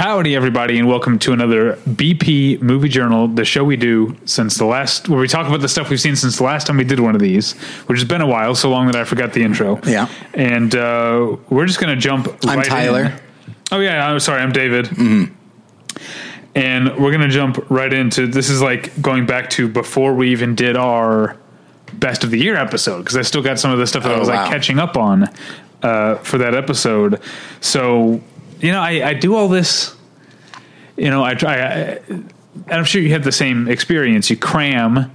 Howdy, everybody, and welcome to another BP Movie Journal, the show we do since the last, where we talk about the stuff we've seen since the last time we did one of these, which has been a while, so long that I forgot the intro. Yeah. And we're just going to jump I'm Tyler. In. Oh, yeah, I'm sorry, I'm David. Mm-hmm. And we're going to jump right into, this is like going back to before we even did our Best of the Year episode, because I still got some of the stuff that I was catching up on for that episode. So... You know, I do all this, you know, I try, and I'm sure you have the same experience. You cram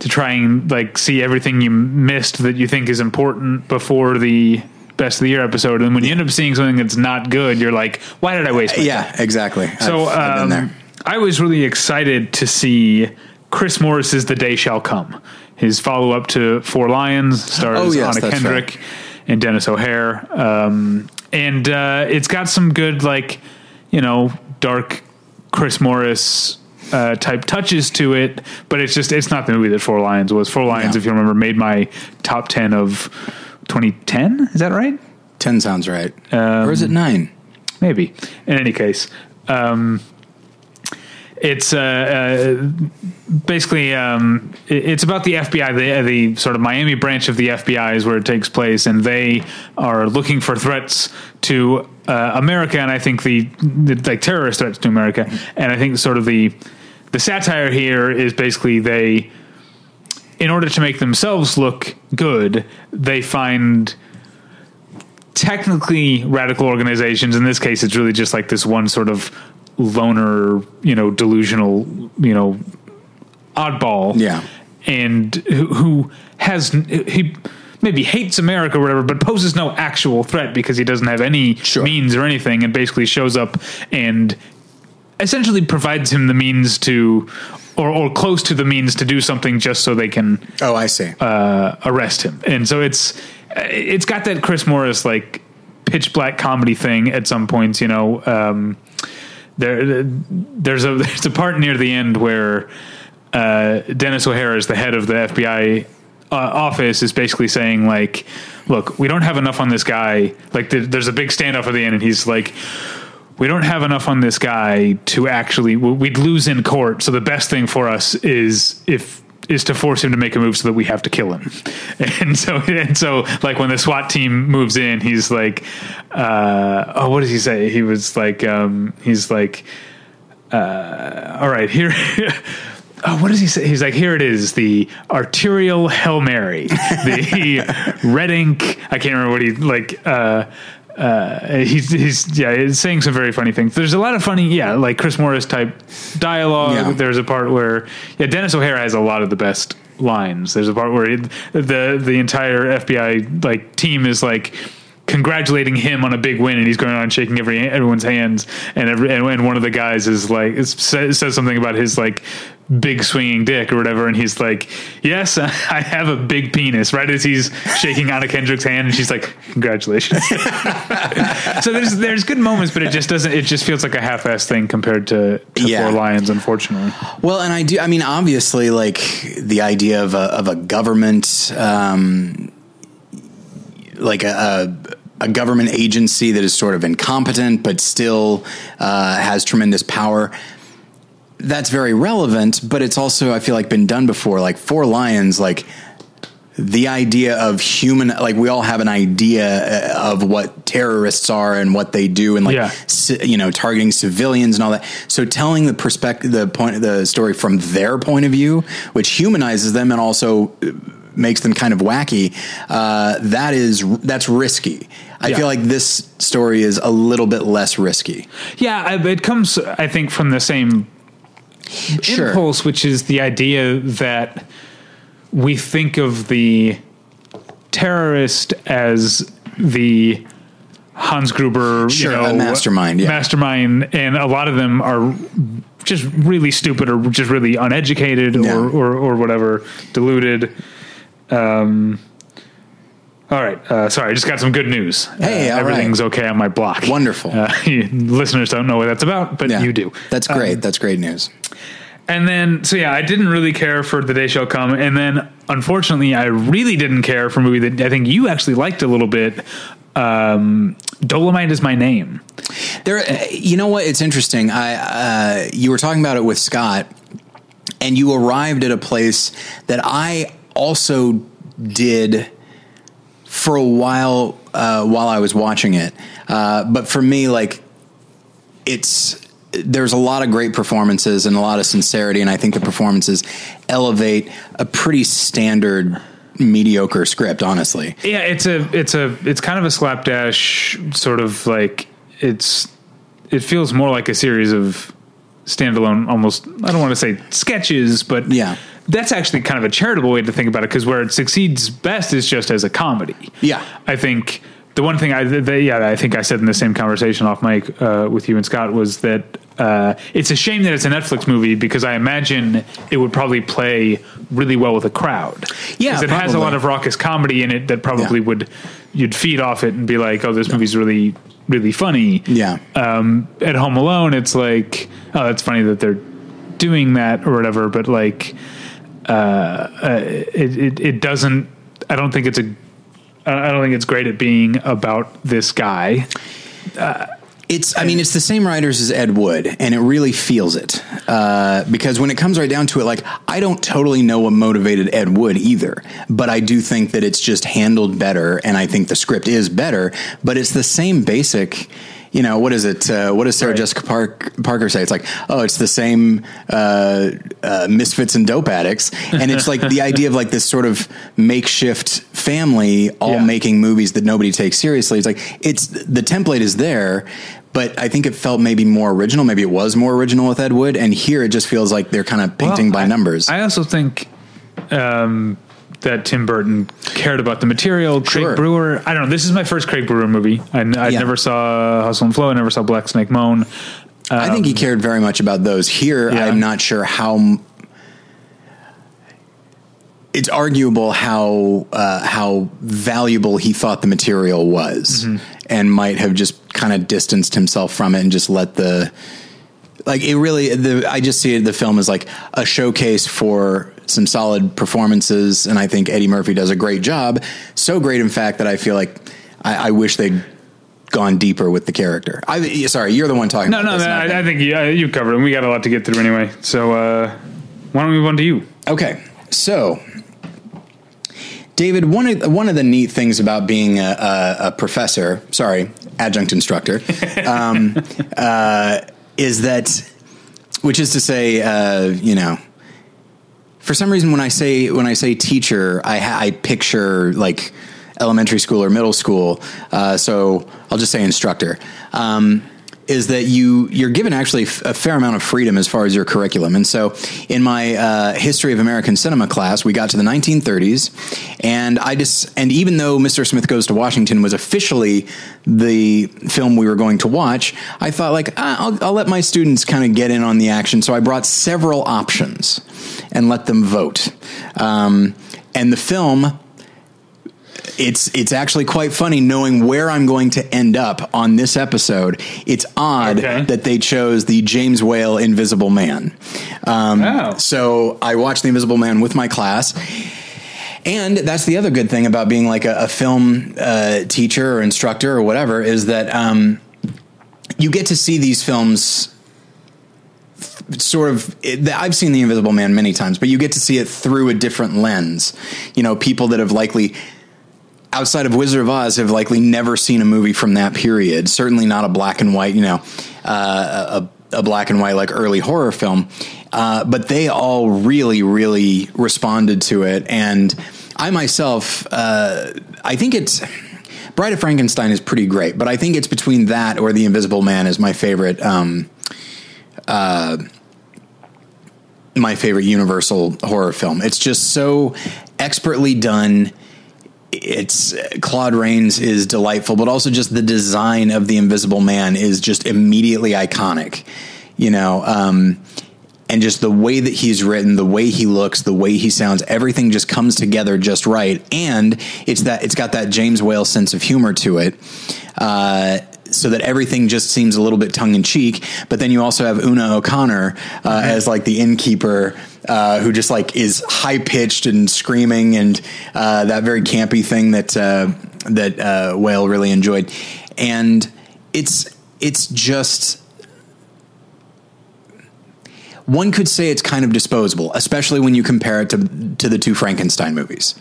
to try and like see everything you missed that you think is important before the Best of the Year episode. And when you end up seeing something that's not good, you're like, why did I waste my time? Yeah, exactly. So I've been there. I was really excited to see Chris Morris's The Day Shall Come. His follow up to Four Lions stars Anna Kendrick and Dennis O'Hare. And it's got some good, like, you know, dark Chris Morris type touches to it, but it's just, it's not the movie that Four Lions was. Four Lions, if you remember, made my top 10 of 2010. Is that right? 10 sounds right. Or is it 9? Maybe. In any case, it's basically it's about the FBI. The sort of Miami branch of the FBI is where it takes place, and they are looking for threats to America, and I think the terrorist threats to America. And I think sort of the satire here is basically they, in order to make themselves look good, they find technically radical organizations. In this case, it's really just like this one sort of loner, you know, delusional, you know, oddball. Yeah. And who has, he maybe hates America or whatever, but poses no actual threat because he doesn't have any means or anything, and basically shows up and essentially provides him the means to, or close to the means to do something just so they can, arrest him. And so it's got that Chris Morris, like, pitch black comedy thing at some points, you know, There's a part near the end where Dennis O'Hare is the head of the FBI office is basically saying, like, look, we don't have enough on this guy. Like, there's a big standoff at the end, and he's like, we don't have enough on this guy to actually, we'd lose in court. So the best thing for us is to force him to make a move so that we have to kill him. And so like when the SWAT team moves in, he's like, what does he say? He was like, all right, here, what does he say? He's like, here it is. The arterial Hail Mary, the red ink. I can't remember what he like, he's saying some very funny things. There's a lot of funny, like Chris Morris type dialogue. Yeah. There's a part where Dennis O'Hare has a lot of the best lines. There's a part where the entire FBI like team is like congratulating him on a big win, and he's going on shaking everyone's hands, and one of the guys is like says something about his like big swinging dick or whatever, and he's like, yes, I have a big penis, right as he's shaking Anna Kendrick's hand, and she's like, congratulations. So there's good moments, but it just feels like a half-assed thing compared to Four Lions, unfortunately. Well, and I mean obviously, like, the idea of a government like a government agency that is sort of incompetent but still has tremendous power, that's very relevant, but it's also, I feel like, been done before. Like Four Lions, like the idea of human, like we all have an idea of what terrorists are and what they do, and like, you know, targeting civilians and all that. So telling the perspective, the point of the story from their point of view, which humanizes them and also makes them kind of wacky. That's risky. I feel like this story is a little bit less risky. Yeah. It comes, I think, from the same impulse, which is the idea that we think of the terrorist as the Hans Gruber, you know, mastermind, and a lot of them are just really stupid or just really uneducated or whatever, deluded. All right. Sorry. I just got some good news. Hey, everything's okay on my block. Wonderful. Listeners don't know what that's about, but you do. That's great. That's great news. And then, I didn't really care for The Day Shall Come. And then, unfortunately, I really didn't care for a movie that I think you actually liked a little bit. Dolomite Is My Name. There, you know what? It's interesting. You were talking about it with Scott, and you arrived at a place that I also did for a while I was watching it. But for me, like, there's a lot of great performances and a lot of sincerity, and I think the performances elevate a pretty standard mediocre script, honestly. Yeah, it's kind of a slapdash sort of, like, it feels more like a series of standalone, almost, I don't want to say sketches, but yeah, that's actually kind of a charitable way to think about it, because where it succeeds best is just as a comedy. Yeah, I think the one thing I think I said in the same conversation off mic with you and Scott was that it's a shame that it's a Netflix movie, because I imagine it would probably play really well with a crowd. Yeah, because it probably has a lot of raucous comedy in it that probably you'd feed off it and be like, oh, this movie's really, really funny. Yeah. At Home Alone, it's like, oh, that's funny that they're doing that or whatever, but like, it doesn't. I don't think it's great at being about this guy. It's the same writers as Ed Wood, and it really feels it. Because when it comes right down to it, like, I don't totally know what motivated Ed Wood either, but I do think that it's just handled better, and I think the script is better, but it's the same basic, you know, what is it? What does Sarah Jessica Parker say? It's like, oh, it's the same misfits and dope addicts. And it's like the idea of like this sort of makeshift family all making movies that nobody takes seriously. It's like, the template is there, but I think it felt maybe more original. Maybe it was more original with Ed Wood. And here it just feels like they're kind of painting by numbers. I also think that Tim Burton cared about the material. Craig Brewer, I don't know. This is my first Craig Brewer movie. I never saw Hustle and Flow. I never saw Black Snake Moan. I think he cared very much about those. Here, I'm not sure how. It's arguable how valuable he thought the material was, and might have just kind of distanced himself from it and just let the, like, it really. I just see the film as like a showcase for some solid performances, and I think Eddie Murphy does a great job. So great, in fact, that I feel like I wish they'd gone deeper with the character. Sorry, you're the one talking. I think you covered it. We got a lot to get through anyway. So why don't we move on to you? Okay. So, David, one of the neat things about being a professor, sorry, adjunct instructor, is that, which is to say, for some reason, when I say teacher, I picture like elementary school or middle school. So I'll just say instructor. Is that you're given actually a fair amount of freedom as far as your curriculum. And so in my history of American cinema class, we got to the 1930s, and and even though Mr. Smith Goes to Washington was officially the film we were going to watch, I thought like, I'll let my students kind of get in on the action. So I brought several options and let them vote. And the film, it's actually quite funny knowing where I'm going to end up on this episode. It's odd that they chose the James Whale Invisible Man. So I watched The Invisible Man with my class. And that's the other good thing about being like a film teacher or instructor or whatever, is that you get to see these films sort of, I've seen The Invisible Man many times, but you get to see it through a different lens. You know, people that have likely, outside of Wizard of Oz, have likely never seen a movie from that period. Certainly not a black and white, a black and white, like early horror film. But they all really, really responded to it. And I myself, I think it's, Bride of Frankenstein is pretty great, but I think it's between that or The Invisible Man is my favorite, Universal horror film. It's just so expertly done. It's Claude Rains is delightful, but also just the design of the Invisible Man is just immediately iconic, and just the way that he's written, the way he looks, the way he sounds, everything just comes together just right. And it's got that James Whale sense of humor to it. So that everything just seems a little bit tongue in cheek, but then you also have Una O'Connor as like the innkeeper, who just like is high pitched and screaming, and that very campy thing that Whale really enjoyed. And it's it's just, one could say it's kind of disposable, especially when you compare it to the two Frankenstein movies.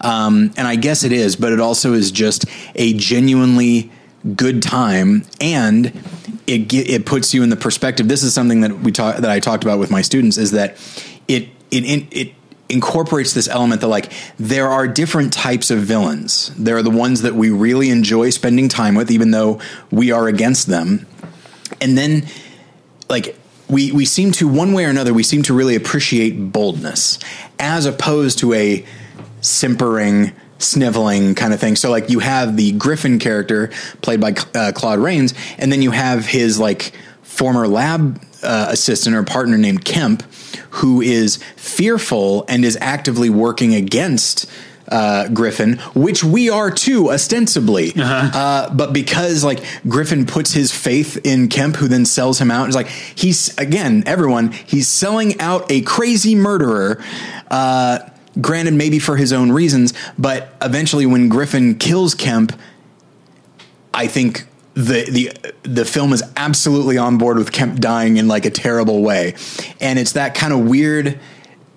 And I guess it is, but it also is just a genuinely good time, and it puts you in the perspective. This is something that I talked about with my students, is that it incorporates this element that, like, there are different types of villains. There are the ones that we really enjoy spending time with, even though we are against them. And then, like, we seem to, one way or another, we seem to really appreciate boldness as opposed to a simpering, sniveling kind of thing. So, like, you have the Griffin character played by Claude Rains, and then you have his, like, former lab assistant or partner named Kemp, who is fearful and is actively working against Griffin, which we are too, ostensibly. But because, like, Griffin puts his faith in Kemp, who then sells him out, and it's like, he's selling out a crazy murderer, granted, maybe for his own reasons, but eventually when Griffin kills Kemp, I think the film is absolutely on board with Kemp dying in, like, a terrible way. And it's that kind of weird,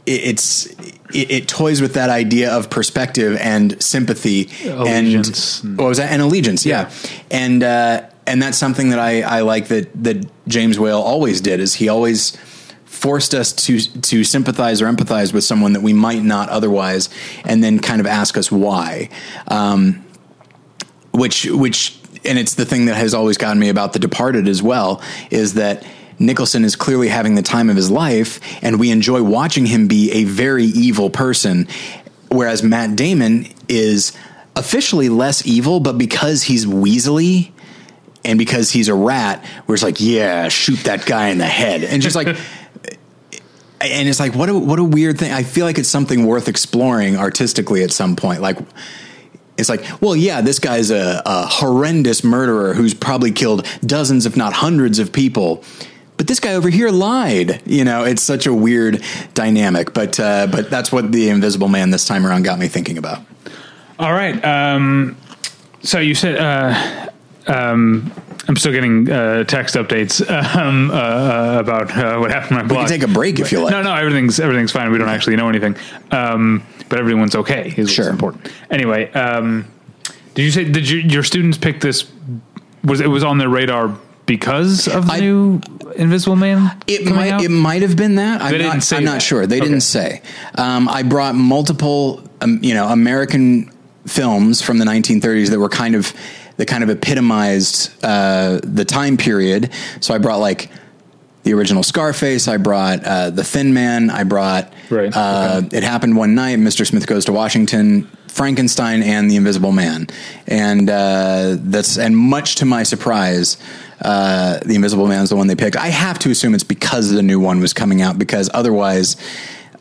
it toys with that idea of perspective and sympathy, allegiance. And allegiance. Yeah. And that's something that I like that James Whale always did, is he always forced us to sympathize or empathize with someone that we might not otherwise, and then kind of ask us why, which, and it's the thing that has always gotten me about The Departed as well, is that Nicholson is clearly having the time of his life, and we enjoy watching him be a very evil person, whereas Matt Damon is officially less evil, but because he's weaselly and because he's a rat, we're just like, yeah, shoot that guy in the head. And just like... And it's like, what a weird thing. I feel like it's something worth exploring artistically at some point. Like, it's like, well, yeah, this guy's a horrendous murderer who's probably killed dozens, if not hundreds of people. But this guy over here lied. You know, it's such a weird dynamic. But that's what The Invisible Man this time around got me thinking about. All right. So you said... I'm still getting text updates about what happened to my blog. We can take a break if you like. No, everything's fine. We don't actually know anything, but everyone's okay. Sure. What's important. Anyway, did your students pick this? Was it on their radar because of the new Invisible Man? It might have been that. I'm not sure. They didn't say. I brought multiple American films from the 1930s that were kind of epitomized the time period. So I brought, like, the original Scarface. I brought The Thin Man. I brought It Happened One Night, Mr. Smith Goes to Washington, Frankenstein, and The Invisible Man. And much to my surprise, The Invisible Man is the one they picked. I have to assume it's because the new one was coming out, because otherwise...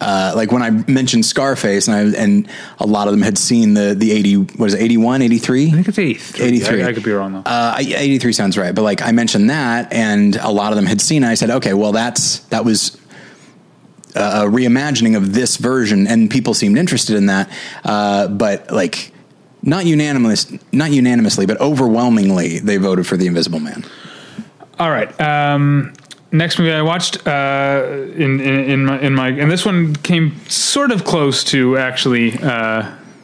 like when I mentioned Scarface and a lot of them had seen the 81, 83? I think it's 83. 83. I could be wrong though. 83 sounds right. But like I mentioned that and a lot of them had seen it. I said, okay, well that was a reimagining of this version, and people seemed interested in that. But like not unanimously, but overwhelmingly they voted for The Invisible Man. All right. Next movie I watched in my and this one came sort of close to actually.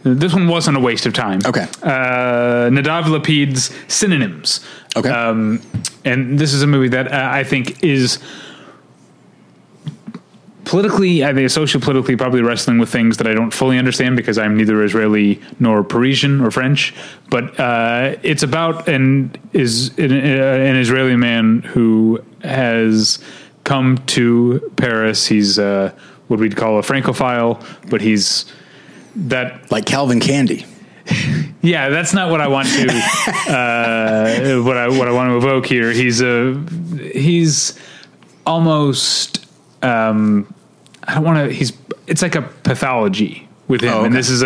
This one wasn't a waste of time. Okay, Nadav Lapid's Synonyms. Okay, and this is a movie that I think is politically, I think sociopolitically, probably wrestling with things that I don't fully understand because I'm neither Israeli nor Parisian or French. But it's about an Israeli man who has come to Paris. He's what we'd call a Francophile, but he's that like Calvin Candy. Yeah, that's not what I want to what I want to evoke here. He's almost it's like a pathology with him. Oh, okay. And this is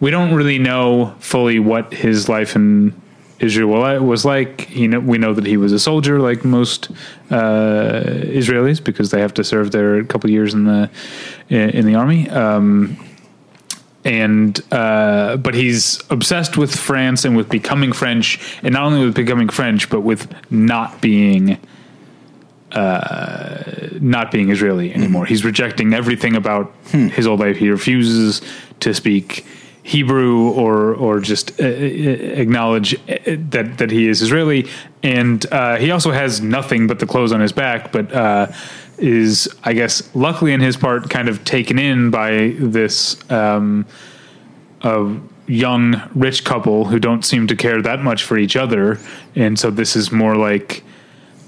we don't really know fully what his life in Israel was like. We know that he was a soldier like most Israelis because they have to serve their couple years in the army. And but he's obsessed with France and with becoming French, and not only with becoming French, but with not being Israeli anymore. He's rejecting everything about his old life. He refuses to speak Hebrew or just acknowledge that he is Israeli. And he also has nothing but the clothes on his back, but is, I guess, luckily in his part, kind of taken in by this young rich couple who don't seem to care that much for each other. And so this is more like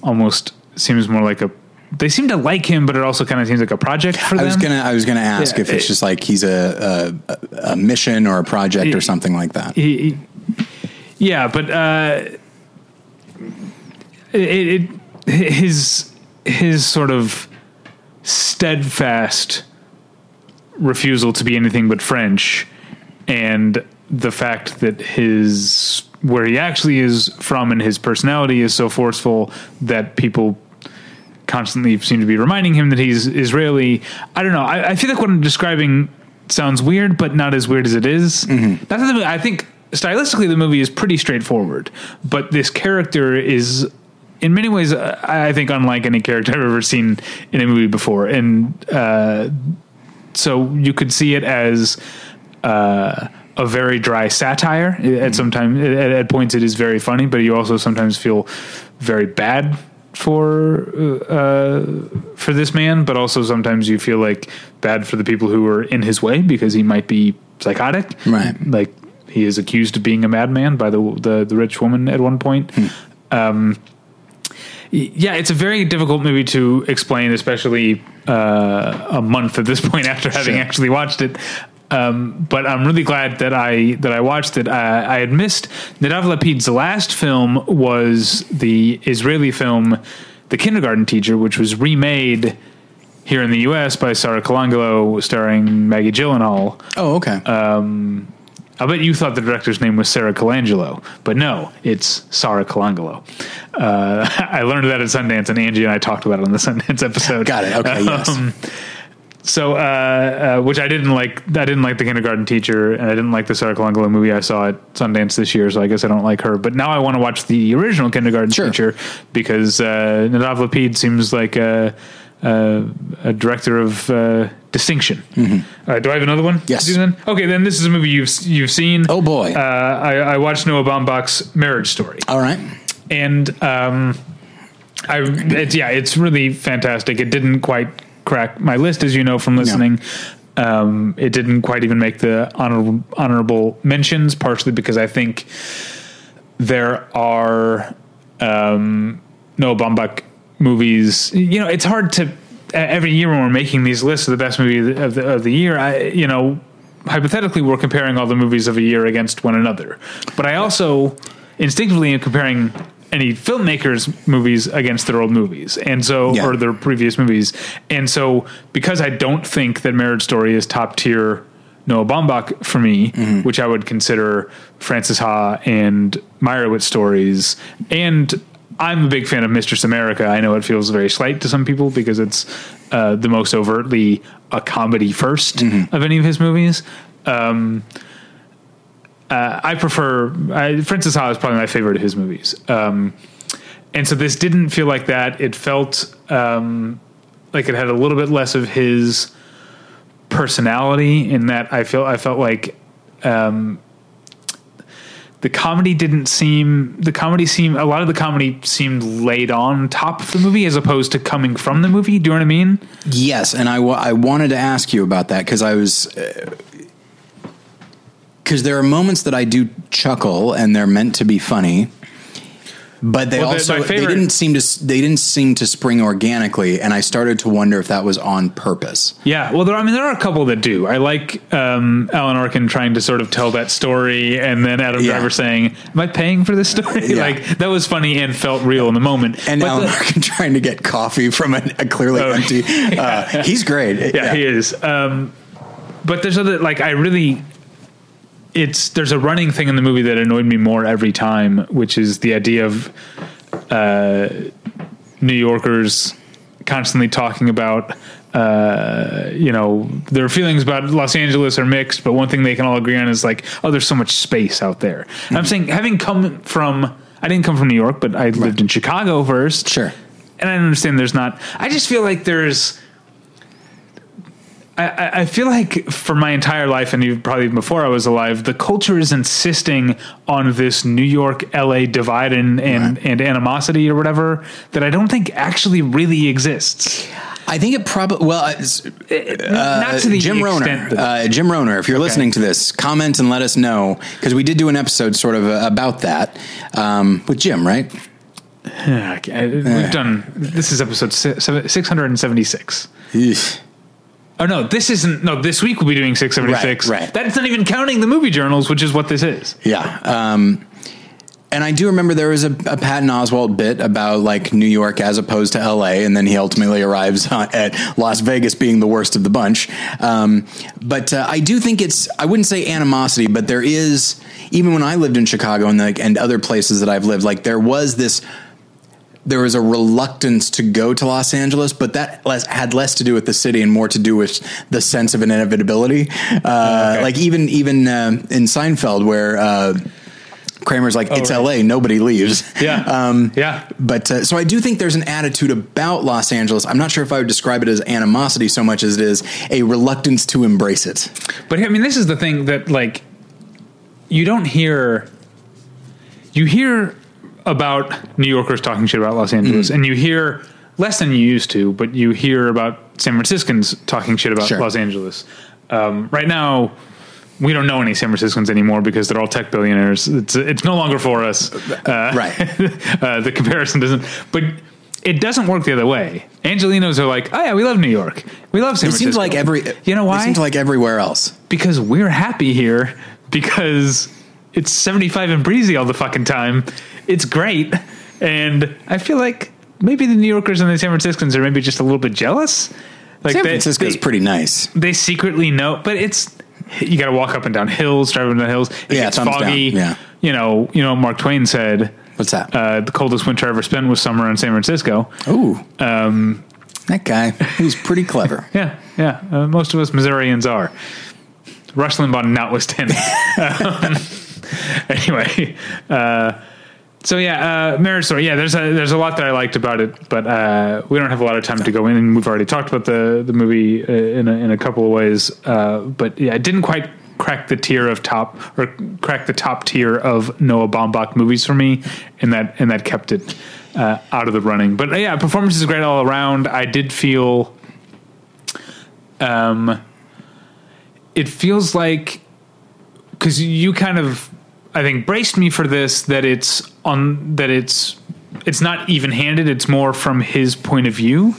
almost seems more like a, they seem to like him, but it also kind of seems like a project for them. I was gonna ask if it's just like he's a mission or a project or something like that. His sort of steadfast refusal to be anything but French, and the fact that where he actually is from and his personality is so forceful that people constantly seem to be reminding him that he's Israeli. I don't know. I feel like what I'm describing sounds weird, but not as weird as it is. Mm-hmm. I think stylistically the movie is pretty straightforward, but this character is in many ways, I think, unlike any character I've ever seen in a movie before. And so you could see it as a very dry satire. Mm-hmm. At points it is very funny, but you also sometimes feel very bad for this man, but also sometimes you feel like bad for the people who are in his way because he might be psychotic. Right, like he is accused of being a madman by the rich woman at one point. It's a very difficult movie to explain, especially a month at this point after having actually watched it. But I'm really glad that I watched it. I had missed Nadav Lapid's last film was the Israeli film, The Kindergarten Teacher, which was remade here in the U.S. by Sarah Colangelo, starring Maggie Gyllenhaal. Oh, okay. I bet you thought the director's name was Sarah Colangelo, but no, it's Sarah Colangelo. I learned that at Sundance, and Angie and I talked about it on the Sundance episode. Got it. Okay. Yes. So, which I didn't like. I didn't like The Kindergarten Teacher, and I didn't like the Sarah Colangelo movie I saw at Sundance this year, so I guess I don't like her. But now I want to watch the original Kindergarten Teacher because Nadav Lapid seems like a director of distinction. Mm-hmm. Do I have another one? Yes. Okay, then this is a movie you've seen. Oh, boy. I watched Noah Baumbach's Marriage Story. All right. And it's really fantastic. It didn't quite crack my list, as you know from listening. Yeah. It didn't quite even make the honorable mentions, partially because I think there are Noah Baumbach movies. You know, it's hard to every year when we're making these lists of the best movie of the year. Hypothetically, we're comparing all the movies of a year against one another, but I also instinctively am comparing any filmmakers' movies against their old movies, and so or their previous movies, and so because I don't think that Marriage Story is top tier Noah Baumbach for me, which I would consider Frances Ha and Meyerowitz stories, and I'm a big fan of Mistress America. I know it feels very slight to some people because it's the most overtly a comedy first of any of his movies. I prefer Frances Ha is probably my favorite of his movies. And so this didn't feel like that. It felt like it had a little bit less of his personality in that I felt like a lot of the comedy seemed laid on top of the movie as opposed to coming from the movie. Do you know what I mean? Yes. And I wanted to ask you about that because I was, because there are moments that I do chuckle and they're meant to be funny, but they didn't seem to spring organically. And I started to wonder if that was on purpose. Yeah. Well, there are a couple that do. I like, Alan Arkin trying to sort of tell that story. And then Adam Driver saying, am I paying for this story? Like that was funny and felt real in the moment. And Alan Arkin trying to get coffee from a clearly empty, he's great. He is. But there's other, like, there's a running thing in the movie that annoyed me more every time, which is the idea of New Yorkers constantly talking about you know, their feelings about Los Angeles are mixed, but one thing they can all agree on is like, oh, there's so much space out there. Mm-hmm. I'm saying, having come from, I didn't come from New York, but I lived in Chicago first. Sure. And I understand there's not, I just feel like there's, I feel like for my entire life, and even probably before I was alive, the culture is insisting on this New York, LA divide and animosity or whatever that I don't think actually really exists. I think it probably, well, not to the Jim Rohner, Jim Rohner, if you're listening to this, comment and let us know, because we did do an episode sort of about that with Jim, right? We've done, this is episode 676. Eesh. Oh, no, this isn't. No, this week we'll be doing 676. Right. That's not even counting the movie journals, which is what this is. Yeah. And I do remember there was a Patton Oswalt bit about like New York as opposed to L.A., and then he ultimately arrives at Las Vegas being the worst of the bunch. But I do think it's, I wouldn't say animosity, but there is, even when I lived in Chicago and like and other places that I've lived, like there was this. There was a reluctance to go to Los Angeles, but that had less to do with the city and more to do with the sense of an inevitability. Like even in Seinfeld, where Kramer's like, it's L.A., nobody leaves. Yeah. But so I do think there's an attitude about Los Angeles. I'm not sure if I would describe it as animosity so much as it is a reluctance to embrace it. But I mean, this is the thing that like you don't hear. You hear about New Yorkers talking shit about Los Angeles, and you hear less than you used to, but you hear about San Franciscans talking shit about Los Angeles. Right now we don't know any San Franciscans anymore because they're all tech billionaires. It's no longer for us. The comparison doesn't, but it doesn't work the other way. Angelinos are like, oh yeah, we love New York. We love San Francisco. It seems like you know why? It seems like everywhere else. Because we're happy here because it's 75 and breezy all the fucking time. It's great. And I feel like maybe the New Yorkers and the San Franciscans are maybe just a little bit jealous. Like San Francisco's pretty nice. They secretly know, but it's, you got to walk up and down hills, drive up and down hills. It's foggy. Down. Yeah. You know, Mark Twain said, what's that? The coldest winter I ever spent was summer in San Francisco. Ooh. That guy, he's pretty clever. Yeah. Most of us Missourians are. Rush Limbaugh notwithstanding. Anyway, so Marriage Story. Yeah, there's a lot that I liked about it, but we don't have a lot of time to go in, and we've already talked about the movie in a couple of ways. But yeah, it didn't quite crack the tier of top tier of Noah Baumbach movies for me, and that kept it out of the running. But yeah, performance is great all around. I did feel, it feels like, because you kind of, I think, braced me for this, that it's not even handed. It's more from his point of view.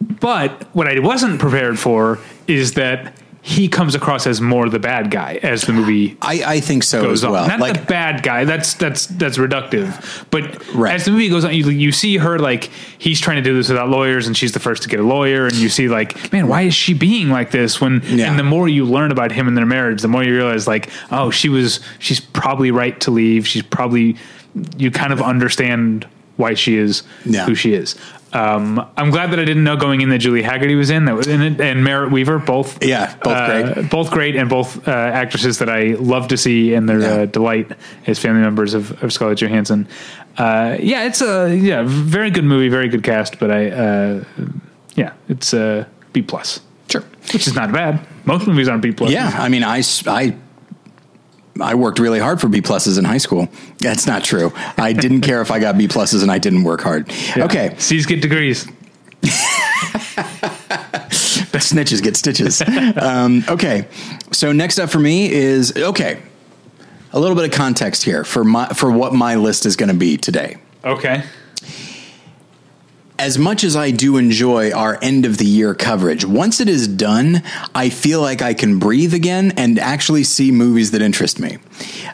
But what I wasn't prepared for is that he comes across as more the bad guy as the movie. I think so as well. Not like the bad guy. That's reductive. But as the movie goes on, you see her like he's trying to do this without lawyers, and she's the first to get a lawyer. And you see like, man, why is she being like this? And the more you learn about him and their marriage, the more you realize like, oh, she's probably right to leave. She's probably, you kind of understand why she is who she is. I'm glad that I didn't know going in that Julie Haggerty was in it, and Merritt Weaver, both great, and both actresses that I love to see, and their delight as family members of Scarlett Johansson. It's a very good movie, very good cast, but it's a B+, sure, which is not bad. Most movies aren't B+. Yeah, I mean, I worked really hard for B+ in high school. That's not true. I didn't care if I got B+ and I didn't work hard. Yeah. Okay. C's get degrees. Snitches get stitches. Okay. So next up for me is, a little bit of context here for what my list is going to be today. Okay. As much as I do enjoy our end of the year coverage, once it is done, I feel like I can breathe again and actually see movies that interest me.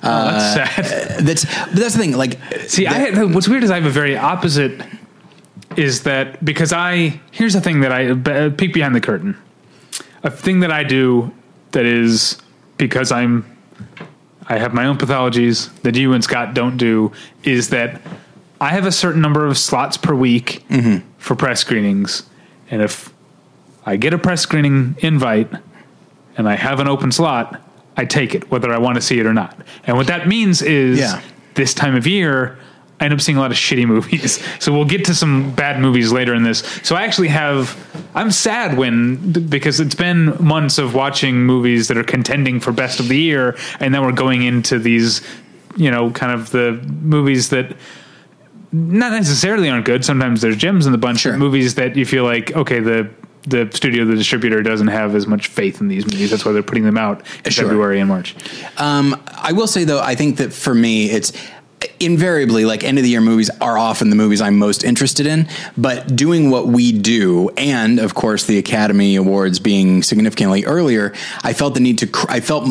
That's sad. That's the thing. Like, see, what's weird is I have a very opposite. Is that because here's the thing that I peek behind the curtain, a thing that I do that is because I have my own pathologies that you and Scott don't do, is that I have a certain number of slots per week for press screenings. And if I get a press screening invite and I have an open slot, I take it, whether I want to see it or not. And what that means is this time of year, I end up seeing a lot of shitty movies. So we'll get to some bad movies later in this. So I actually have, I'm sad because it's been months of watching movies that are contending for best of the year. And then we're going into these, you know, kind of the movies that not necessarily aren't good. Sometimes there's gems in the bunch of movies that you feel like, okay, the studio, the distributor doesn't have as much faith in these movies. That's why they're putting them out in February and March. I will say though, I think that for me, it's, invariably, like, end of the year movies are often the movies I'm most interested in, but doing what we do, and of course the Academy Awards being significantly earlier, I felt the need to, I felt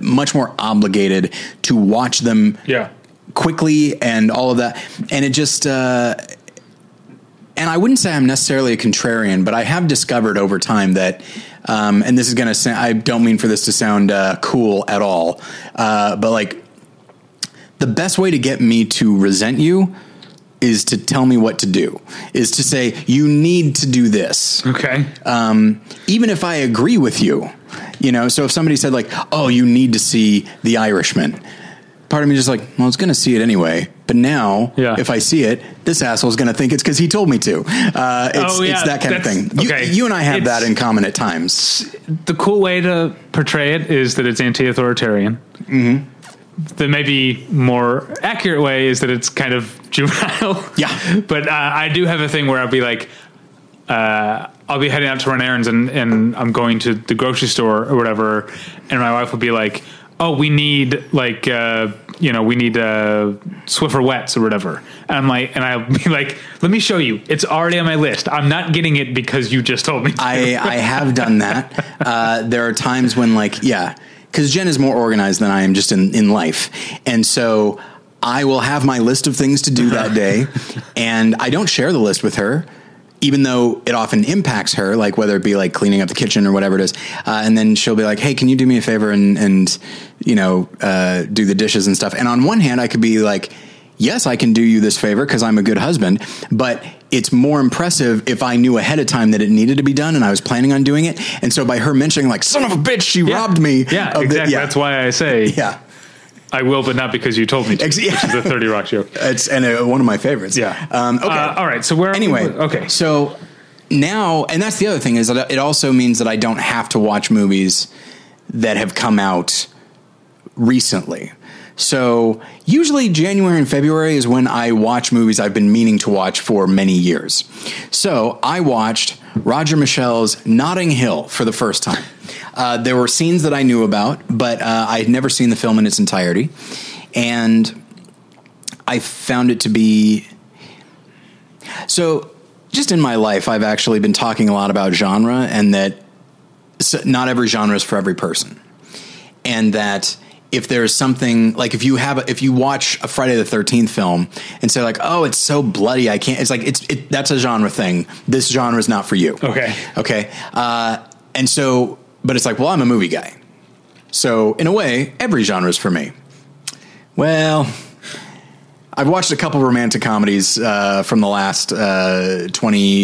much more obligated to watch them quickly and all of that. And it just, and I wouldn't say I'm necessarily a contrarian, but I have discovered over time that, and this is going to sound, I don't mean for this to sound cool at all, but like, the best way to get me to resent you is to tell me what to do, is to say, you need to do this. Okay. Even if I agree with you, you know, so if somebody said like, oh, you need to see The Irishman, part of me just like, well, I was going to see it anyway. But now if I see it, this asshole's going to think it's because he told me to, it's that kind of thing. You and I have that in common at times. The cool way to portray it is that it's anti-authoritarian. Mm-hmm. The maybe more accurate way is that it's kind of juvenile. Yeah. But I do have a thing where I'll be like, I'll be heading out to run errands and I'm going to the grocery store or whatever. And my wife will be like, oh, we need like, Swiffer Wets or whatever. And I'm like, and I'll be like, let me show you. It's already on my list. I'm not getting it because you just told me to. I have done that. There are times when like, because Jen is more organized than I am just in life. And so I will have my list of things to do that day. And I don't share the list with her, even though it often impacts her, like whether it be like cleaning up the kitchen or whatever it is. And then she'll be like, hey, can you do me a favor and do the dishes and stuff. And on one hand, I could be like, yes, I can do you this favor because I'm a good husband, but it's more impressive if I knew ahead of time that it needed to be done and I was planning on doing it. And so by her mentioning like, son of a bitch, she robbed me. Yeah, exactly. That's why I say, I will, but not because you told me to, which is a 30 Rock joke. It's one of my favorites. Yeah. Okay. All right. So okay. So now, and that's the other thing is that it also means that I don't have to watch movies that have come out recently. So usually January and February is when I watch movies I've been meaning to watch for many years. So I watched Roger Michelle's Notting Hill for the first time. There were scenes that I knew about, but I had never seen the film in its entirety. And I found it to be... So just in my life, I've actually been talking a lot about genre and that not every genre is for every person. And that... if there's something like if you watch a Friday the 13th film and say like, oh, it's so bloody, I can't, it's like, that's a genre thing. This genre is not for you. Okay. And so, but it's like, well, I'm a movie guy. So in a way, every genre is for me. Well, I've watched a couple romantic comedies, from the last, 20,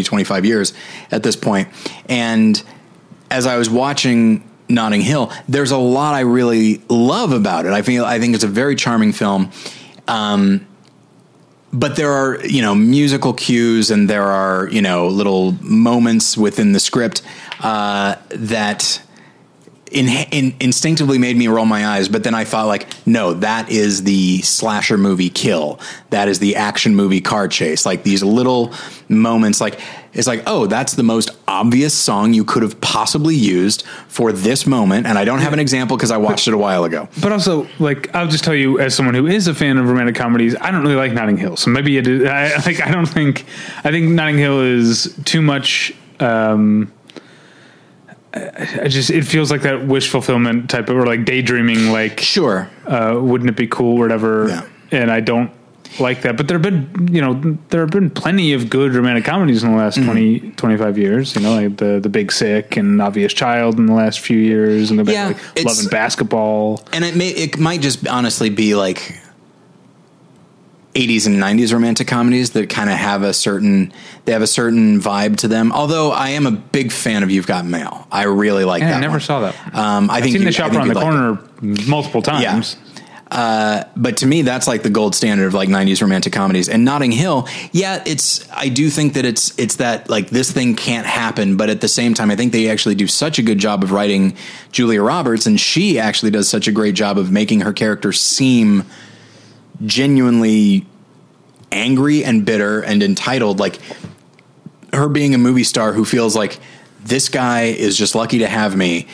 25 years at this point. And as I was watching Notting Hill, there's a lot I really love about it. I think it's a very charming film. But there are, musical cues and there are, little moments within the script, that instinctively made me roll my eyes. But then I thought like, no, that is the slasher movie kill. That is the action movie car chase. Like these little moments, like it's like, oh, that's the most obvious song you could have possibly used for this moment. And I don't have an example because I watched it a while ago. But also, like, I'll just tell you as someone who is a fan of romantic comedies, I don't really like Notting Hill. So maybe it is. I think Notting Hill is too much. It feels like that wish fulfillment type of, or like daydreaming, like, sure. Wouldn't it be cool or whatever? Yeah. And I don't like that, but there have been plenty of good romantic comedies in the last 20, 25 years, like the Big Sick and Obvious Child in the last few years. And like Love and Basketball. And it might just honestly be like, 80s and 90s romantic comedies that kind of have a certain, they have a certain vibe to them. Although I am a big fan of You've Got Mail. I really like that. I never saw that. I've seen The Shop Around the Corner multiple times. Yeah. But to me, that's like the gold standard of like 90s romantic comedies. And Notting Hill, yeah, I do think that it's that like this thing can't happen. But at the same time, I think they actually do such a good job of writing Julia Roberts. And she actually does such a great job of making her character seem genuinely angry and bitter and entitled. Like her being a movie star who feels like this guy is just lucky to have me.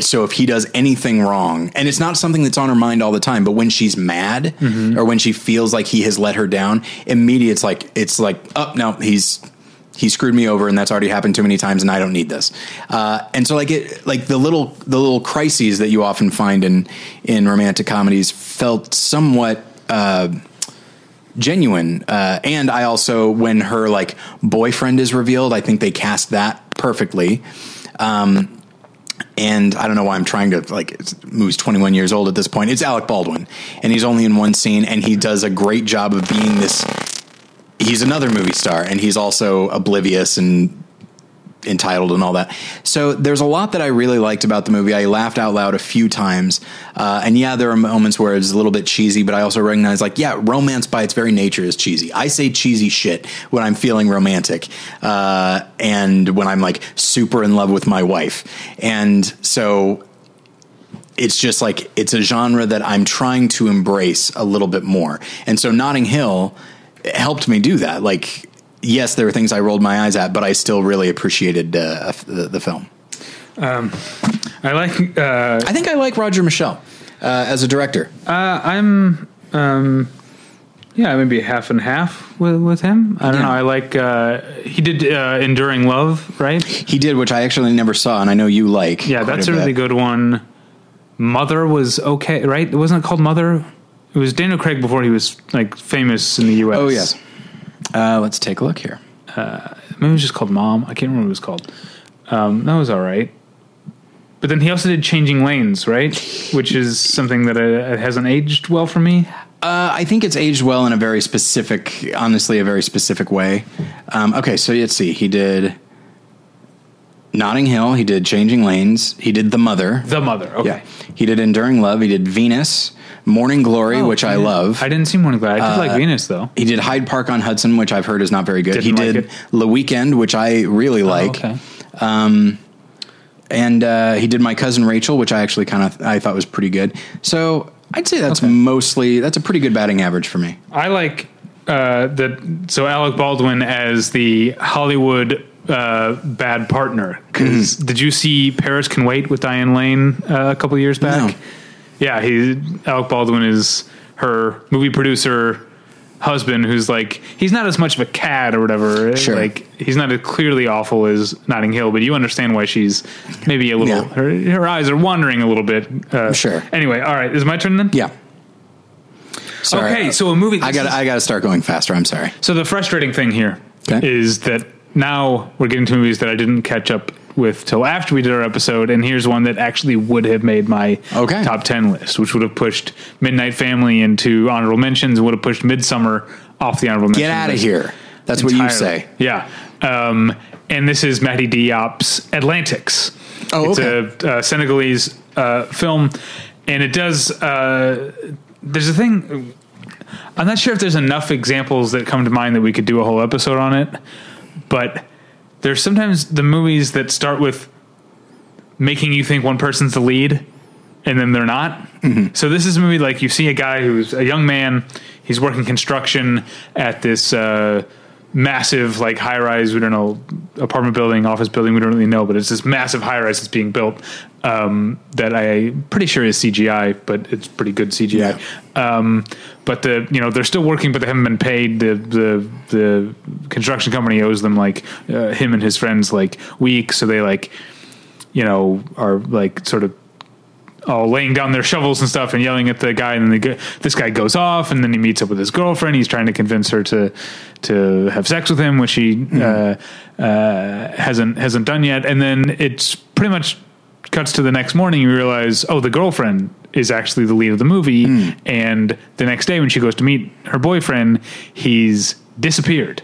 So if he does anything wrong, and it's not something that's on her mind all the time, but when she's mad or when she feels like he has let her down, immediately it's like, oh, no, he screwed me over, and that's already happened too many times, and I don't need this. And so like the little crises that you often find in romantic comedies felt somewhat genuine. And I also, when her like boyfriend is revealed, I think they cast that perfectly. And I don't know why I'm trying to like, who's 21 years old at this point. It's Alec Baldwin, and he's only in one scene, and he does a great job of being this. He's another movie star, and he's also oblivious and entitled and all that. So there's a lot that I really liked about the movie. I laughed out loud a few times. And yeah, there are moments where it's a little bit cheesy, but I also recognize like, yeah, romance by its very nature is cheesy. I say cheesy shit when I'm feeling romantic. And when I'm like super in love with my wife. And so it's just like, it's a genre that I'm trying to embrace a little bit more. And so Notting Hill helped me do that. Like, yes, there were things I rolled my eyes at, but I still really appreciated the film. I think I like Roger Michell as a director. I'm maybe half and half with him. I don't know. I like he did Enduring Love, right? He did, which I actually never saw, and I know you like. Yeah, that's a really good one. Mother was okay, right? It wasn't called Mother. It was Daniel Craig before he was like famous in the U.S. Oh yes. Let's take a look here. Maybe it was just called Mom. I can't remember what it was called. That was all right. But then he also did Changing Lanes, right? Which is something that hasn't aged well for me. I think it's aged well in a very specific, honestly, a very specific way. Okay, so let's see. He did Notting Hill. He did Changing Lanes. He did The Mother. Okay. Yeah. He did Enduring Love. He did Venus. Morning Glory, which I love. I didn't see Morning Glory. I did like Venus, though. He did Hyde Park on Hudson, which I've heard is not very good. He did The Weeknd, which I really like. Okay. And he did My Cousin Rachel, which I actually I thought was pretty good. So I'd say that's mostly, that's a pretty good batting average for me. I like so Alec Baldwin as the Hollywood bad partner. Because did you see Paris Can Wait with Diane Lane a couple years back? No. Yeah, Alec Baldwin is her movie producer husband who's like, he's not as much of a cad or whatever. Sure. Like, he's not as clearly awful as Notting Hill, but you understand why she's maybe a little, her eyes are wandering a little bit. Sure. Anyway, all right, is it my turn then? Yeah. Sorry. Okay, so a movie. I got to start going faster, I'm sorry. So the frustrating thing here is that now we're getting to movies that I didn't catch up with till after we did our episode, and here's one that actually would have made my top 10 list, which would have pushed Midnight Family into honorable mentions, would have pushed Midsummer off the honorable mentions. Get out of here. That's entirely. What you say. Yeah. And this is Mati Diop's Atlantics. Oh, it's a Senegalese film, and it does there's a thing, I'm not sure if there's enough examples that come to mind that we could do a whole episode on it, but there's sometimes the movies that start with making you think one person's the lead and then they're not. Mm-hmm. So this is a movie like you see a guy who's a young man. He's working construction at this massive like high rise. We don't know, apartment building, office building. We don't really know, but it's this massive high rise that's being built that I'm pretty sure is CGI, but it's pretty good CGI. Yeah. But they're still working, but they haven't been paid. The construction company owes them like him and his friends like weeks. So they like, are like sort of all laying down their shovels and stuff and yelling at the guy. And then this guy goes off, and then he meets up with his girlfriend. He's trying to convince her to have sex with him, which she hasn't done yet. And then it's pretty much cuts to the next morning. You realize, oh, the girlfriend is actually the lead of the movie. Mm. And the next day when she goes to meet her boyfriend, he's disappeared.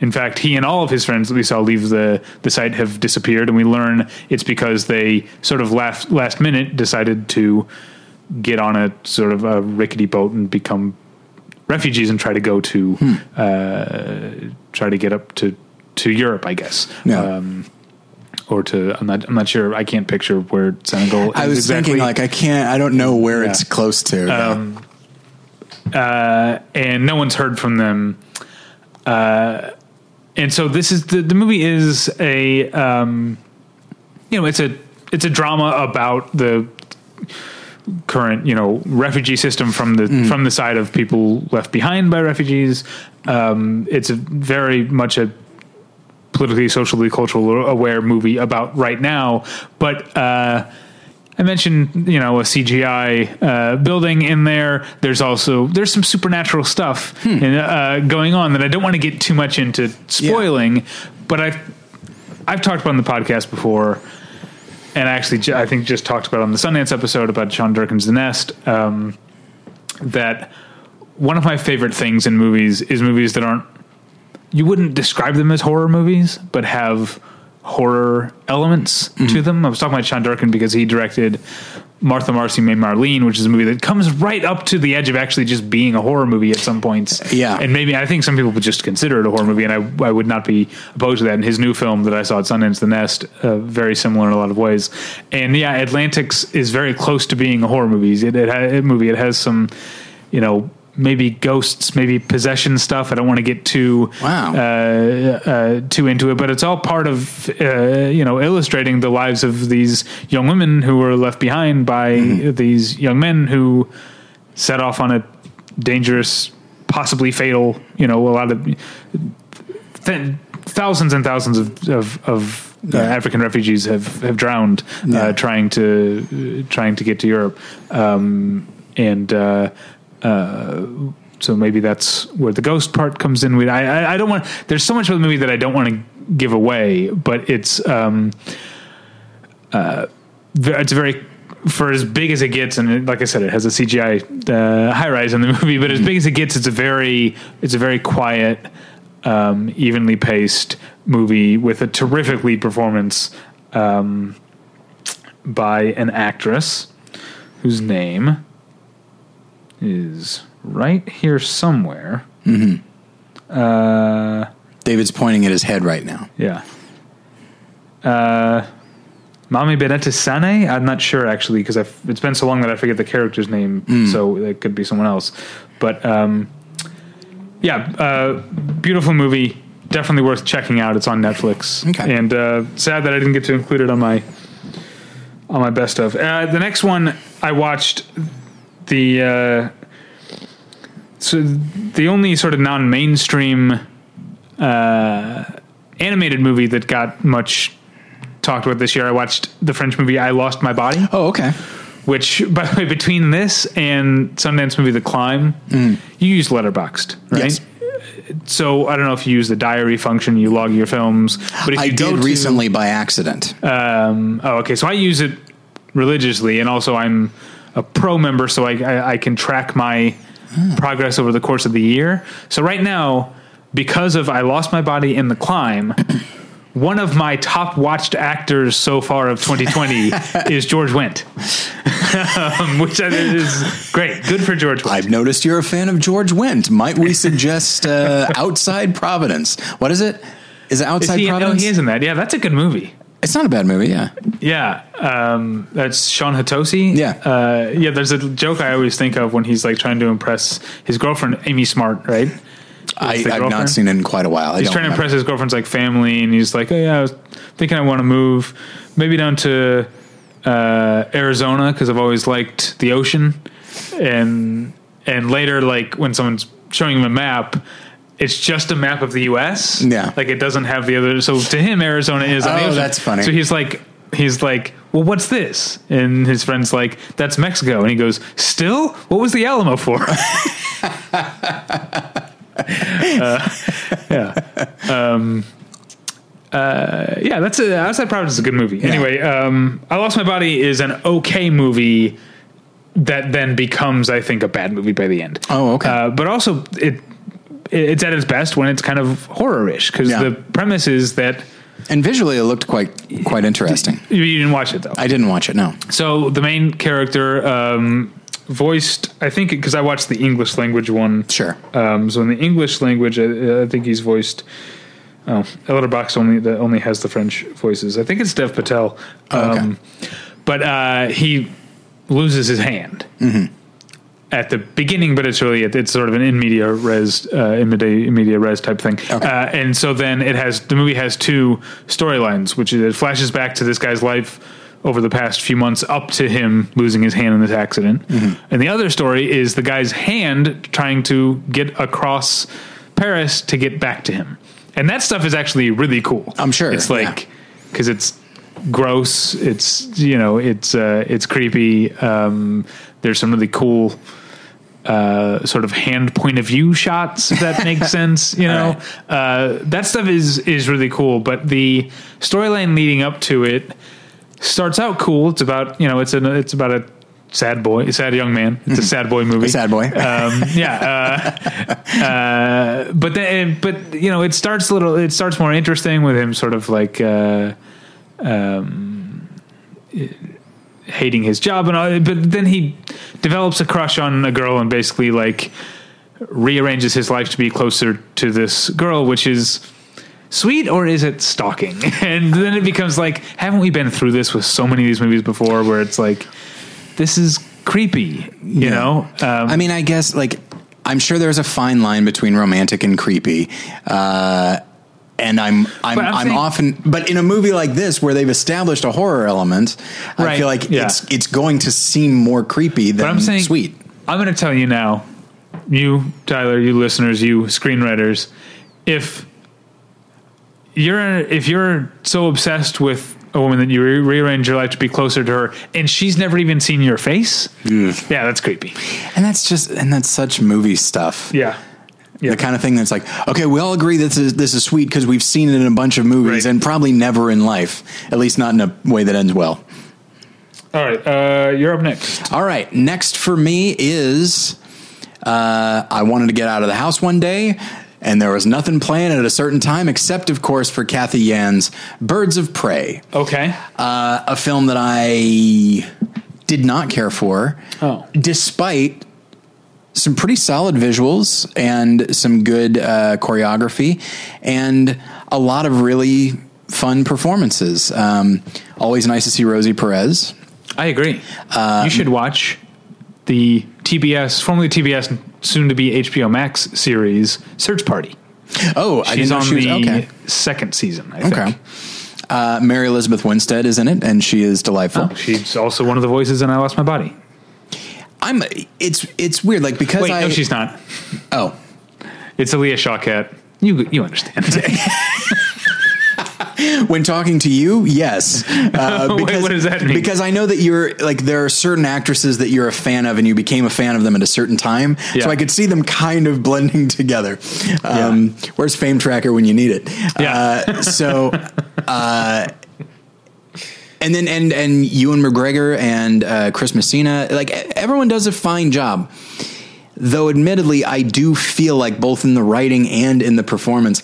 In fact, he and all of his friends that we saw leave the site have disappeared, and we learn it's because they sort of last minute decided to get on a sort of a rickety boat and become refugees and try to go to try to get up to Europe, I guess. Yeah. Or to, I'm not sure. I can't picture where Senegal is. I was exactly. Thinking, I don't know where it's close to. And no one's heard from them. And so this is the movie is a, it's a drama about the current, refugee system from the side of people left behind by refugees. It's very much a politically, socially, culturally aware movie about right now. But, I mentioned, a CGI building in there. There's some supernatural stuff going on that I don't want to get too much into spoiling, but I've talked about on the podcast before, and actually I think just talked about on the Sundance episode about Sean Durkin's The Nest, that one of my favorite things in movies is movies that you wouldn't describe them as horror movies, but have horror elements to them. I was talking about Sean Durkin because he directed Martha Marcy May Marlene, which is a movie that comes right up to the edge of actually just being a horror movie at some points. Yeah. And maybe I think some people would just consider it a horror movie, and I would not be opposed to that. And his new film that I saw at Sundance, The Nest, very similar in a lot of ways. And yeah, Atlantics is very close to being a horror movie. It has some, maybe ghosts, maybe possession stuff. I don't want to get too into it, but it's all part of, illustrating the lives of these young women who were left behind by these young men who set off on a dangerous, possibly fatal, a lot of thousands and thousands of African refugees have drowned, trying to get to Europe. So maybe that's where the ghost part comes in. I don't want. There's so much of the movie that I don't want to give away, but it's very, for as big as it gets, and like I said, it has a CGI high rise in the movie. But as big as it gets, it's a very quiet, evenly paced movie with a terrific lead performance by an actress whose name is right here somewhere. Mm-hmm. David's pointing at his head right now. Yeah. Mami Benetesane? I'm not sure, actually, because it's been so long that I forget the character's name, so it could be someone else. But, beautiful movie. Definitely worth checking out. It's on Netflix. Okay. And sad that I didn't get to include it on my best of. The next one I watched... The only sort of non-mainstream animated movie that got much talked about this year, I watched the French movie I Lost My Body. Oh, okay. Which, by the way, between this and Sundance movie The Climb, you use Letterboxd, right? Yes. So I don't know if you use the diary function, you log your films. But if I did recently by accident. Okay. So I use it religiously, and also I'm a pro member, so I can track my progress over the course of the year. So right now, because of I Lost My Body in The Climb, one of my top watched actors so far of 2020 is George Wendt, which is great. Good for George Wendt. I've noticed you're a fan of George Wendt. Might we suggest Outside Providence? What is it? Is it Outside Providence? No, he is in that. Yeah, that's a good movie. It's not a bad movie, yeah. Yeah, that's Sean Hatosi. Yeah. There's a joke I always think of when he's trying to impress his girlfriend, Amy Smart, right? I've not seen it in quite a while. He's trying to impress his girlfriend's family, and he's like, oh yeah, I was thinking I want to move maybe down to Arizona because I've always liked the ocean. And later, when someone's showing him a map, it's just a map of the U.S. Yeah, it doesn't have the other. So to him, Arizona is. On the ocean. That's funny. So he's like, well, what's this? And his friend's like, that's Mexico. And he goes, still? What was the Alamo for? Outside Providence is a good movie. Anyway, I Lost My Body is an okay movie. that then becomes, I think, a bad movie by the end. Oh, okay. But also, it's at its best when it's kind of horror-ish, because the premise is that... And visually, it looked quite interesting. You didn't watch it, though. I didn't watch it, no. So the main character... voiced, I think, because I watched the English language one. Sure. So in the English language, I think he's voiced. Oh, Letterboxd only has the French voices. I think it's Dev Patel. Okay. But he loses his hand at the beginning, but it's really it's sort of an in media res type thing. Okay. And so then the movie has two storylines, which it flashes back to this guy's life over the past few months up to him losing his hand in this accident. Mm-hmm. And the other story is the guy's hand trying to get across Paris to get back to him. And that stuff is actually really cool. I'm sure. It's like, cause it's gross. It's, it's creepy. There's some really cool, sort of hand point of view shots, if that makes sense. Right. That stuff is really cool, but the storyline leading up to it starts out cool. It's about, it's about a sad boy, a sad young man. It's a sad boy movie. A sad boy. But then, it starts more interesting with him sort of like, hating his job and all, but then he develops a crush on a girl and basically like rearranges his life to be closer to this girl, which is sweet, or is it stalking? And then it becomes like, haven't we been through this with so many of these movies before where it's like, this is creepy, you know? I mean, I guess, like, I'm sure there's a fine line between romantic and creepy. And but in a movie like this where they've established a horror element, right, I feel like it's going to seem more creepy than sweet. I'm going to tell you now, you, Tyler, you listeners, you screenwriters, if you're so obsessed with a woman that you rearrange your life to be closer to her and she's never even seen your face. Mm. Yeah. That's creepy. And that's such movie stuff. Yeah. The kind of thing that's like, okay, we all agree this is sweet, cause we've seen it in a bunch of movies, right, and probably never in life, at least not in a way that ends well. All right. You're up next. All right. Next for me is, I wanted to get out of the house one day, and there was nothing planned at a certain time, except, of course, for Kathy Yan's Birds of Prey. Okay. A film that I did not care for, despite some pretty solid visuals and some good choreography and a lot of really fun performances. Always nice to see Rosie Perez. I agree. You should watch the TBS, formerly TBS, soon to be HBO Max series, Search Party. Oh, she's on the second season, I think. Okay. Mary Elizabeth Winstead is in it, and she is delightful. Oh, she's also one of the voices in I Lost My Body. It's weird, like, because wait, no, she's not. Oh, it's Aaliyah Shawkat. You understand. When talking to you, yes. Because, wait, what does that mean? Because I know that you're like, there are certain actresses that you're a fan of and you became a fan of them at a certain time. Yeah. So I could see them kind of blending together. Where's Fame Tracker when you need it? Yeah. And then Ewan McGregor and Chris Messina, like, everyone does a fine job. Though admittedly, I do feel like both in the writing and in the performance,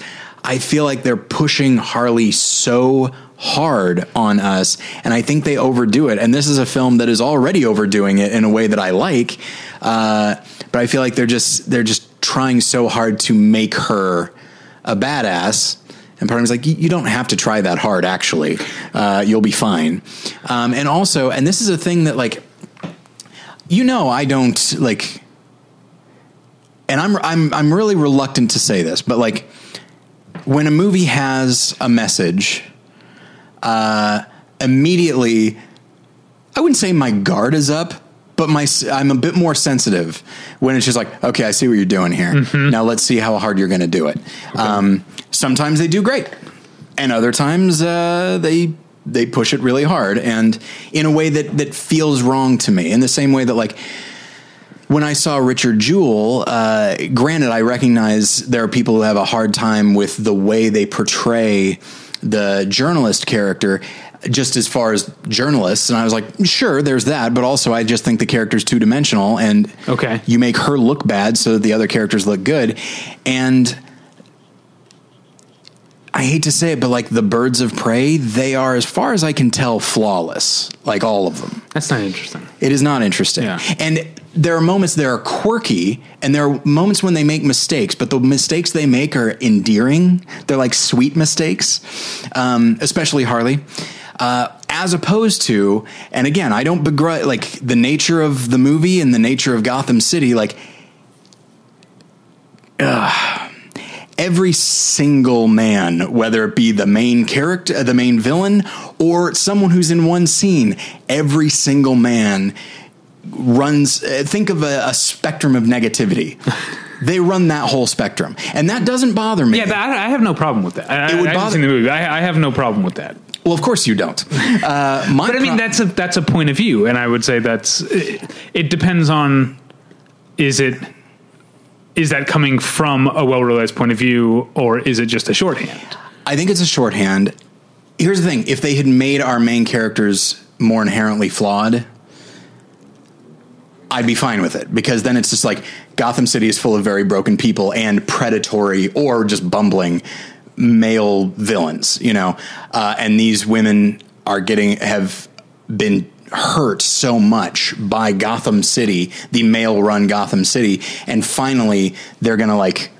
I feel like they're pushing Harley so hard on us, and I think they overdo it. And this is a film that is already overdoing it in a way that I like. But I feel like they're just trying so hard to make her a badass. And part of me is like, you don't have to try that hard, actually. You'll be fine. And also, and this is a thing that, like, I don't like, and I'm really reluctant to say this, but like, when a movie has a message, immediately, I wouldn't say my guard is up, but I'm a bit more sensitive when it's just like, okay, I see what you're doing here. Mm-hmm. Now let's see how hard you're going to do it. Okay. Sometimes they do great, and other times they push it really hard, and in a way that feels wrong to me. In the same way that, like, when I saw Richard Jewell, granted, I recognize there are people who have a hard time with the way they portray the journalist character, just as far as journalists. And I was like, sure, there's that. But also I just think the character's two dimensional, and okay, you make her look bad so that the other characters look good. And I hate to say it, but like the birds of prey, they are, as far as I can tell, flawless, like all of them. That's not interesting. It is not interesting. Yeah. And there are moments that are quirky, and there are moments when they make mistakes, but the mistakes they make are endearing. They're like sweet mistakes, especially Harley. As opposed to, and again, I don't begrudge like the nature of the movie and the nature of Gotham City, like every single man, whether it be the main character, the main villain, or someone who's in one scene, every single man runs, think of a spectrum of negativity. They run that whole spectrum. And that doesn't bother me. Yeah, I have no problem with that. I haven't seen the movie. I have no problem with that. Well, of course you don't. But I mean, that's a point of view. And I would say it depends on, is that coming from a well-realized point of view, or is it just a shorthand? I think it's a shorthand. Here's the thing. If they had made our main characters more inherently flawed, I'd be fine with it, because then it's just like Gotham City is full of very broken people and predatory or just bumbling male villains, you know, and these women have been hurt so much by Gotham City, the male run Gotham City. And finally they're going to like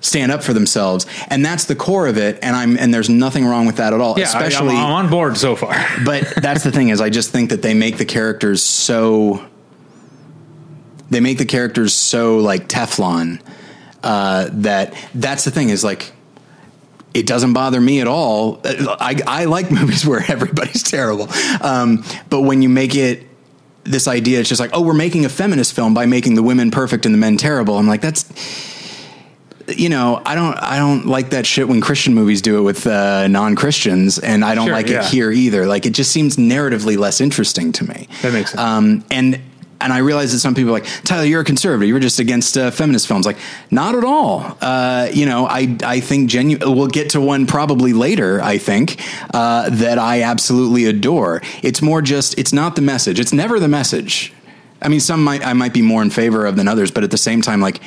stand up for themselves. And that's the core of it. And there's nothing wrong with that at all. Yeah, especially I'm on board so far, but that's the thing is I just think that they make the characters so like Teflon, that's the thing is like, it doesn't bother me at all. I like movies where everybody's terrible. But when you make it this idea, it's just like, oh, we're making a feminist film by making the women perfect and the men terrible. I'm like, that's, you know, I don't like that shit when Christian movies do it with non-Christians, and I don't it here either. Like, it just seems narratively less interesting to me. That makes sense. And I realize that some people are like, Tyler, you're a conservative. You're just against feminist films. Like, not at all. I think we'll get to one probably later, I think, that I absolutely adore. It's more just, it's not the message. It's never the message. I mean, I might be more in favor of than others, but at the same time, like,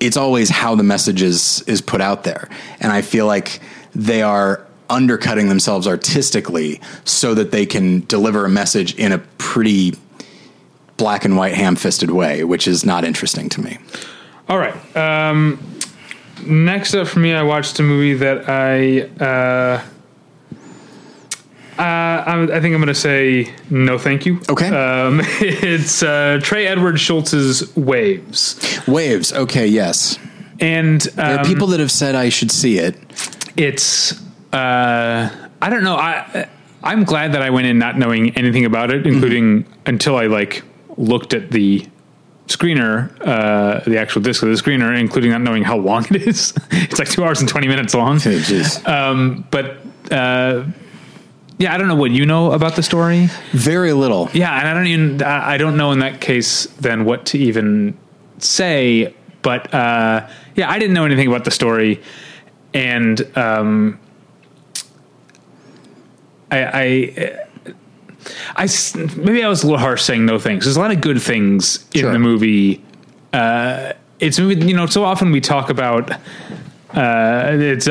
it's always how the message is put out there. And I feel like they are undercutting themselves artistically so that they can deliver a message in a pretty black and white ham-fisted way, which is not interesting to me. All right. Next up for me, I watched a movie that I think I'm going to say no thank you. Okay. It's Trey Edward Schultz's Waves. Waves. Okay, yes. And there are people that have said I should see it. It's I don't know. I'm glad that I went in not knowing anything about it, including until I like looked at the screener, the actual disc of the screener, including not knowing how long it is. It's like 2 hours and 20 minutes long. Jeez. I don't know what you know about the story. Very little. Yeah. And I don't know in that case then what to even say, but, I didn't know anything about the story. And, maybe I was a little harsh saying no thanks. There's a lot of good things in the movie. It's a movie, you know, so often we talk about, it's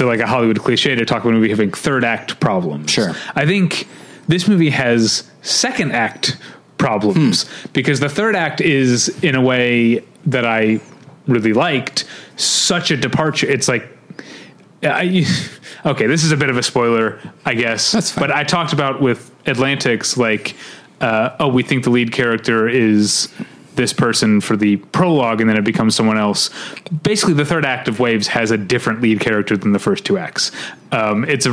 like a Hollywood cliche to talk about a movie having third act problems. Sure. I think this movie has second act problems because the third act is, in a way that I really liked, such a departure. It's like, okay, this is a bit of a spoiler, I guess. That's fine. But I talked about with Atlantics, like, we think the lead character is this person for the prologue, and then it becomes someone else. Basically, the third act of Waves has a different lead character than the first two acts. It's a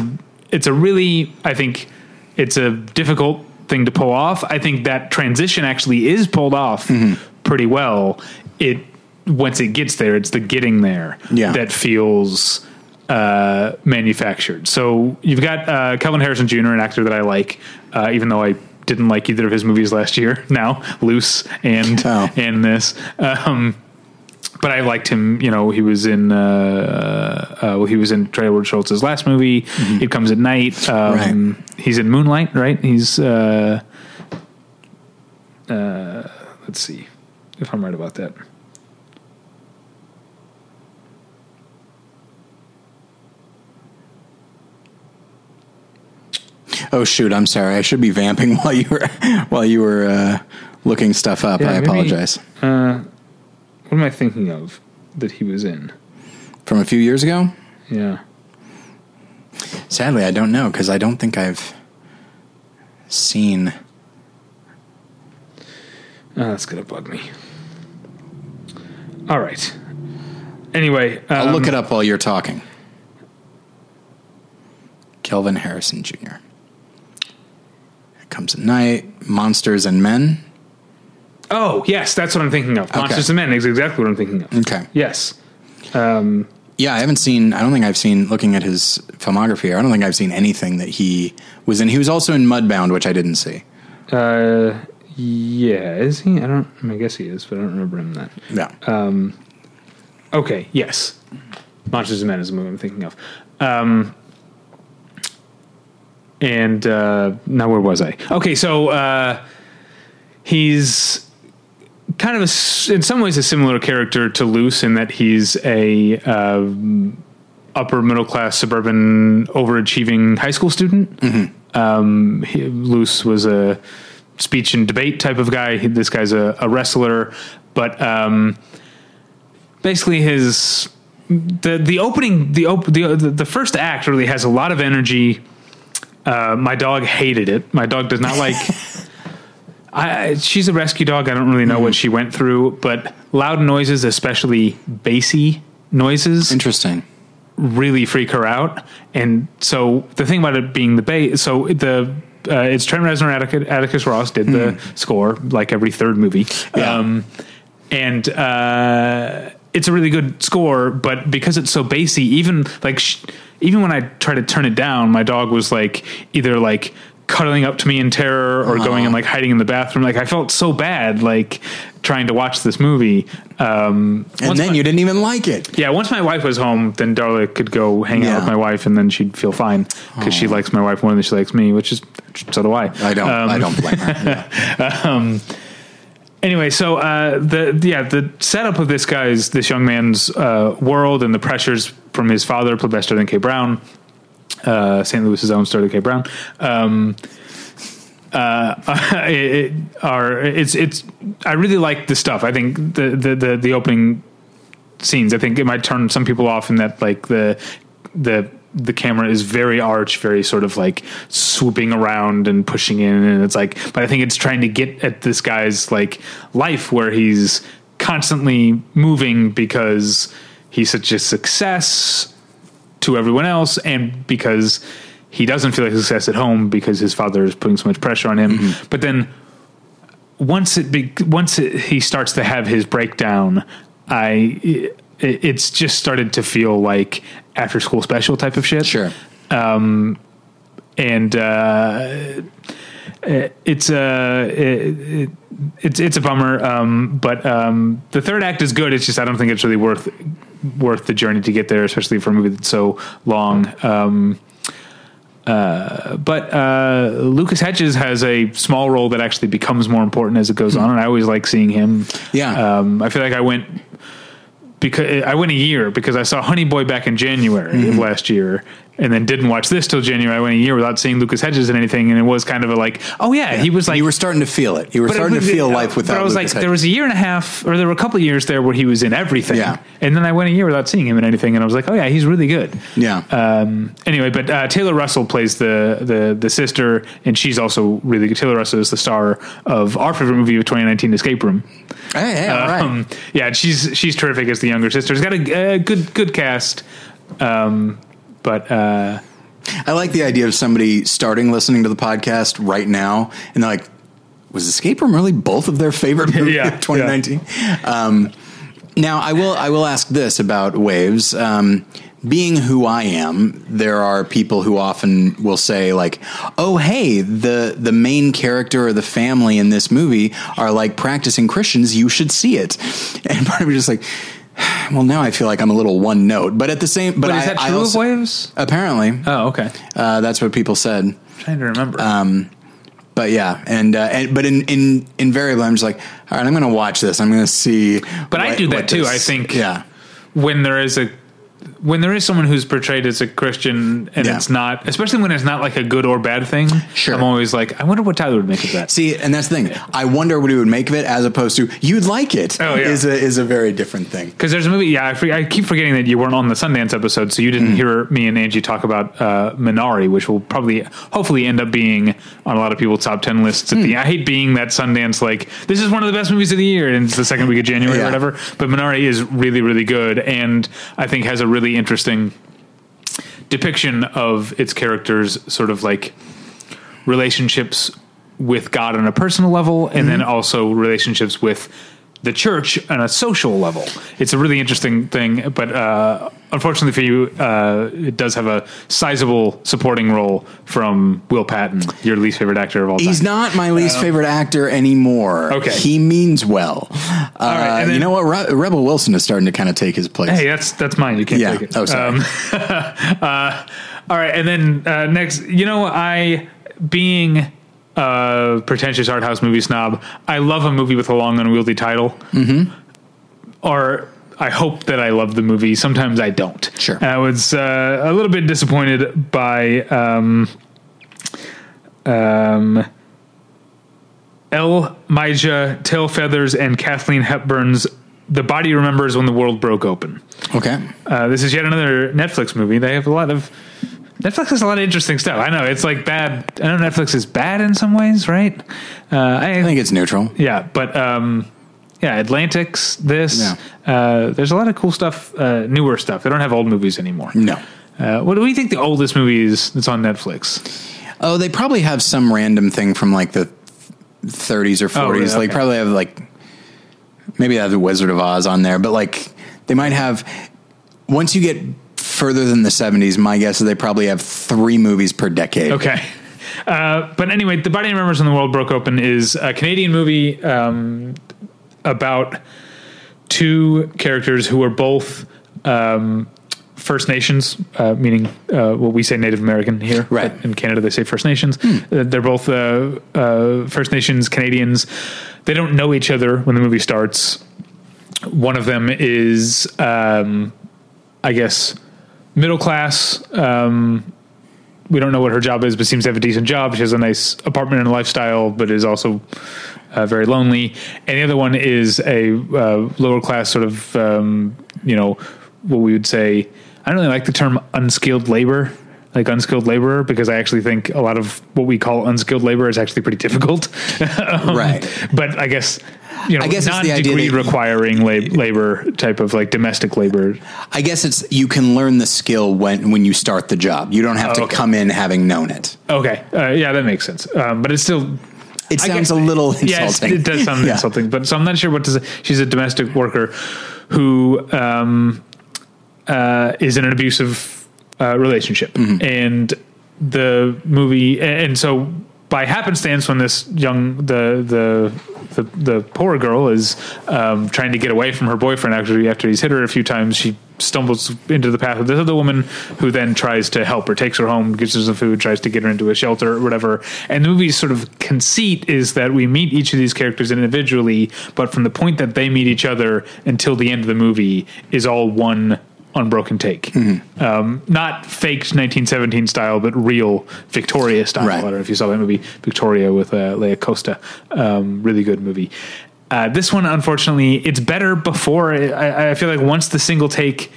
really, I think, it's a difficult thing to pull off. I think that transition actually is pulled off pretty well. Once it gets there, it's the getting there that feels manufactured. So you've got Kelvin Harrison Jr., an actor that I like, even though I didn't like either of his movies last year. Now Luce and this. But I liked him. You know, he was in he was in Trey Edward Schultz's last movie. Mm-hmm. It Comes at Night. Right. He's in Moonlight, right? He's let's see if I'm right about that. Oh shoot! I'm sorry. I should be vamping while you were looking stuff up. Yeah, I apologize. What am I thinking of that he was in from a few years ago? Yeah. Sadly, I don't know because I don't think I've seen. Oh, that's gonna bug me. All right. Anyway, I'll look it up while you're talking. Kelvin Harrison Jr. Comes at Night, Monsters and Men. Oh, yes, that's what I'm thinking of. Monsters and Men is exactly what I'm thinking of. Okay. Yes. Yeah, I haven't seen, I don't think I've seen, looking at his filmography, I don't think I've seen anything that he was in. He was also in Mudbound, which I didn't see. Yeah, is he? I mean, I guess he is, but I don't remember him that. Yeah. Okay, yes. Monsters and Men is the movie I'm thinking of. And now where was I? Okay, so he's kind of in some ways a similar character to Luce in that he's a upper middle class suburban overachieving high school student. Mm-hmm. Luce was a speech and debate type of guy. This guy's a wrestler, but basically his the first act really has a lot of energy. My dog hated it. My dog does not like, she's a rescue dog. I don't really know what she went through, but loud noises, especially bassy noises. Interesting. Really freak her out. And so the thing about it being the bass, so it's Trent Reznor, Atticus Ross did the score like every third movie. Yeah. It's a really good score, but because it's so bassy, even like even when I try to turn it down, my dog was like either like cuddling up to me in terror or going and like hiding in the bathroom. Like I felt so bad, like trying to watch this movie. And then you didn't even like it. Yeah. Once my wife was home, then Darla could go hang out with my wife and then she'd feel fine because she likes my wife more than she likes me, which is, so do I. I don't blame her. Yeah. Anyway, so the setup of this young man's world and the pressures from his father, played by Sterling K. Brown, St. Louis's own Sterling K. Brown, I really like the stuff. I think the opening scenes. I think it might turn some people off in that like the camera is very arch, very sort of like swooping around and pushing in. And it's like, but I think it's trying to get at this guy's like life where he's constantly moving because he's such a success to everyone else. And because he doesn't feel like success at home because his father is putting so much pressure on him. Mm-hmm. But then he starts to have his breakdown, it's just started to feel like after school special type of shit. Sure. It's a bummer. The third act is good. It's just, I don't think it's really worth the journey to get there, especially for a movie that's so long. Lucas Hedges has a small role that actually becomes more important as it goes on. And I always like seeing him. Yeah. I feel like I went a year because I saw Honey Boy back in January of last year and then didn't watch this till January. I went a year without seeing Lucas Hedges in anything. And it was kind of a like, oh yeah, he was like, you were starting to feel it. You were starting to feel life without Lucas Hedges. But I was like, there was a year and a half, or there were a couple of years there where he was in everything. Yeah. And then I went a year without seeing him in anything. And I was like, oh yeah, he's really good. Yeah. Anyway, but Taylor Russell plays the sister, and she's also really good. Taylor Russell is the star of our favorite movie of 2019, Escape Room. Hey, all right. Yeah, she's terrific as the younger sister. She's got a good cast, but I like the idea of somebody starting listening to the podcast right now and they're like, "Was Escape Room really both of their favorite movies of 2019?" Yeah. Now I will ask this about Waves. Being who I am, there are people who often will say like, oh, hey, the main character or the family in this movie are like practicing Christians. You should see it. And part of me just like, Well, now I feel like I'm a little one note, but at the same, but is that true of Waves? Apparently. Oh, okay. That's what people said. I'm trying to remember. But yeah, and but invariably, I'm just like, all right, I'm going to watch this. I'm going to see. But I do that too. I think when there is someone who's portrayed as a Christian and it's not, especially when it's not like a good or bad thing. Sure. I'm always like, I wonder what Tyler would make of that. See, and that's the thing. Yeah. I wonder what he would make of it, as opposed to you'd like it. Oh, yeah. is a very different thing. Because there's a movie. Yeah, I keep forgetting that you weren't on the Sundance episode, so you didn't hear me and Angie talk about Minari, which will probably hopefully end up being on a lot of people's top 10 lists. At I hate being that Sundance, like, this is one of the best movies of the year, and it's the second week of January or whatever. But Minari is really, really good, and I think has a really interesting depiction of its characters' sort of like relationships with God on a personal level, and then also relationships with the church on a social level. It's a really interesting thing, but unfortunately for you, it does have a sizable supporting role from Will Patton, your least favorite actor of all time. He's not my least favorite actor anymore. Okay. He means well. All right, and then, you know what? Rebel Wilson is starting to kind of take his place. Hey, that's mine. You can't take it. Oh, sorry. All right. And then next, you know, being pretentious art house movie snob, I love a movie with a long unwieldy title, or I hope that I love the movie. Sometimes I don't. Sure. And I was a little bit disappointed by El Mijah, Tail Feathers, and Kathleen Hepburn's The Body Remembers When the World Broke Open. Okay. This is yet another Netflix movie. They have a lot of Netflix has a lot of interesting stuff. I know it's like bad. I know Netflix is bad in some ways, right? I think it's neutral. Yeah, but Atlantics. There's a lot of cool stuff, newer stuff. They don't have old movies anymore. No. What do we think the oldest movie is that's on Netflix? Oh, they probably have some random thing from like the 30s or 40s. Oh, really? Okay. Like probably have like maybe they have The Wizard of Oz on there, but like they might have once you get further than the 70s, my guess is they probably have 3 movies per decade. Okay. But anyway, The Body Remembers When the World Broke Open is a Canadian movie about 2 characters who are both First Nations, meaning what we say Native American here. Right. In Canada, they say First Nations. They're both First Nations Canadians. They don't know each other when the movie starts. One of them is, I guess, middle class. We don't know what her job is, but seems to have a decent job. She has a nice apartment and a lifestyle, but is also very lonely. And the other one is a lower class sort of, what we would say. I don't really like the term unskilled labor, like unskilled laborer, because I actually think a lot of what we call unskilled labor is actually pretty difficult. Right. But I guess, non-degree requiring labor type of like domestic labor. I guess it's, you can learn the skill when you start the job. You don't have to come in having known it. Okay. That makes sense. But it's still, it sounds a little insulting. Yes, it does sound insulting, but so I'm not sure what to say. She's a domestic worker who, is in an abusive relationship, and the movie, and so by happenstance, when this young the poor girl is trying to get away from her boyfriend after he's hit her a few times, she stumbles into the path of this other woman, who then tries to help her, takes her home, gives her some food, tries to get her into a shelter or whatever. And the movie's sort of conceit is that we meet each of these characters individually, but from the point that they meet each other until the end of the movie is all one unbroken take. Not faked 1917 style, but real Victoria style. Right. I don't know if you saw that movie Victoria with Lea Costa. Really good movie. This one, unfortunately, it's better before. I feel like once the single take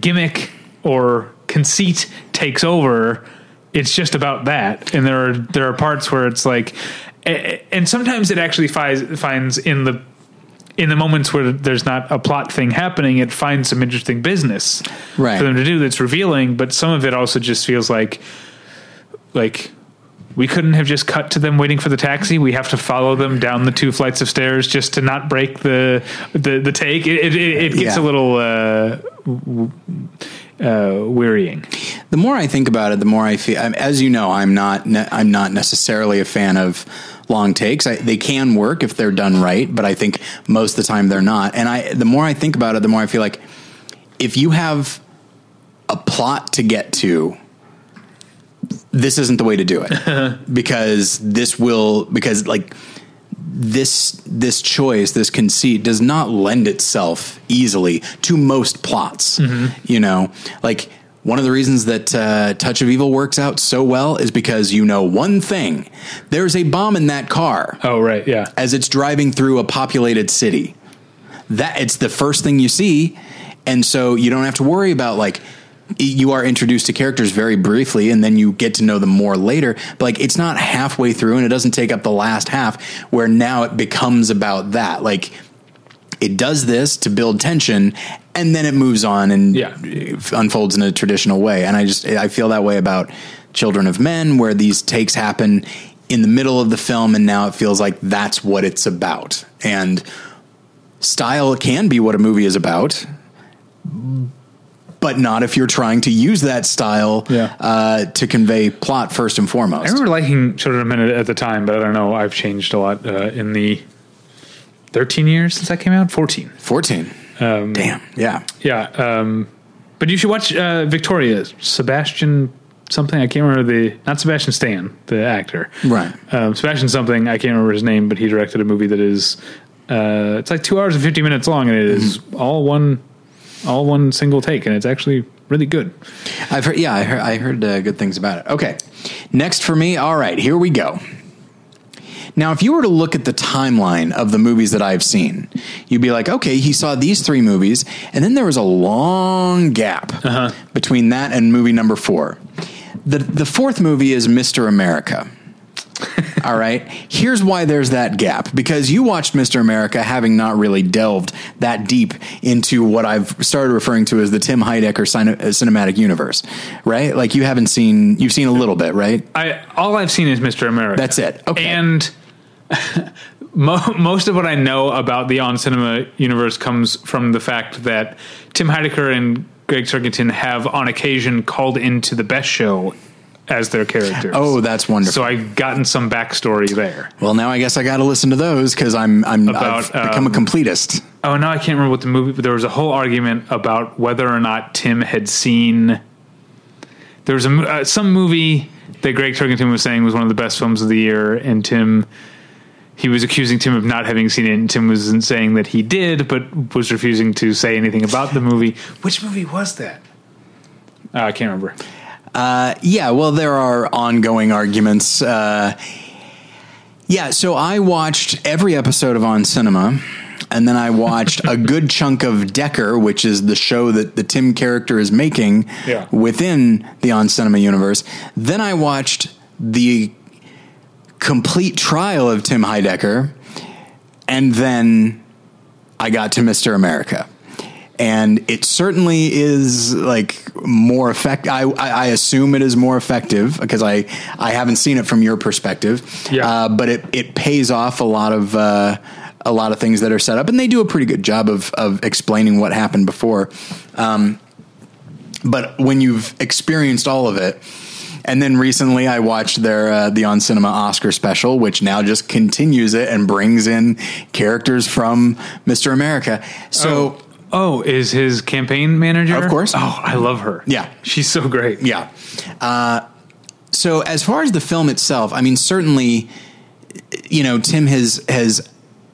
gimmick or conceit takes over, it's just about that. And there are parts where it's like, and sometimes it actually finds in the moments where there's not a plot thing happening, it finds some interesting business for them to do that's revealing. But some of it also just feels like. We couldn't have just cut to them waiting for the taxi. We have to follow them down the 2 flights of stairs just to not break the take. It gets a little wearying. The more I think about it, the more I feel. I'm not necessarily a fan of long takes. They can work if they're done right, but I think most of the time they're not. And the more I think about it, the more I feel like if you have a plot to get to, this isn't the way to do it because like this choice, this conceit does not lend itself easily to most plots, you know, like one of the reasons that Touch of Evil works out so well is because, you know, one thing, there's a bomb in that car. Oh, right. Yeah. As it's driving through a populated city, that it's the first thing you see. And so you don't have to worry about, like, you are introduced to characters very briefly and then you get to know them more later, but like it's not halfway through and it doesn't take up the last half where now it becomes about that. Like it does this to build tension and then it moves on and unfolds in a traditional way. And I feel that way about Children of Men, where these takes happen in the middle of the film. And now it feels like that's what it's about. And style can be what a movie is about, but not if you're trying to use that style to convey plot first and foremost. I remember liking Children of Men at the time, but I don't know. I've changed a lot in the 13 years since that came out. 14. Damn. Yeah. Yeah. But you should watch Victoria, Sebastian something. I can't remember not Sebastian Stan, the actor. Right. Sebastian something. I can't remember his name, but he directed a movie that is, it's like 2 hours and 50 minutes long. And it is all one single take, and it's actually really good. I heard good things about it. Okay, next for me. All right, here we go. Now, if you were to look at the timeline of the movies that I've seen, you'd be like, okay, he saw these three movies, and then there was a long gap between that and movie number 4. The fourth movie is Mr. America. All right. Here's why there's that gap, because you watched Mr. America having not really delved that deep into what I've started referring to as the Tim Heidecker cinematic universe, right? Like you haven't seen, you've seen a little bit, right? All I've seen is Mr. America. That's it. Okay. And most of what I know about the on cinema universe comes from the fact that Tim Heidecker and Greg Turkington have on occasion called into The Best Show as their characters. Oh, that's wonderful. So I've gotten some backstory there. Well, now I guess I got to listen to those because I've become a completist. Oh, now I can't remember what the movie, but there was a whole argument about whether or not Tim had seen. There was some movie that Greg Turkington was saying was one of the best films of the year. And he was accusing Tim of not having seen it. And Tim was saying that he did, but was refusing to say anything about the movie. Which movie was that? I can't remember. Yeah, well, there are ongoing arguments. So I watched every episode of On Cinema, and then I watched a good chunk of Decker, which is the show that the Tim character is making within the On Cinema universe. Then I watched the complete trial of Tim Heidecker, and then I got to Mr. America. And it certainly is like more effective. I assume it is more effective because I haven't seen it from your perspective. Yeah. But it pays off a lot of things that are set up, and they do a pretty good job of explaining what happened before. But when you've experienced all of it, and then recently I watched the On Cinema Oscar special, which now just continues it and brings in characters from Mr. America. So. Oh, is his campaign manager? Of course. Oh, I love her. Yeah. She's so great. Yeah. So as far as the film itself, I mean, certainly, you know, Tim has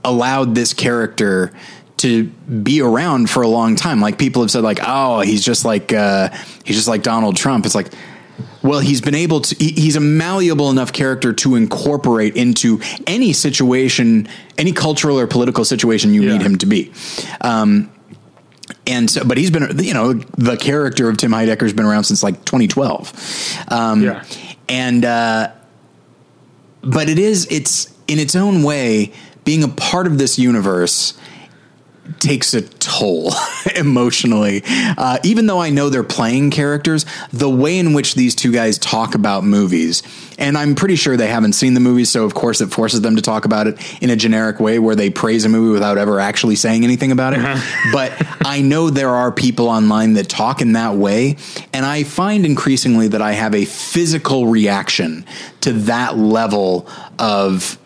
allowed this character to be around for a long time. Like people have said like, oh, he's just like Donald Trump. It's like, well, he's been able to, he's a malleable enough character to incorporate into any situation, any cultural or political situation you need him to be. And so, but he's been, you know, the character of Tim Heidecker has been around since like 2012. But it's in its own way, being a part of this universe takes a toll emotionally. Even though I know they're playing characters, the way in which these two guys talk about movies, and I'm pretty sure they haven't seen the movies, so of course it forces them to talk about it in a generic way where they praise a movie without ever actually saying anything about it. But I know there are people online that talk in that way, and I find increasingly that I have a physical reaction to that level of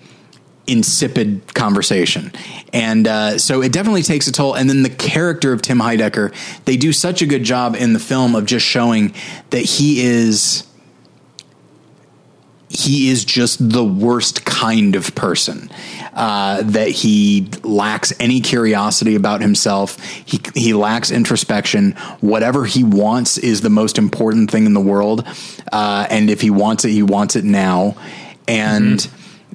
insipid conversation. And so it definitely takes a toll. And then the character of Tim Heidecker, they do such a good job in the film of just showing that he is just the worst kind of person, that he lacks any curiosity about himself. He lacks introspection. Whatever he wants is the most important thing in the world. And if he wants it, he wants it now. And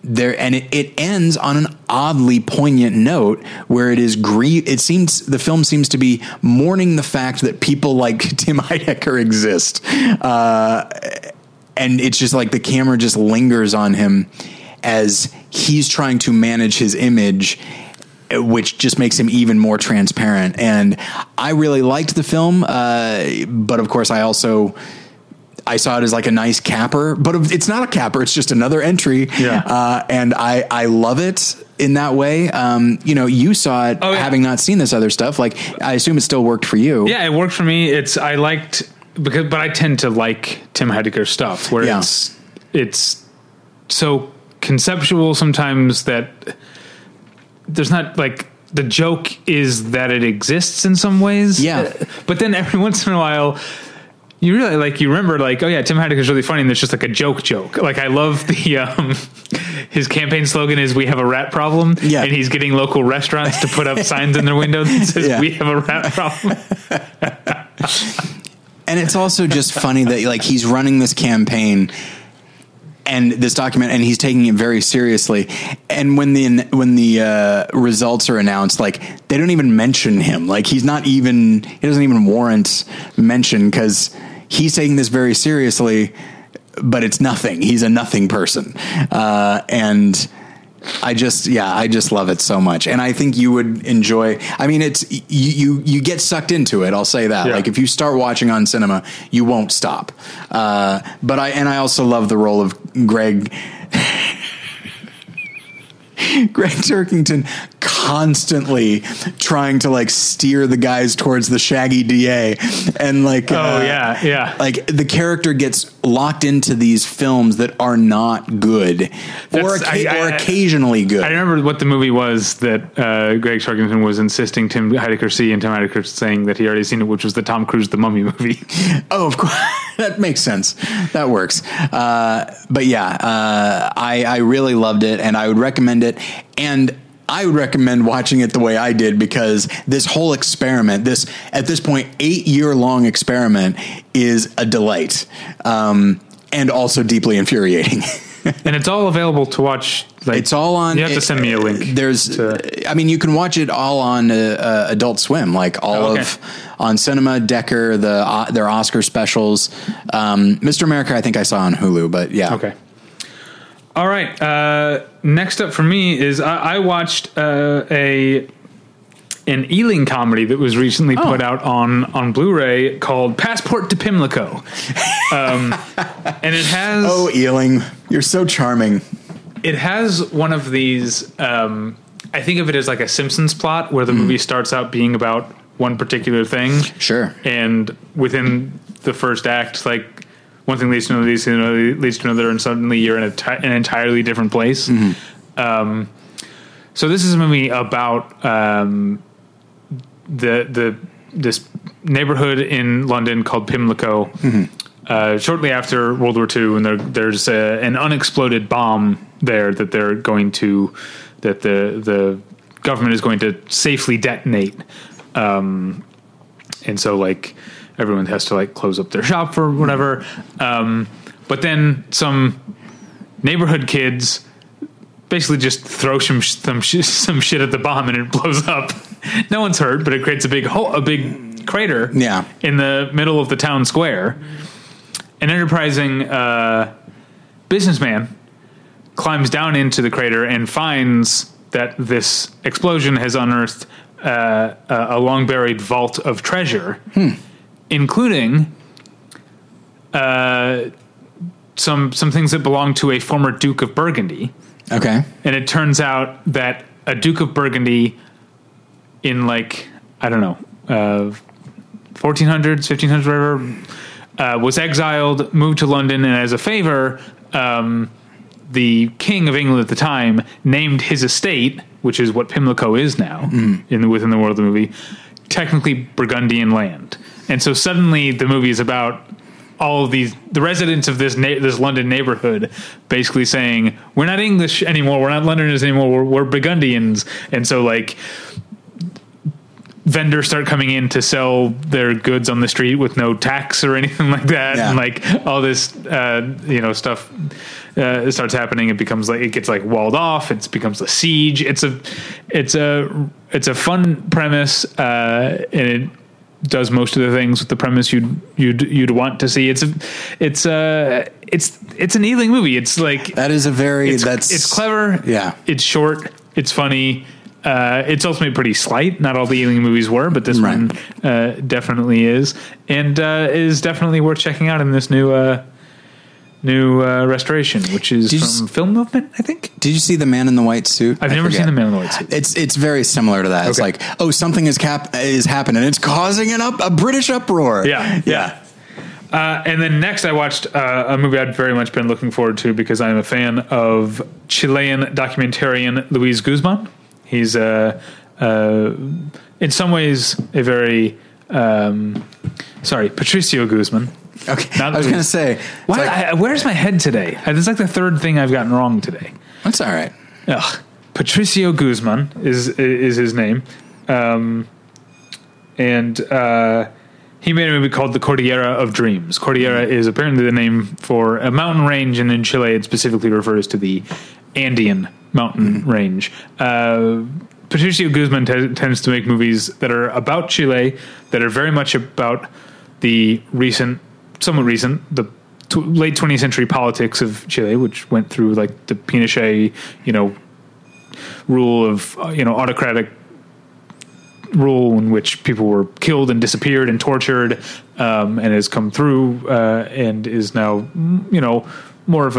it ends on an oddly poignant note where it is grief. It seems the film seems to be mourning the fact that people like Tim Heidecker exist. And it's just like the camera just lingers on him as he's trying to manage his image, which just makes him even more transparent. And I really liked the film. But of course I saw it as like a nice capper, but it's not a capper. It's just another entry. Yeah. And I love it in that way. You saw it having not seen this other stuff. Like, I assume it still worked for you. Yeah, it worked for me. I liked, but I tend to like Tim Heidecker's stuff where it's so conceptual sometimes that there's not like the joke is that it exists in some ways. Yeah. But then every once in a while you really you remember Tim Heidecker's really funny. And it's just like a joke. Like, I love the, his campaign slogan is "We have a rat problem." Yeah. And he's getting local restaurants to put up signs in their window that says "We have a rat problem." And it's also just funny that he's running this campaign and this document, and he's taking it very seriously. And when the results are announced, they don't even mention him. He doesn't even warrant mention because he's taking this very seriously, but it's nothing. He's a nothing person. And I just love it so much. And I think you would enjoy, it's, you get sucked into it. I'll say that. Yeah. If you start watching on cinema, you won't stop. But I also love the role of Greg Turkington constantly trying to steer the guys towards the shaggy DA and the character gets locked into these films that are not good or occasionally good. I remember what the movie was that Greg Turkington was insisting Tim Heidecker see, and Tim Heidecker saying that he already seen it, which was the Tom Cruise The Mummy movie. Oh, of course. That makes sense. That works. I really loved it, and I would recommend it. And I would recommend watching it the way I did, because this whole experiment, at this point, 8-year-long experiment, is a delight, and also deeply infuriating. And it's all available to watch. It's all on. You have to send me a link. You can watch it all on Adult Swim, on Cinema, Decker, their Oscar specials. Mr. America, I think I saw on Hulu, but yeah. Okay. All right. Next up for me is I watched an Ealing comedy that was recently put out on Blu-ray called Passport to Pimlico. And it has... Oh, Ealing, you're so charming. It has one of these... I think of it as a Simpsons plot where the movie starts out being about one particular thing. Sure. And within the first act, one thing leads to another, and suddenly you're in an entirely different place. Mm-hmm. So this is a movie about... this neighborhood in London called Pimlico, shortly after World War II, and there's an unexploded bomb there that the government is going to safely detonate, and so everyone has to close up their shop for whatever. But then some neighborhood kids basically just throw some shit at the bomb and it blows up. No one's hurt, but it creates a big crater in the middle of the town square. An enterprising businessman climbs down into the crater and finds that this explosion has unearthed a long-buried vault of treasure, including some things that belong to a former Duke of Burgundy. Okay. And it turns out that a Duke of Burgundy... in 1400s, 1500s, whatever, was exiled, moved to London, and as a favor, the king of England at the time named his estate, which is what Pimlico is now within the world of the movie, technically Burgundian land. And so suddenly the movie is about all these, the residents of this London neighborhood basically saying, we're not English anymore. We're not Londoners anymore. We're Burgundians. And so like vendors start coming in to sell their goods on the street with no tax or anything like that. Yeah. And like all this, stuff starts happening. It becomes like, it gets like walled off. It becomes a siege. It's a fun premise. And it does most of the things with the premise you'd want to see. It's an Ealing movie. It's like, that is a very, it's clever. Yeah. It's short. It's funny. It's ultimately pretty slight. Not all the Ealing movies were, but this one, definitely is, and, is definitely worth checking out in this new restoration, which is from Film Movement, I think. Did you see The Man in the White Suit? I've never seen The Man in the White Suit. It's very similar to that. Okay. It's like, oh, something is happening. It's causing a British uproar. Yeah. And then next I watched a movie I'd very much been looking forward to because I'm a fan of Chilean documentarian Luis Guzman. He's in some ways a very Patricio Guzman. Okay, I was going to say, where's my head today? It's like the third thing I've gotten wrong today. That's all right. Ugh. Patricio Guzman is his name. And he made a movie called The Cordillera of Dreams. Cordillera is apparently the name for a mountain range, and in Chile it specifically refers to the Andean mountain range. Patricio Guzman tends to make movies that are about Chile, that are very much about the somewhat recent, the late 20th century politics of Chile, which went through like the Pinochet, rule of, autocratic rule in which people were killed and disappeared and tortured, and has come through, and is now, more of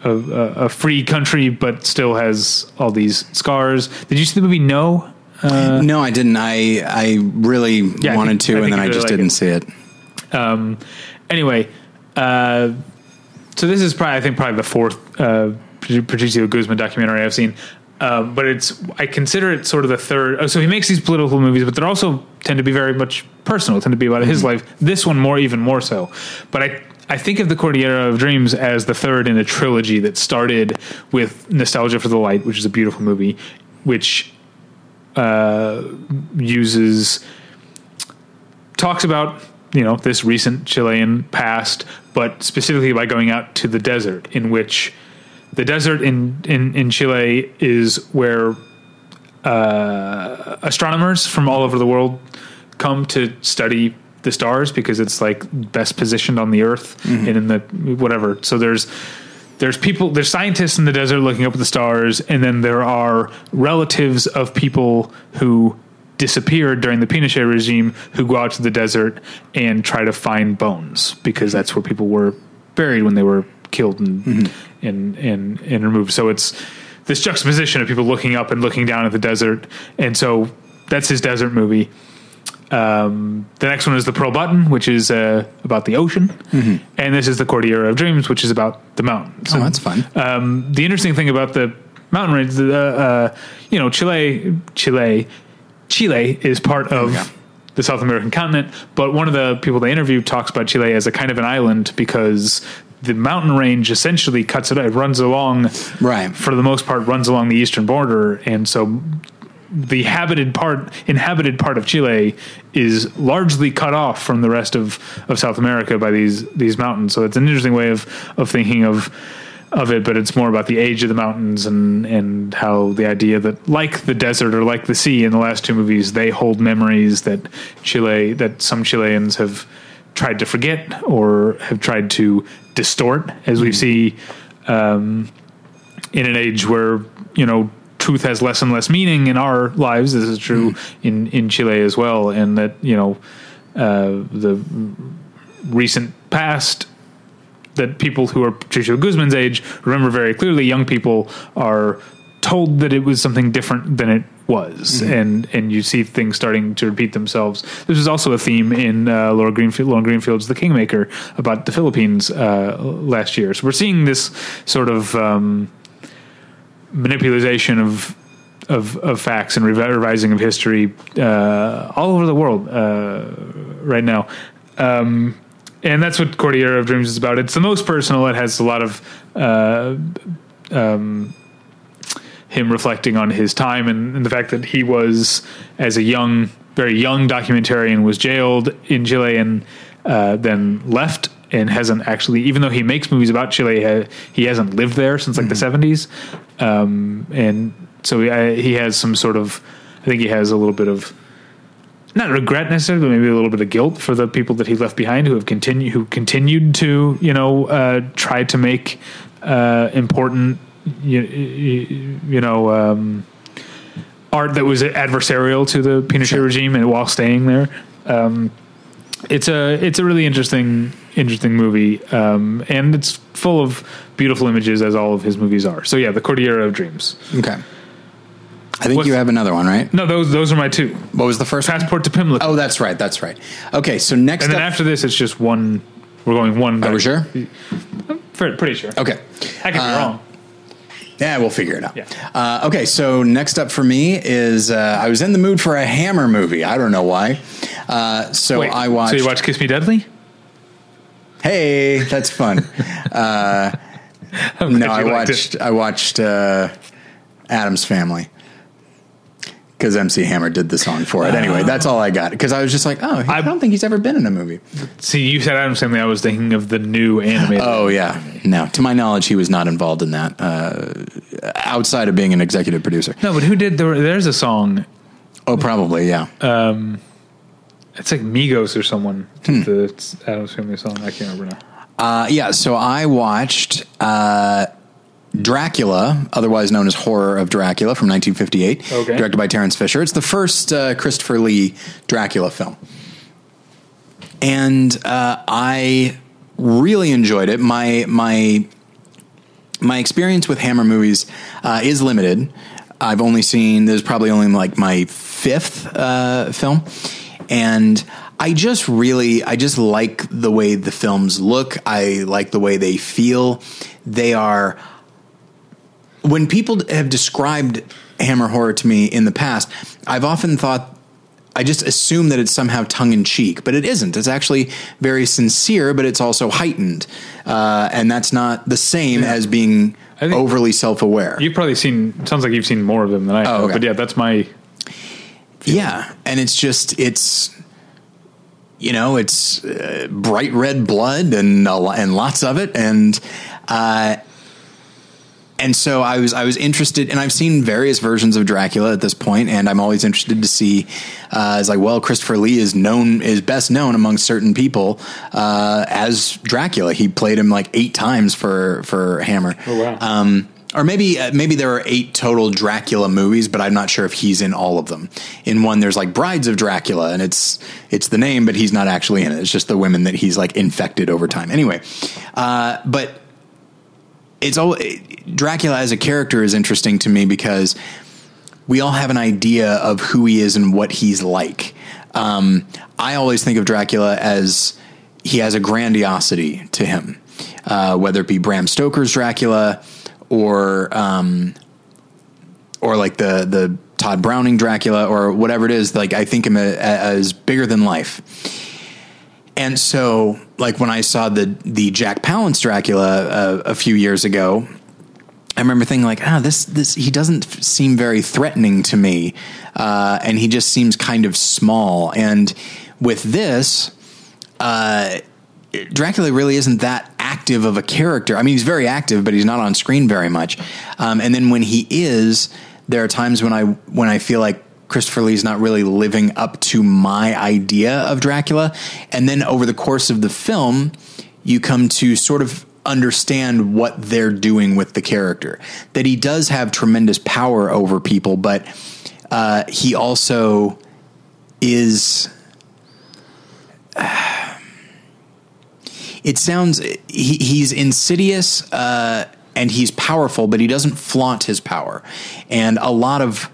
a free country, but still has all these scars. Did you see the movie? No. No, I didn't. I really wanted to, and then I just didn't see it. Anyway, so this is probably the fourth Patricio Guzman documentary I've seen, but I consider it sort of the third. So he makes these political movies, but they're also tend to be very much personal, tend to be about his life. This one even more so. But I think of The Cordillera of Dreams as the third in a trilogy that started with Nostalgia for the Light, which is a beautiful movie, which talks about, this recent Chilean past, but specifically by going out to the desert, in which the desert in Chile is where astronomers from all over the world come to study the stars because it's like best positioned on the earth and in the whatever. So there's scientists in the desert looking up at the stars, and then there are relatives of people who disappeared during the Pinochet regime who go out to the desert and try to find bones because that's where people were buried when they were killed and removed. So it's this juxtaposition of people looking up and looking down at the desert. And so that's his desert movie. The next one is The Pearl Button, which is about the ocean, and this is The Cordillera of Dreams, which is about the mountains. Oh, that's fun. The interesting thing about the mountain range, Chile is part of the South American continent, but one of the people they interviewed talks about Chile as a kind of an island because the mountain range essentially cuts it. It runs along, for the most part, runs along the eastern border, and so the inhabited part of Chile is largely cut off from the rest of South America by these mountains. So it's an interesting way of thinking of it, but it's more about the age of the mountains and how the idea that like the desert or like the sea in the last two movies, they hold memories that some Chileans have tried to forget or have tried to distort, as we see in an age where, truth has less and less meaning in our lives. This is true in Chile as well. And that, the recent past that people who are Patricio Guzman's age remember very clearly, young people are told that it was something different than it was, mm-hmm. and you see things starting to repeat themselves. This is also a theme in Lauren Greenfield's The Kingmaker about the Philippines last year. So we're seeing this sort of manipulation of facts and revising of history all over the world right now. And that's what Cordillera of Dreams is about. It's the most personal. It has a lot of him reflecting on his time and the fact that he was, as a young, very young documentarian, was jailed in Chile and then left and hasn't actually, even though he makes movies about Chile, he hasn't lived there since like mm-hmm. the 70s. And so he has some sort of, I think he has a little bit of, not regret necessarily, but maybe a little bit of guilt for the people that he left behind who have continued to, try to make important, art that was adversarial to the Pinochet regime and while staying there. It's a really interesting movie, and it's full of beautiful images, as all of his movies are. So yeah, The Cordillera of Dreams. Okay. I think you have another one, right? No, those are my two. What was the first Passport one? To Pimlico. Oh, that's right. Okay, so next and up. And then after this, it's just one. We're going one. Are we sure? I'm pretty sure. Okay. I could be wrong. Yeah, we'll figure it out. Yeah. Okay, so next up for me is I was in the mood for a Hammer movie. I don't know why. So you watched Kiss Me Deadly? Hey, that's fun. I watched Adam's Family. Because MC Hammer did the song for it. Anyway, that's all I got. Because I was just like, I don't think he's ever been in a movie. See, you said Adam's Family. I was thinking of the new animated. Oh, yeah. No, to my knowledge, he was not involved in that outside of being an executive producer. No, but who did? There's a song. Oh, probably, yeah. It's like Migos or someone did the Adam's Family song. I can't remember now. Yeah, so I watched... Dracula, otherwise known as Horror of Dracula, from 1958, directed by Terrence Fisher. It's the first Christopher Lee Dracula film. And I really enjoyed it. My experience with Hammer movies is limited. I've only seen, there's probably only like my fifth film. And I just like the way the films look. I like the way they feel. They are... When people have described Hammer horror to me in the past, I've often thought, I just assume that it's somehow tongue-in-cheek, but it isn't. It's actually very sincere, but it's also heightened, and that's not the same as being overly self-aware. You've probably seen, sounds like you've seen more of them than I have, but yeah, that's my feeling. Yeah, and it's just, it's bright red blood and lots of it, and so I was interested, and I've seen various versions of Dracula at this point, and I'm always interested to see. It's like, well, Christopher Lee is best known among certain people as Dracula. He played him like 8 times for Hammer. Oh wow! Or maybe there are 8 total Dracula movies, but I'm not sure if he's in all of them. In one, there's like Brides of Dracula, and it's the name, but he's not actually in it. It's just the women that he's like infected over time. Anyway, but. Dracula as a character is interesting to me because we all have an idea of who he is and what he's like. I always think of Dracula as he has a grandiosity to him, whether it be Bram Stoker's Dracula or like the Todd Browning Dracula or whatever it is. Like I think him as bigger than life. And so, like, when I saw the Jack Palance Dracula a few years ago, I remember thinking, like, this he doesn't seem very threatening to me, and he just seems kind of small. And with this, Dracula really isn't that active of a character. I mean, he's very active, but he's not on screen very much. And then when he is, there are times when I feel like Christopher Lee's not really living up to my idea of Dracula. And then over the course of the film, you come to sort of understand what they're doing with the character, that he does have tremendous power over people, but he also is... he's insidious and he's powerful, but he doesn't flaunt his power. And a lot of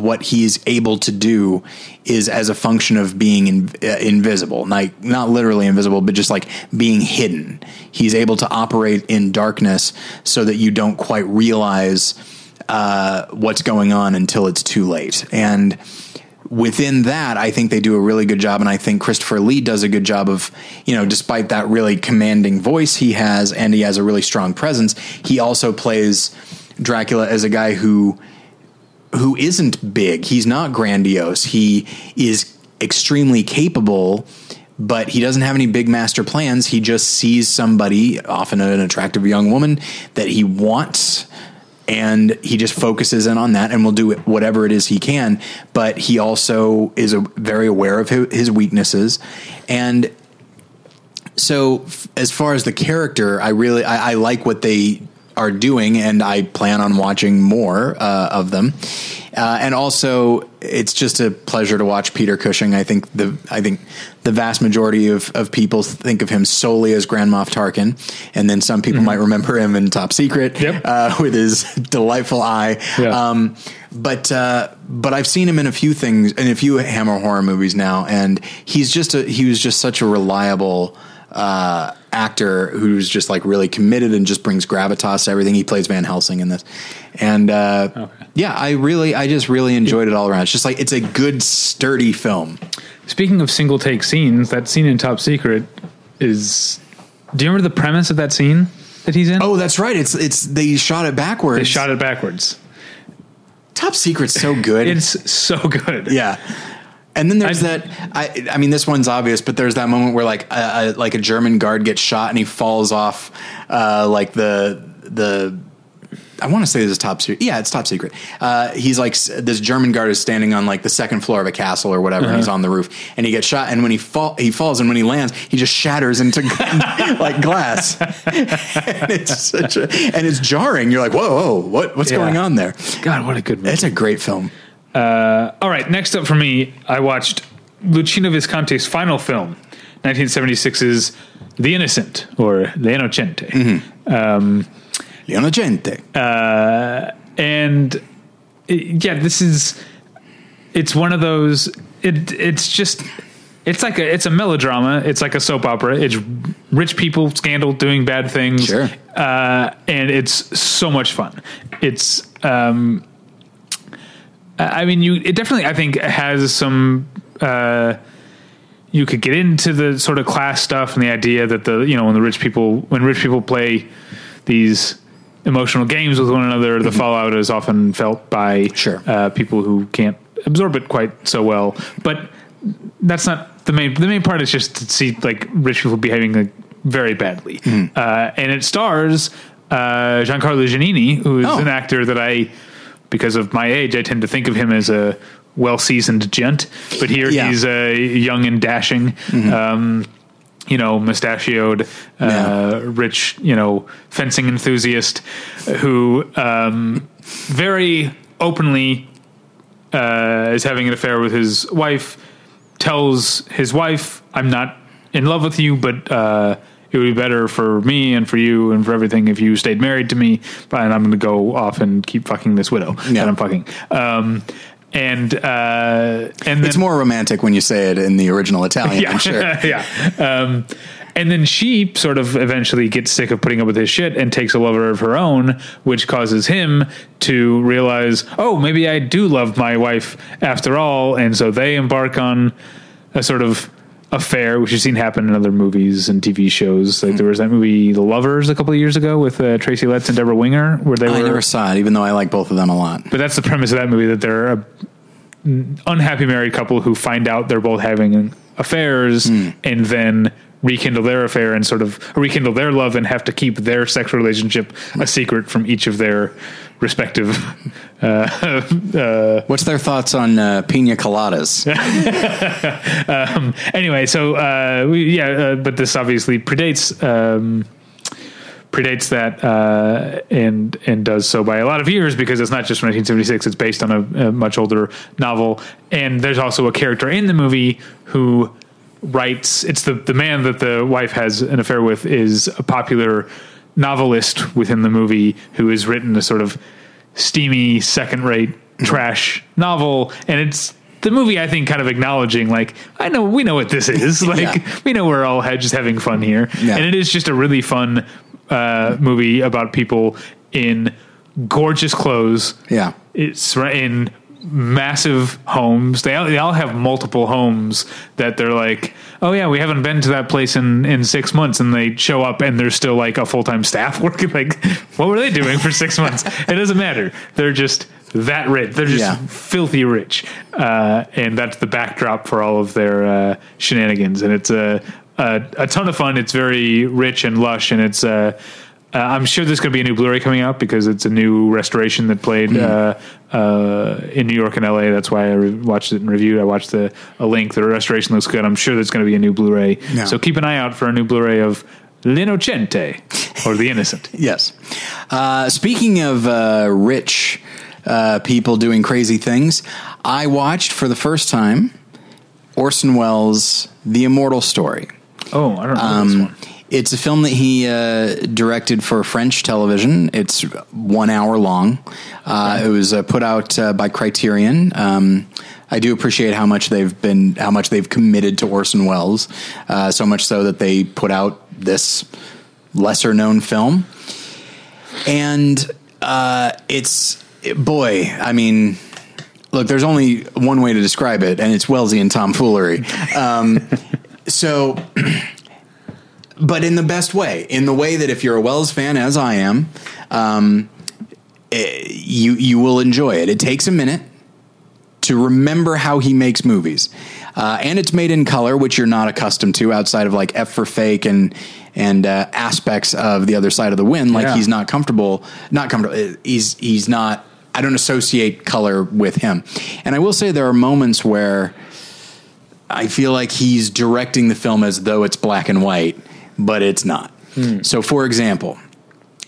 what he's able to do is as a function of being invisible, like not literally invisible, but just like being hidden. He's able to operate in darkness so that you don't quite realize what's going on until it's too late. And within that, I think they do a really good job. And I think Christopher Lee does a good job of, you know, despite that really commanding voice he has, and he has a really strong presence, he also plays Dracula as a guy who isn't big. He's not grandiose. He is extremely capable, but he doesn't have any big master plans. He just sees somebody, often an attractive young woman, that he wants, and he just focuses in on that and will do whatever it is he can. But he also is very aware of his weaknesses. And so as far as the character, I like what they are doing, and I plan on watching more of them. And also it's just a pleasure to watch Peter Cushing. I think the vast majority of people think of him solely as Grand Moff Tarkin. And then some people might remember him in Top Secret, with his delightful eye. Yeah. But I've seen him in a few Hammer horror movies now. And he was just such a reliable, actor who's just like really committed and just brings gravitas to everything. He plays Van Helsing in this. And, I just really enjoyed it all around. It's just like, it's a good sturdy film. Speaking of single take scenes, that scene in Top Secret is, do you remember the premise of that scene that he's in? Oh, that's right. They shot it backwards. Top Secret's so good. It's so good. Yeah. And then there's I mean, this one's obvious, but there's that moment where like a German guard gets shot and he falls off, like the I want to say this is Top Secret. Yeah, it's Top Secret. He's like, this German guard is standing on like the second floor of a castle or whatever. And he's on the roof and he gets shot. And when he falls and when he lands, he just shatters into like glass. And it's jarring. You're like, whoa, what's going on there? God, what a good movie. It's a great film. All right, next up for me, I watched Luchino Visconti's final film, 1976's The Innocent, or The Innocente. Mm-hmm. The Innocente. It's one of those, it's a melodrama. It's like a soap opera. It's rich people, scandal, doing bad things. Sure. And it's so much fun. It's, I mean, it definitely, I think, has some, you could get into the sort of class stuff and the idea that when rich people play these emotional games with one another, the fallout is often felt by people who can't absorb it quite so well. But that's not the main part is just to see like rich people behaving like very badly. Mm-hmm. And it stars, Giancarlo Giannini, who is an actor that because of my age, I tend to think of him as a well-seasoned gent, but here he's young and dashing, mustachioed, rich, fencing enthusiast who very openly is having an affair with his wife, tells his wife, I'm not in love with you, but it would be better for me and for you and for everything if you stayed married to me, and I'm going to go off and keep fucking this widow that I'm fucking. And then, it's more romantic when you say it in the original Italian, I'm sure. And then she sort of eventually gets sick of putting up with his shit and takes a lover of her own, which causes him to realize, oh, maybe I do love my wife after all. And so they embark on a sort of affair, which you've seen happen in other movies and TV shows. Like there was that movie The Lovers a couple of years ago with Tracy Letts and Deborah Winger, where I never saw it, even though I like both of them a lot. But that's the premise of that movie, that they're an unhappy married couple who find out they're both having affairs and then rekindle their affair and sort of rekindle their love and have to keep their sexual relationship a secret from each of their respective what's their thoughts on pina coladas? But this obviously predates that and does so by a lot of years, because it's not just from 1976, it's based on a much older novel. And there's also a character in the movie who writes, it's the man that the wife has an affair with is a popular novelist within the movie who has written a sort of steamy, second-rate trash novel, and it's the movie, I think, kind of acknowledging, like, I know, we know what this is. Like, yeah. We know we're all just having fun here. Yeah. And it is just a really fun movie about people in gorgeous clothes. Yeah. It's in massive homes. They all have multiple homes that they're like, oh yeah, we haven't been to that place in 6 months. And they show up and there's still like a full-time staff working. Like, what were they doing for 6 months? It doesn't matter. They're just that rich. They're just filthy rich. And that's the backdrop for all of their shenanigans. And it's a ton of fun. It's very rich and lush. And it's I'm sure there's going to be a new Blu-ray coming out because it's a new restoration that played in New York and LA. That's why I watched it and reviewed. I watched a link. The restoration looks good. I'm sure there's going to be a new Blu-ray. Yeah. So keep an eye out for a new Blu-ray of L'Innocente, or The Innocent. Yes. Speaking of rich people doing crazy things, I watched for the first time Orson Welles' The Immortal Story. Oh, I don't know this one. It's a film that he directed for French television. It's 1 hour long. It was put out by Criterion. I do appreciate how much they've committed to Orson Welles, so much so that they put out this lesser known film. And look, there's only one way to describe it, and it's Wellesian tomfoolery. But in the best way, in the way that if you're a Wells fan, as I am, you will enjoy it. It takes a minute to remember how he makes movies. And it's made in color, which you're not accustomed to outside of like F for Fake and aspects of The Other Side of the Wind. Like he's not comfortable. He's not, I don't associate color with him. And I will say there are moments where I feel like he's directing the film as though it's black and white, but it's not. So, for example,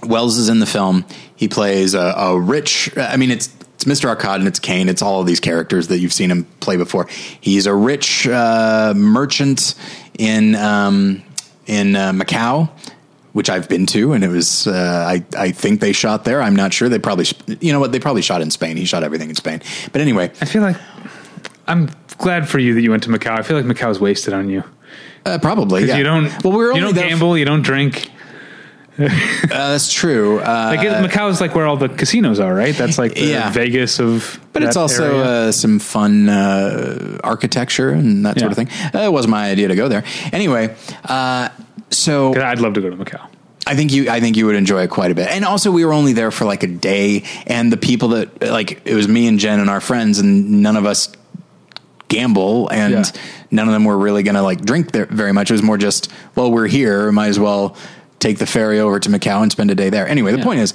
Wells is in the film. He plays a rich... I mean, it's Mr. Arcade and it's Kane. It's all of these characters that you've seen him play before. He's a rich merchant in Macau, which I've been to, and it was... I think they shot there. I'm not sure. They probably... You know what? They probably shot in Spain. He shot everything in Spain. But anyway... I feel like... I'm glad for you that you went to Macau. I feel like Macau's wasted on you. Probably, yeah. You don't. Well, you don't gamble. You don't drink. That's true. Macau's like where all the casinos are, right? That's like the Vegas of. But it's also some fun architecture and that sort of thing. It wasn't my idea to go there. Anyway, so I'd love to go to Macau. I think you would enjoy it quite a bit. And also we were only there for like a day, and the people that it was me and Jen and our friends, and none of us gamble, and none of them were really going to drink there very much. It was more just, well, we're here, might as well take the ferry over to Macau and spend a day there. Anyway, the point is,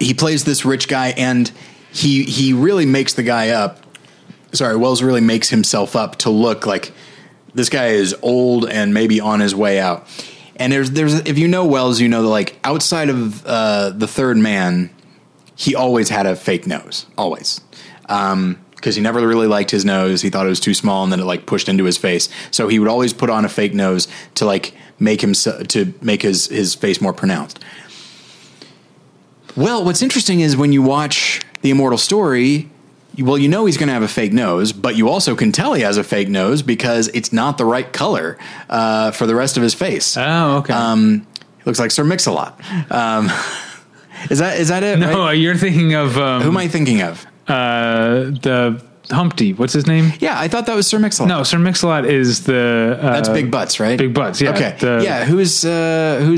he plays this rich guy, and he really makes the guy up. Sorry, Wells really makes himself up to look like this guy is old and maybe on his way out. And there's if you know Wells, you know that outside of The Third Man, he always had a fake nose, always. Because he never really liked his nose. He thought it was too small, and then it pushed into his face. So he would always put on a fake nose to make his face more pronounced. Well, what's interesting is when you watch The Immortal Story, he's going to have a fake nose, but you also can tell he has a fake nose because it's not the right color for the rest of his face. Oh, okay. It looks like Sir Mix-a-Lot. Is that it? No, right? You're thinking of who am I thinking of? The Humpty, what's his name? Yeah, I thought that was Sir Mix-a-Lot. No, Sir Mix-a-Lot is the that's Big Butts, right? Big Butts, yeah. Okay, who's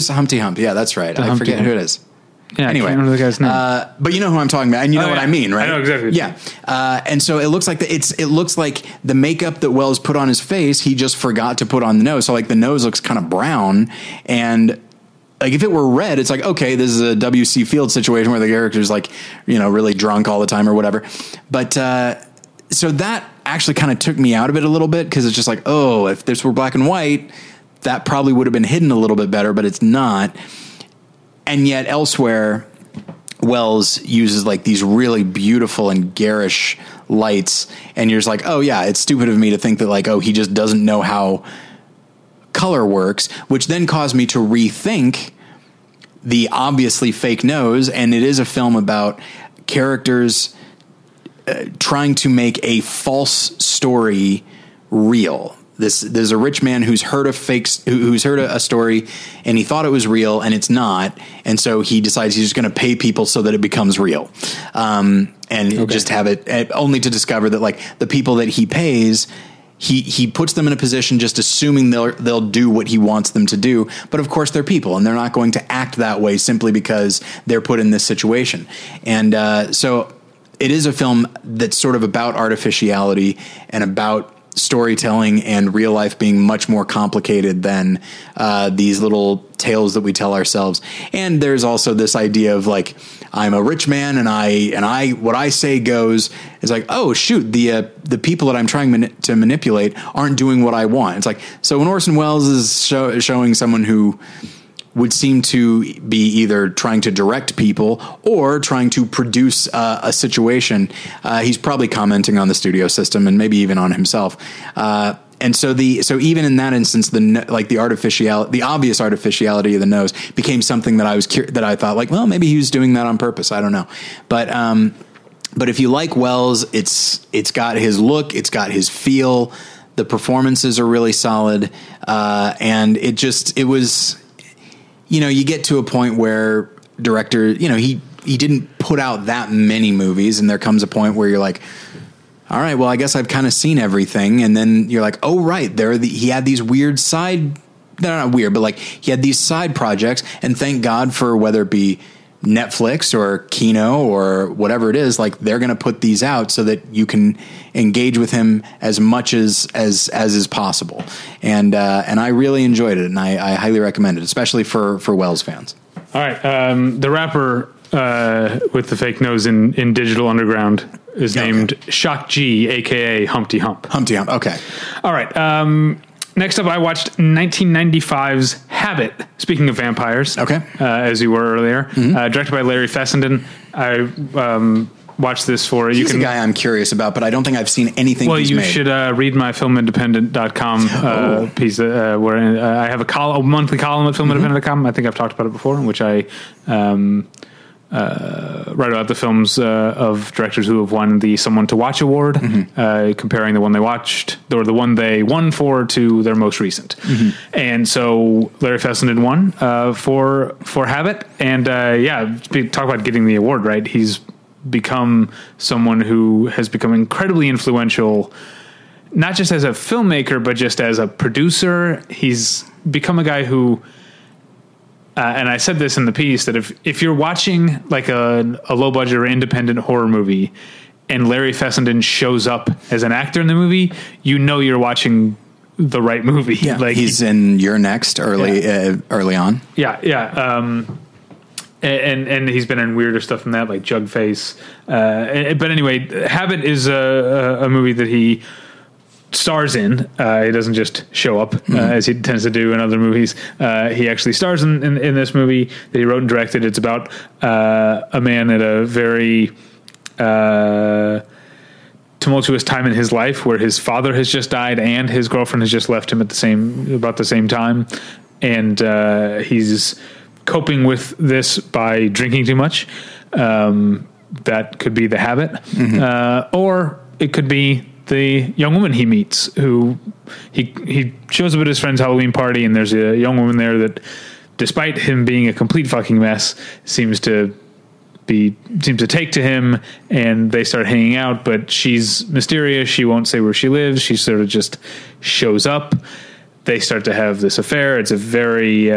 Humpty Hump? Yeah, that's right. I forget who it is. Yeah, anyway, I can't remember the guy's name. But you know who I'm talking about, and you know what I mean, right? I know exactly. Yeah, and so it looks like it looks like the makeup that Wells put on his face, he just forgot to put on the nose. So the nose looks kind of brown, and. If it were red, it's okay, this is a W.C. Fields situation where the character's really drunk all the time or whatever. But, so that actually kind of took me out of it a little bit, because it's just if this were black and white, that probably would have been hidden a little bit better, but it's not. And yet elsewhere, Wells uses these really beautiful and garish lights, and you're just it's stupid of me to think that he just doesn't know how color works, which then caused me to rethink the obviously fake nose. And it is a film about characters trying to make a false story real. There's a rich man who's heard a story and he thought it was real and it's not. And so he decides he's just going to pay people so that it becomes real. Just have it only to discover that like the people that he pays, he puts them in a position just assuming they'll do what he wants them to do. But of course they're people and they're not going to act that way simply because they're put in this situation. And so it is a film that's sort of about artificiality and about storytelling and real life being much more complicated than these little tales that we tell ourselves. And there's also this idea of like, I'm a rich man and I what I say goes. It's like, oh shoot, the people that I'm trying to manipulate aren't doing what I want. It's like, so when Orson Welles is showing someone who would seem to be either trying to direct people or trying to produce a situation. He's probably commenting on the studio system and maybe even on himself. And so even in that instance, the obvious artificiality of the nose became something that I was that I thought like, well, maybe he was doing that on purpose. I don't know. But if you like Wells, it's got his look, it's got his feel. The performances are really solid. You know, you get to a point where director, you know, he didn't put out that many movies. And there comes a point where you're like, all right, well, I guess I've kind of seen everything. And then you're like, oh, right. He had these weird side, they're not weird, but like he had these side projects. And thank God for whether it be Netflix or Kino or whatever it is, like they're going to put these out so that you can engage with him as much as is possible. And I really enjoyed it, and I highly recommend it, especially for Wells fans. All right. The rapper with the fake nose in Digital Underground is named Shock G, a.k.a. Humpty Hump. Humpty Hump. Okay. All right. Next up, I watched 1995's Habit. Speaking of vampires, as you were earlier, directed by Larry Fessenden. I watched this for you. He's a guy I'm curious about, but I don't think I've seen anything. Well, you should read my filmindependent.com piece where I have a monthly column at filmindependent.com. I think I've talked about it before, in which I write about the films of directors who have won the Someone to Watch Award, comparing the one they watched or the one they won for to their most recent. And so Larry Fessenden won for Habit. And talk about getting the award, right? He's become someone who has become incredibly influential, not just as a filmmaker, but just as a producer. He's become a guy who... and I said this in the piece, that if you're watching like a low budget or independent horror movie and Larry Fessenden shows up as an actor in the movie, you know you're watching the right movie. Yeah, like he's in You're Next early on. Yeah, yeah. And he's been in weirder stuff than that, like Jugface. But anyway, Habit is a movie that he stars in. He doesn't just show up as he tends to do in other movies. He actually stars in this movie that he wrote and directed. It's about a man at a very tumultuous time in his life, where his father has just died and his girlfriend has just left him at about the same time, and he's coping with this by drinking too much. That could be the habit, or it could be the young woman he meets, who he shows up at his friend's Halloween party, and there's a young woman there that, despite him being a complete fucking mess, seems to take to him, and they start hanging out. But she's mysterious. She won't say where she lives. She sort of just shows up. They start to have this affair. It's a very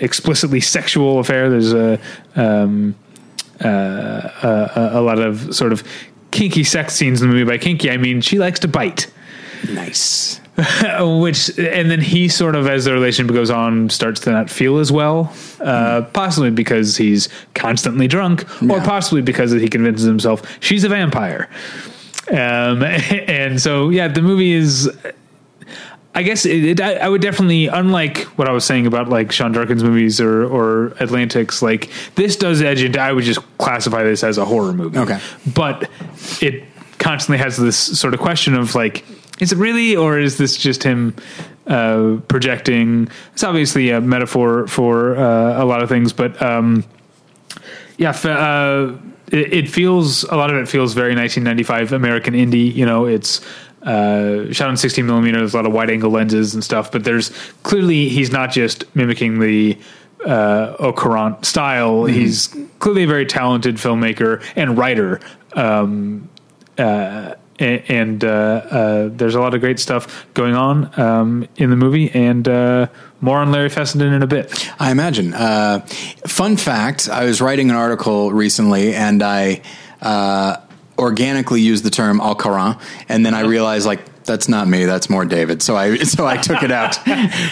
explicitly sexual affair. There's a lot of sort of kinky sex scenes in the movie. By kinky, I mean she likes to bite. Nice. And then he sort of, as the relationship goes on, starts to not feel as well, possibly because he's constantly drunk, or possibly because he convinces himself she's a vampire. And so, yeah, the movie is... I guess I would definitely, unlike what I was saying about like Sean Durkin's movies or Atlantics, like this does edge into, I would just classify this as a horror movie. Okay. But it constantly has this sort of question of like, is it really, or is this just him projecting. It's obviously a metaphor for a lot of things, but it feels, a lot of it feels very 1995 American indie. You know, it's shot on 16 millimeter. There's a lot of wide angle lenses and stuff, but there's clearly, he's not just mimicking the au courant style. Mm-hmm. He's clearly a very talented filmmaker and writer. There's a lot of great stuff going on in the movie, and more on Larry Fessenden in a bit, I imagine. Fun fact, I was writing an article recently, and I organically used the term au courant, and then I realized, like, that's not me. That's more David. So I took it out.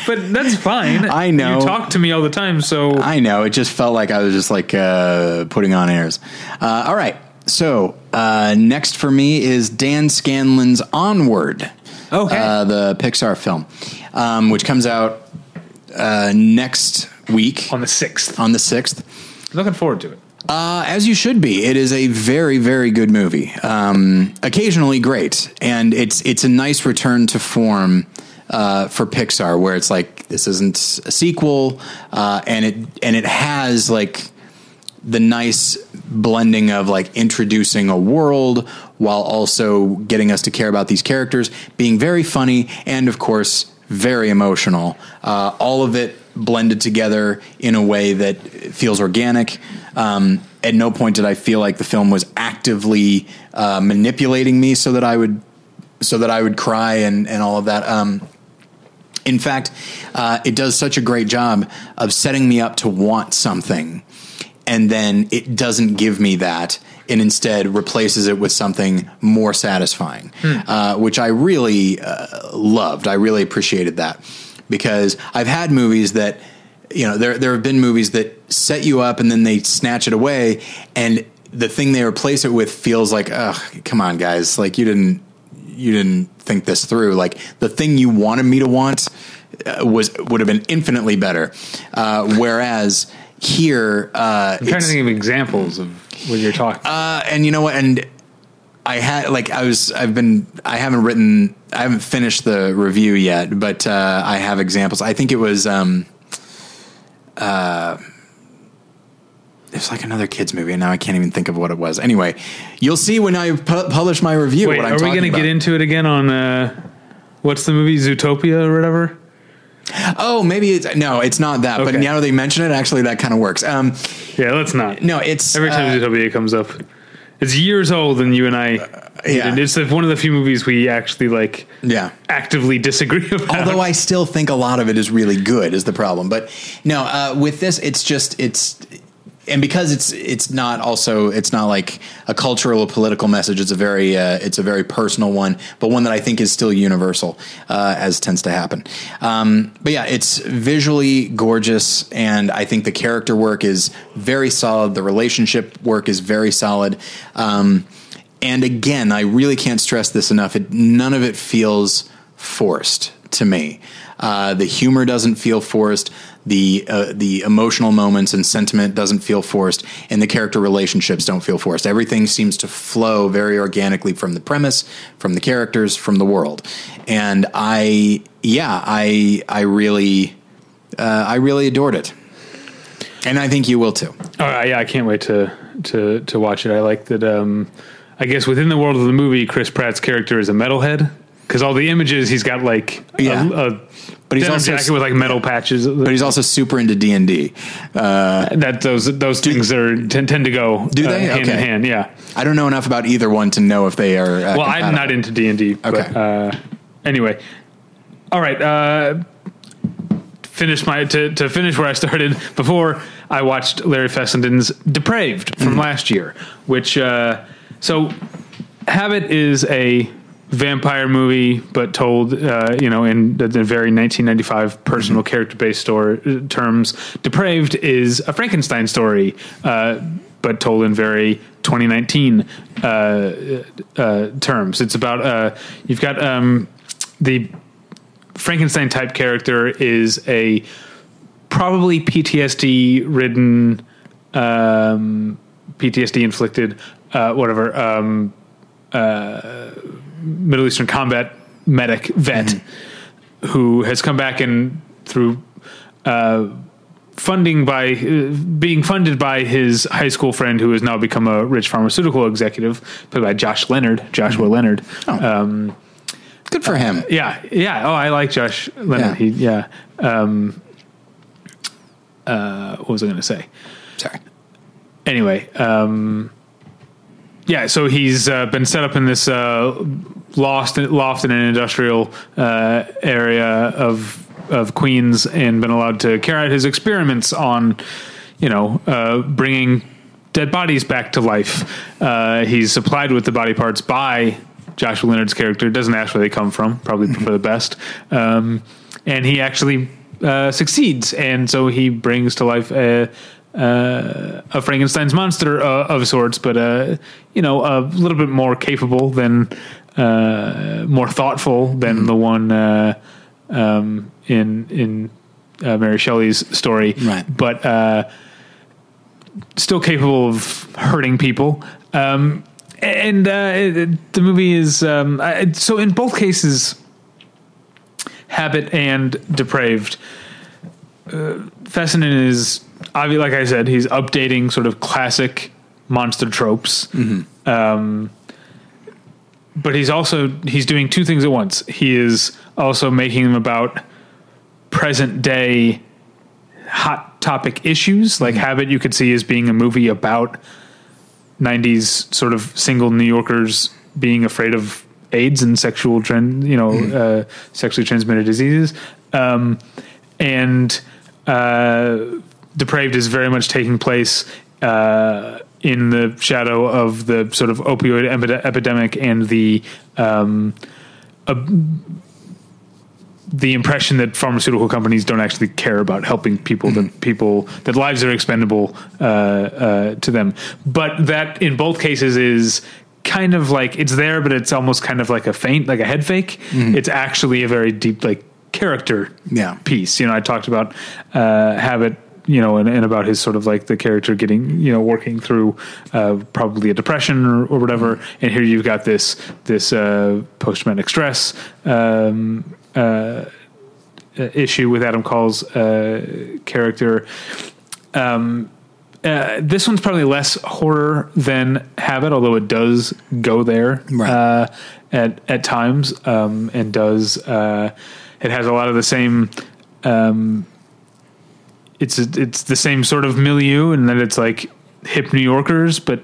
But that's fine. I know. You talk to me all the time, so I know. It just felt like I was just like putting on airs. All right. So next for me is Dan Scanlon's Onward. Okay. The Pixar film, which comes out next week on the 6th. Looking forward to it. As you should be. It is a very, very good movie. Occasionally great. And it's a nice return to form, for Pixar, where it's like, this isn't a sequel. And it has like the nice blending of like introducing a world while also getting us to care about these characters, being very funny. And of course, very emotional. All of it blended together in a way that feels organic. At no point did I feel like the film was actively manipulating me so that I would cry and all of that. In fact, it does such a great job of setting me up to want something, and then it doesn't give me that, and instead replaces it with something more satisfying, which I really loved. I really appreciated that. Because I've had movies that, you know, there have been movies that set you up and then they snatch it away, and the thing they replace it with feels like, ugh, come on, guys, like you didn't think this through. Like the thing you wanted me to want would have been infinitely better. Whereas here, I'm trying to think of examples of what you're talking. And you know what? And I had like I was I've been I haven't finished the review yet, but I have examples. I think it was it's like another kids movie, and now I can't even think of what it was. Anyway, you'll see when I publish my review. Wait, what I'm talking about. Are we going to get into it again on what's the movie, Zootopia or whatever? Oh, maybe it's not that. Okay. But now they mention it, actually, that kind of works. Yeah, let's not. No, it's every time Zootopia comes up. It's years old, and you and I. Yeah. And it's like one of the few movies we actually like. Yeah. Actively disagree about. Although I still think a lot of it is really good, is the problem. But no, with this, and because it's not like a cultural or political message. It's a very personal one, but one that I think is still universal, as tends to happen. But yeah, it's visually gorgeous, and I think the character work is very solid. The relationship work is very solid. And again, I really can't stress this enough. None of it feels forced to me. The humor doesn't feel forced. The emotional moments and sentiment doesn't feel forced, and the character relationships don't feel forced. Everything seems to flow very organically from the premise, from the characters, from the world. And I really adored it. And I think you will too. All right, yeah, I can't wait to watch it. I like that. I guess within the world of the movie, Chris Pratt's character is a metalhead. Because all the images, he's got like a but he's also jacket with like metal patches. But he's also super into D&D. That those things tend to go hand in hand. Yeah, I don't know enough about either one to know if they are. Well, compatible. I'm not into D&D. Okay. But, anyway, all right. To finish where I started before, I watched Larry Fessenden's Depraved from last year, which Habit is a vampire movie, but told, in the very 1995 personal character-based terms. Depraved is a Frankenstein story, but told in very 2019 terms. It's about you've got the Frankenstein-type character is a probably PTSD-ridden, PTSD-inflicted, middle Eastern combat medic vet who has come back and through being funded by his high school friend, who has now become a rich pharmaceutical executive, played by Joshua mm-hmm. Leonard. Oh. Good for him. Yeah. Oh, I like Josh Leonard. Yeah. What was I going to say? Sorry. Anyway. Yeah. So he's been set up in this loft in an industrial area of Queens, and been allowed to carry out his experiments on, bringing dead bodies back to life. He's supplied with the body parts by Joshua Leonard's character. Doesn't ask where they come from, probably for the best. And he actually succeeds. And so he brings to life a Frankenstein's monster of sorts, but, a little bit more capable than, more thoughtful than the one, in Mary Shelley's story, right. But still capable of hurting people. The movie is so in both cases, Habit and Depraved. Fessenden is obviously, like I said, he's updating sort of classic monster tropes. Mm-hmm. But he's doing two things at once. He is also making them about present day hot topic issues. Like Habit, you could see as being a movie about 90s sort of single New Yorkers being afraid of AIDS and sexually transmitted diseases. Depraved is very much taking place in the shadow of the sort of opioid epidemic and the impression that pharmaceutical companies don't actually care about helping people, mm-hmm. that lives are expendable to them. But that in both cases is kind of like, it's there, but it's almost kind of like a feint, like a head fake. Mm-hmm. It's actually a very deep, like, character piece. I talked about Habit, and about his sort of like the character getting, working through probably a depression or whatever. And here you've got this post-traumatic stress issue with Adam Cole's character. This one's probably less horror than Habit, although it does go there at times, and does it has a lot of the same. It's the same sort of milieu, and then it's like hip New Yorkers, but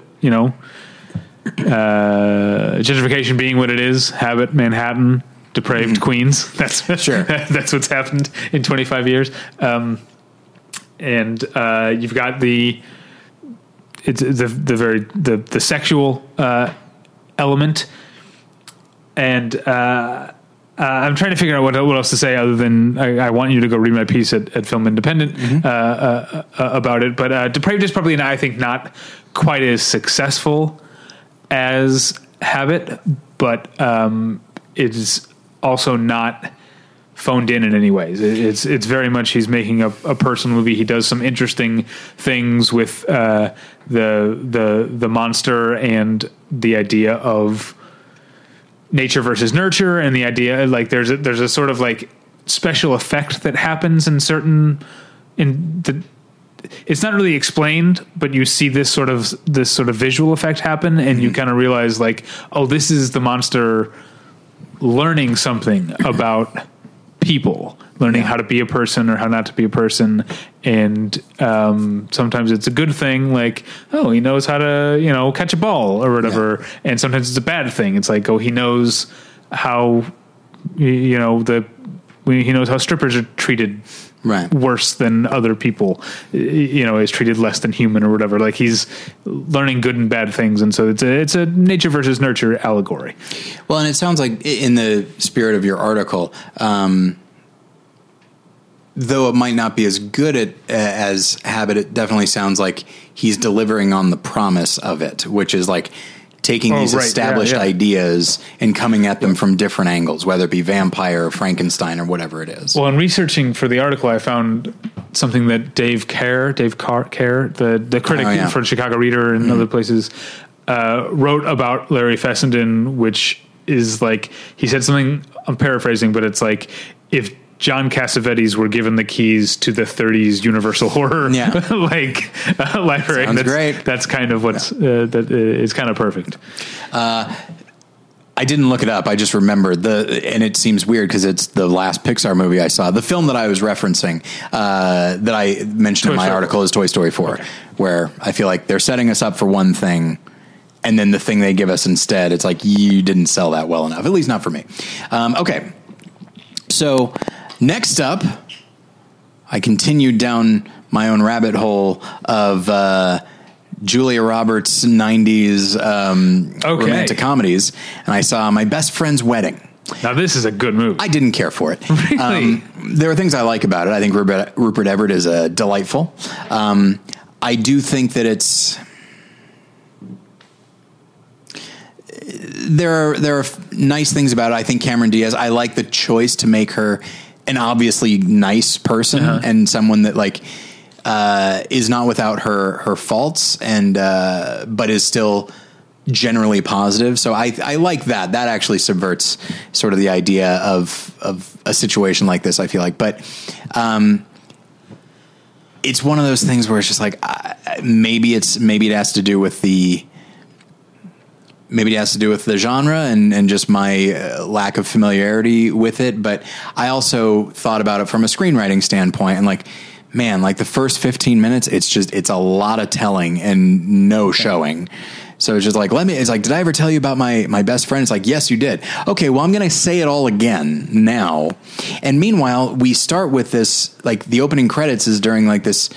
gentrification being what it is. Habit, Manhattan, Depraved, Queens. That's sure. That's what's happened in 25 years. You've got the sexual element, and I'm trying to figure out what else to say other than I want you to go read my piece at Film Independent about it. But Depraved is probably, I think, not quite as successful as Habit, but it's also not phoned in any ways. It's very much he's making a personal movie. He does some interesting things with the monster and the idea of nature versus nurture, and the idea like there's a sort of like special effect that happens it's not really explained, but you see this sort of visual effect happen, and you kind of realize like, oh, this is the monster learning something about people, learning how to be a person or how not to be a person. And sometimes it's a good thing, like, oh, he knows how to catch a ball or whatever, and sometimes it's a bad thing. It's like, oh, he knows how he knows how strippers are treated worse than other people, is treated less than human or whatever. Like, he's learning good and bad things. And so it's a nature versus nurture allegory. Well, and it sounds like in the spirit of your article, though it might not be as good as Habit, it definitely sounds like he's delivering on the promise of it, which is like taking these established ideas and coming at them from different angles, whether it be vampire or Frankenstein or whatever it is. Well, in researching for the article, I found something that Dave Kerr, the critic for Chicago Reader and other places, wrote about Larry Fessenden, which is like, he said something, I'm paraphrasing, but it's like, if John Cassavetes were given the keys to the 30s Universal Horror library. Sounds great. That's kind of what's that is kind of perfect. I didn't look it up. I just remembered and it seems weird because it's the last Pixar movie I saw. The film that I was referencing that I mentioned in my article is Toy Story 4, okay, where I feel like they're setting us up for one thing, and then the thing they give us instead, it's like you didn't sell that well enough, at least not for me. Okay, so. Next up, I continued down my own rabbit hole of Julia Roberts' 90s romantic comedies, and I saw My Best Friend's Wedding. Now, this is a good movie. I didn't care for it. Really? There are things I like about it. I think Rupert Everett is delightful. I do think that it's... There are nice things about it. I think Cameron Diaz, I like the choice to make her an obviously nice person and someone that like is not without her faults and but is still generally positive. So I like that actually subverts sort of the idea of a situation like this, I feel like. But it's one of those things where it's just like maybe it has to do with the genre and just my lack of familiarity with it. But I also thought about it from a screenwriting standpoint and like, man, like the first 15 minutes, it's a lot of telling and no showing. So it's just like, it's like, did I ever tell you about my best friend? It's like, yes, you did. Okay. Well, I'm going to say it all again now. And meanwhile, we start with this, like the opening credits is during like this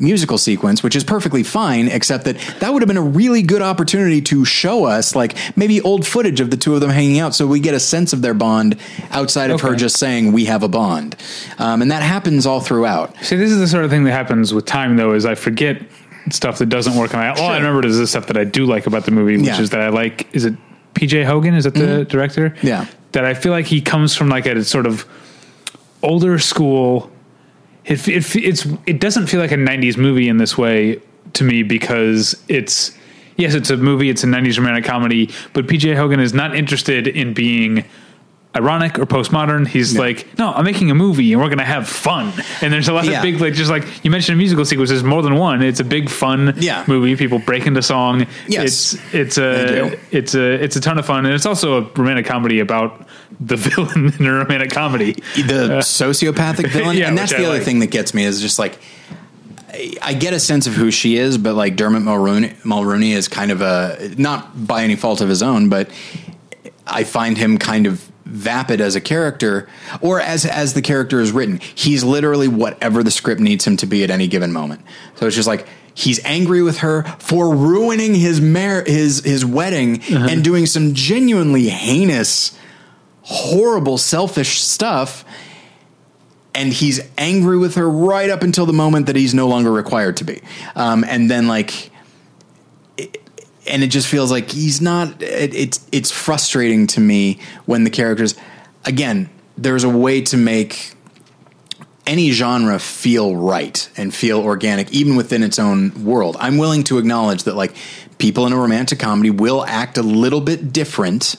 musical sequence, which is perfectly fine, except that would have been a really good opportunity to show us like maybe old footage of the two of them hanging out. So we get a sense of their bond outside of her just saying we have a bond. And that happens all throughout. See, this is the sort of thing that happens with time though, is I forget stuff that doesn't work. All I remember is the stuff that I do like about the movie, which is that I like, is it PJ Hogan? Is that the director? Yeah. That I feel like he comes from like a sort of older school. It doesn't feel like a 90s movie in this way to me because it's a movie, it's a 90s romantic comedy, but PJ Hogan is not interested in being ironic or postmodern. He's like, no, I'm making a movie and we're going to have fun. And there's a lot of big, like, just like you mentioned a musical sequence, there's more than one. It's a big fun movie. People break into song. Yes. It's a ton of fun. And it's also a romantic comedy about the villain in a romantic comedy, the sociopathic villain. Yeah, and that's the other thing that gets me is just like, I get a sense of who she is, but like Dermot Mulroney is kind of not by any fault of his own, but I find him kind of vapid as a character, or as the character is written. He's literally whatever the script needs him to be at any given moment. So it's just like he's angry with her for ruining his wedding and doing some genuinely heinous, horrible, selfish stuff, and he's angry with her right up until the moment that he's no longer required to be. And then like and it just feels like he's not, it's frustrating to me when the characters, again, there's a way to make any genre feel right and feel organic, even within its own world. I'm willing to acknowledge that like people in a romantic comedy will act a little bit different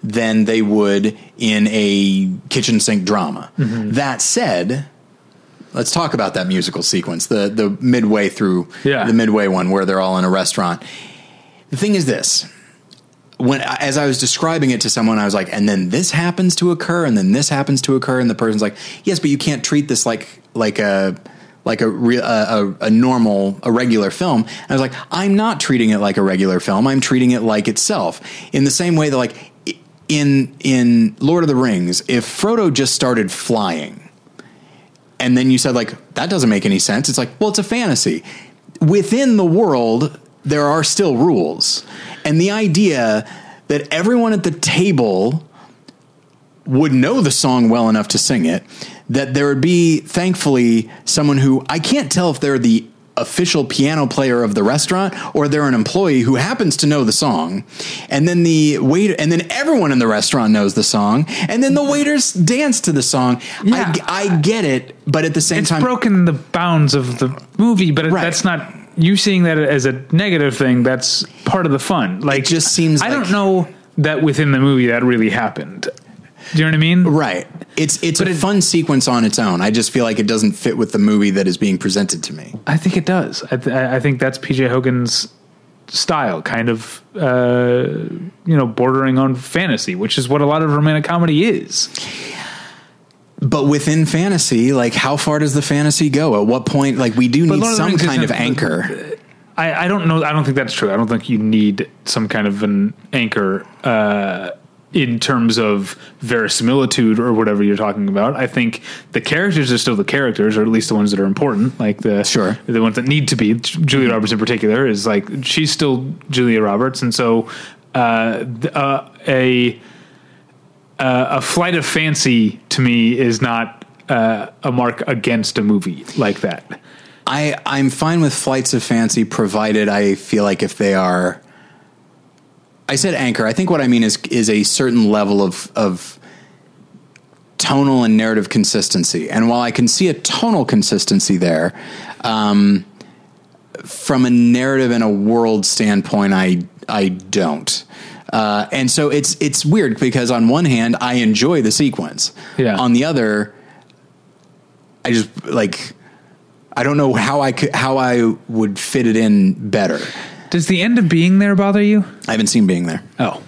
than they would in a kitchen sink drama. Mm-hmm. That said, let's talk about that musical sequence, the midway through the midway one where they're all in a restaurant. The thing is this, as I was describing it to someone, I was like, and then this happens to occur, and then this happens to occur. And the person's like, yes, but you can't treat this like a regular film. And I was like, I'm not treating it like a regular film. I'm treating it like itself in the same way that like in Lord of the Rings, if Frodo just started flying and then you said like, that doesn't make any sense. It's like, well, it's a fantasy within the world. There are still rules. And the idea that everyone at the table would know the song well enough to sing it, that there would be, thankfully, someone who I can't tell if they're the official piano player of the restaurant or they're an employee who happens to know the song. And then the waiter, and then everyone in the restaurant knows the song. And then the waiters dance to the song. Yeah. I get it. But at the same time, it's broken the bounds of the movie, but that's not, you seeing that as a negative thing, that's part of the fun. Like, it just seems I don't know that within the movie that really happened. Do you know what I mean? Right. It's a fun sequence on its own. I just feel like it doesn't fit with the movie that is being presented to me. I think it does. I think that's P.J. Hogan's style, kind of bordering on fantasy, which is what a lot of romantic comedy is. But within fantasy, like, how far does the fantasy go? At what point? Like, we do need some kind of anchor. I don't know. I don't think that's true. I don't think you need some kind of an anchor in terms of verisimilitude or whatever you're talking about. I think the characters are still the characters, or at least the ones that are important, like the ones that need to be. Julia Roberts in particular is like, she's still Julia Roberts. And so a flight of fancy to me is not a mark against a movie like that. I'm fine with flights of fancy, provided I feel like if they are, I said anchor. I think what I mean is a certain level of tonal and narrative consistency. And while I can see a tonal consistency there, from a narrative and a world standpoint, I don't. And so it's weird, because on one hand I enjoy the sequence. Yeah. On the other, I just like, I don't know how I would fit it in better. Does the end of Being There bother you? I haven't seen Being There. Oh.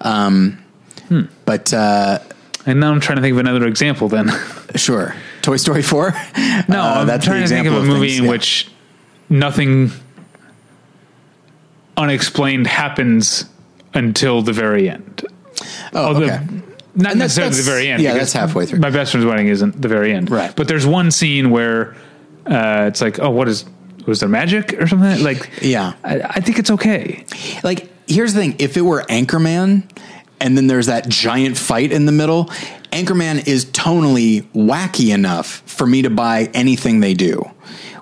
But... and now I'm trying to think of another example then. Sure. Toy Story 4? No, I'm trying to think of a movie in which nothing unexplained happens until the very end. Oh, although, okay. Not necessarily the very end. Yeah, that's halfway through. My Best Friend's Wedding isn't the very end. Right. But there's one scene where it's like, oh, what is... Was there magic or something? Like, yeah, I think it's okay. Like, here's the thing. If it were Anchorman and then there's that giant fight in the middle, Anchorman is tonally wacky enough for me to buy anything they do.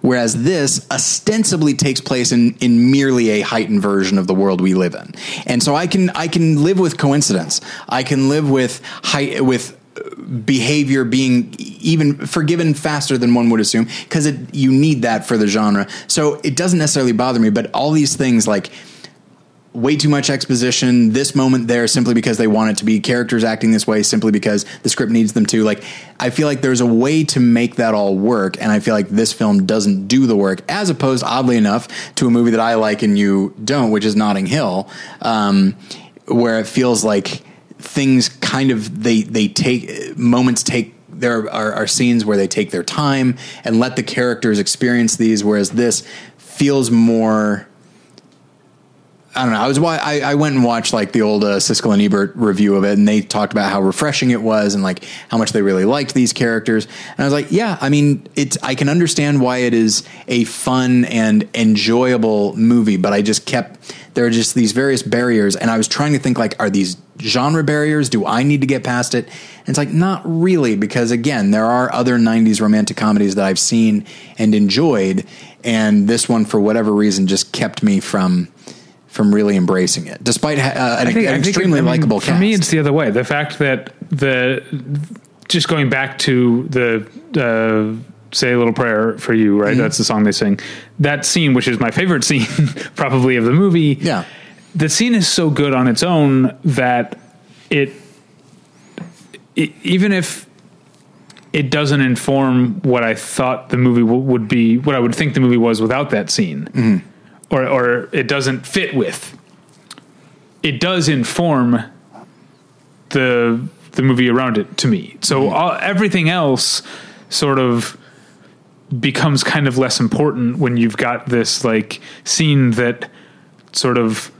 Whereas this ostensibly takes place in merely a heightened version of the world we live in. And so I can live with coincidence. I can live with behavior being even forgiven faster than one would assume, because you need that for the genre. So it doesn't necessarily bother me, but all these things like way too much exposition, this moment there simply because they want it to be, characters acting this way simply because the script needs them to, like, I feel like there's a way to make that all work. And I feel like this film doesn't do the work, as opposed, oddly enough, to a movie that I like and you don't, which is Notting Hill, where it feels like things kind of, there are scenes where they take their time and let the characters experience these. Whereas this feels more, I don't know. I went and watched like the old Siskel and Ebert review of it, and they talked about how refreshing it was and like how much they really liked these characters. And I was like, yeah, I mean, I can understand why it is a fun and enjoyable movie, but I just there are just these various barriers. And I was trying to think like, are these genre barriers? Do I need to get past it? And it's like, not really, because again, there are other 90s romantic comedies that I've seen and enjoyed. And this one, for whatever reason, just kept me from really embracing it, despite an extremely likable cast. For me, it's the other way. The fact that just going back to the Say a Little Prayer for You, right? Mm-hmm. That's the song they sing. That scene, which is my favorite scene probably of the movie. Yeah. The scene is so good on its own that it even if it doesn't inform what I thought the movie would be, what I would think the movie was without that scene, mm-hmm. or it doesn't fit with, it does inform the movie around it to me. So mm-hmm. Everything else sort of becomes kind of less important when you've got this like scene that sort of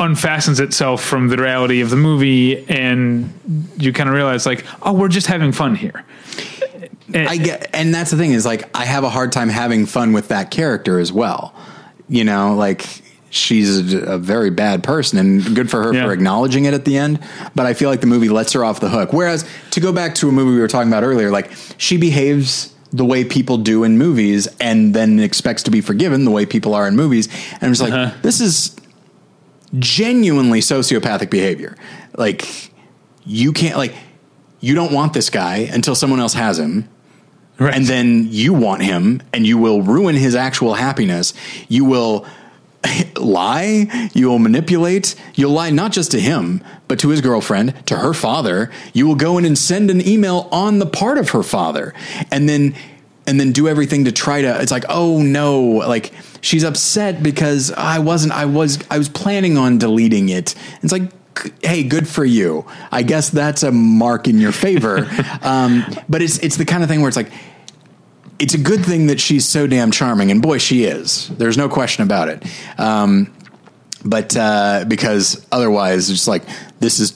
unfastens itself from the reality of the movie, and you kind of realize like, oh, we're just having fun here. And that's the thing, is like, I have a hard time having fun with that character as well. You know, like, she's a very bad person, and good for her for acknowledging it at the end. But I feel like the movie lets her off the hook. Whereas, to go back to a movie we were talking about earlier, like, she behaves the way people do in movies and then expects to be forgiven the way people are in movies. And I'm just like, this is genuinely sociopathic behavior. Like, you can't, like, you don't want this guy until someone else has him. Right. And then you want him, and you will ruin his actual happiness. You will lie, you will manipulate, you'll lie not just to him, but to his girlfriend, to her father. You will go in and send an email on the part of her father, and then do everything to try to, it's like, oh no, like she's upset because I was planning on deleting it. It's like, hey, good for you. I guess that's a mark in your favor. But it's the kind of thing where it's like, it's a good thing that she's so damn charming, and boy, she is. There's no question about it. But because otherwise it's like, this is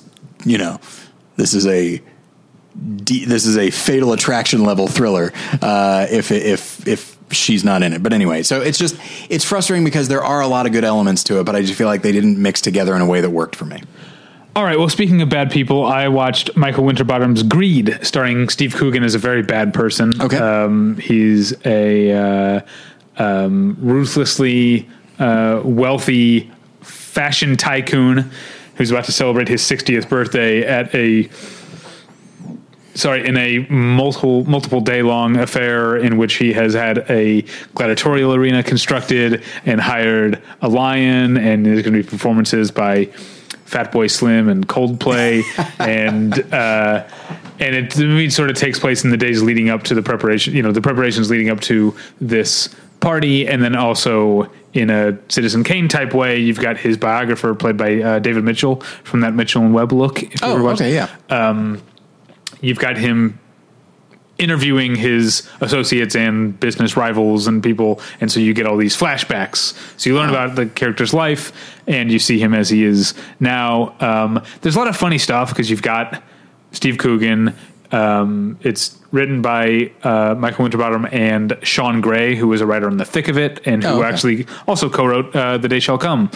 a Fatal Attraction level thriller. If she's not in it, but anyway, so it's frustrating because there are a lot of good elements to it, but I just feel like they didn't mix together in a way that worked for me. All right. Well, speaking of bad people, I watched Michael Winterbottom's Greed, starring Steve Coogan as a very bad person. Okay. He's a, ruthlessly, wealthy fashion tycoon who's about to celebrate his 60th birthday in a multiple day long affair in which he has had a gladiatorial arena constructed and hired a lion, and there's going to be performances by Fatboy Slim and Coldplay, and it sort of takes place in the days leading up to the preparation, the preparations leading up to this party, and then also in a Citizen Kane type way, you've got his biographer played by David Mitchell from that Mitchell and Webb look. You've got him interviewing his associates and business rivals and people. And so you get all these flashbacks. So you learn about the character's life and you see him as he is now. There's a lot of funny stuff because you've got Steve Coogan. It's written by Michael Winterbottom and Sean Gray, who was a writer in The Thick of It, and who actually also co-wrote The Day Shall Come,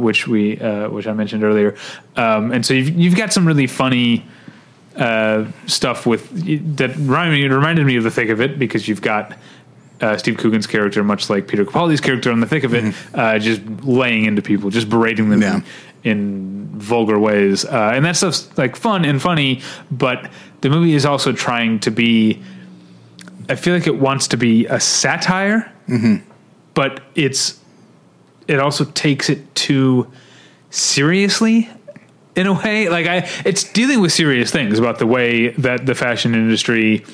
which I mentioned earlier. And so you've got some really funny stuff with that. Reminded me of The Thick of It because you've got Steve Coogan's character, much like Peter Capaldi's character on The Thick of It, just laying into people, just berating them in vulgar ways. And that stuff's like fun and funny, but the movie is also trying to be, I feel like it wants to be a satire, but it also takes it too seriously. In a way, like it's dealing with serious things about the way that the fashion industry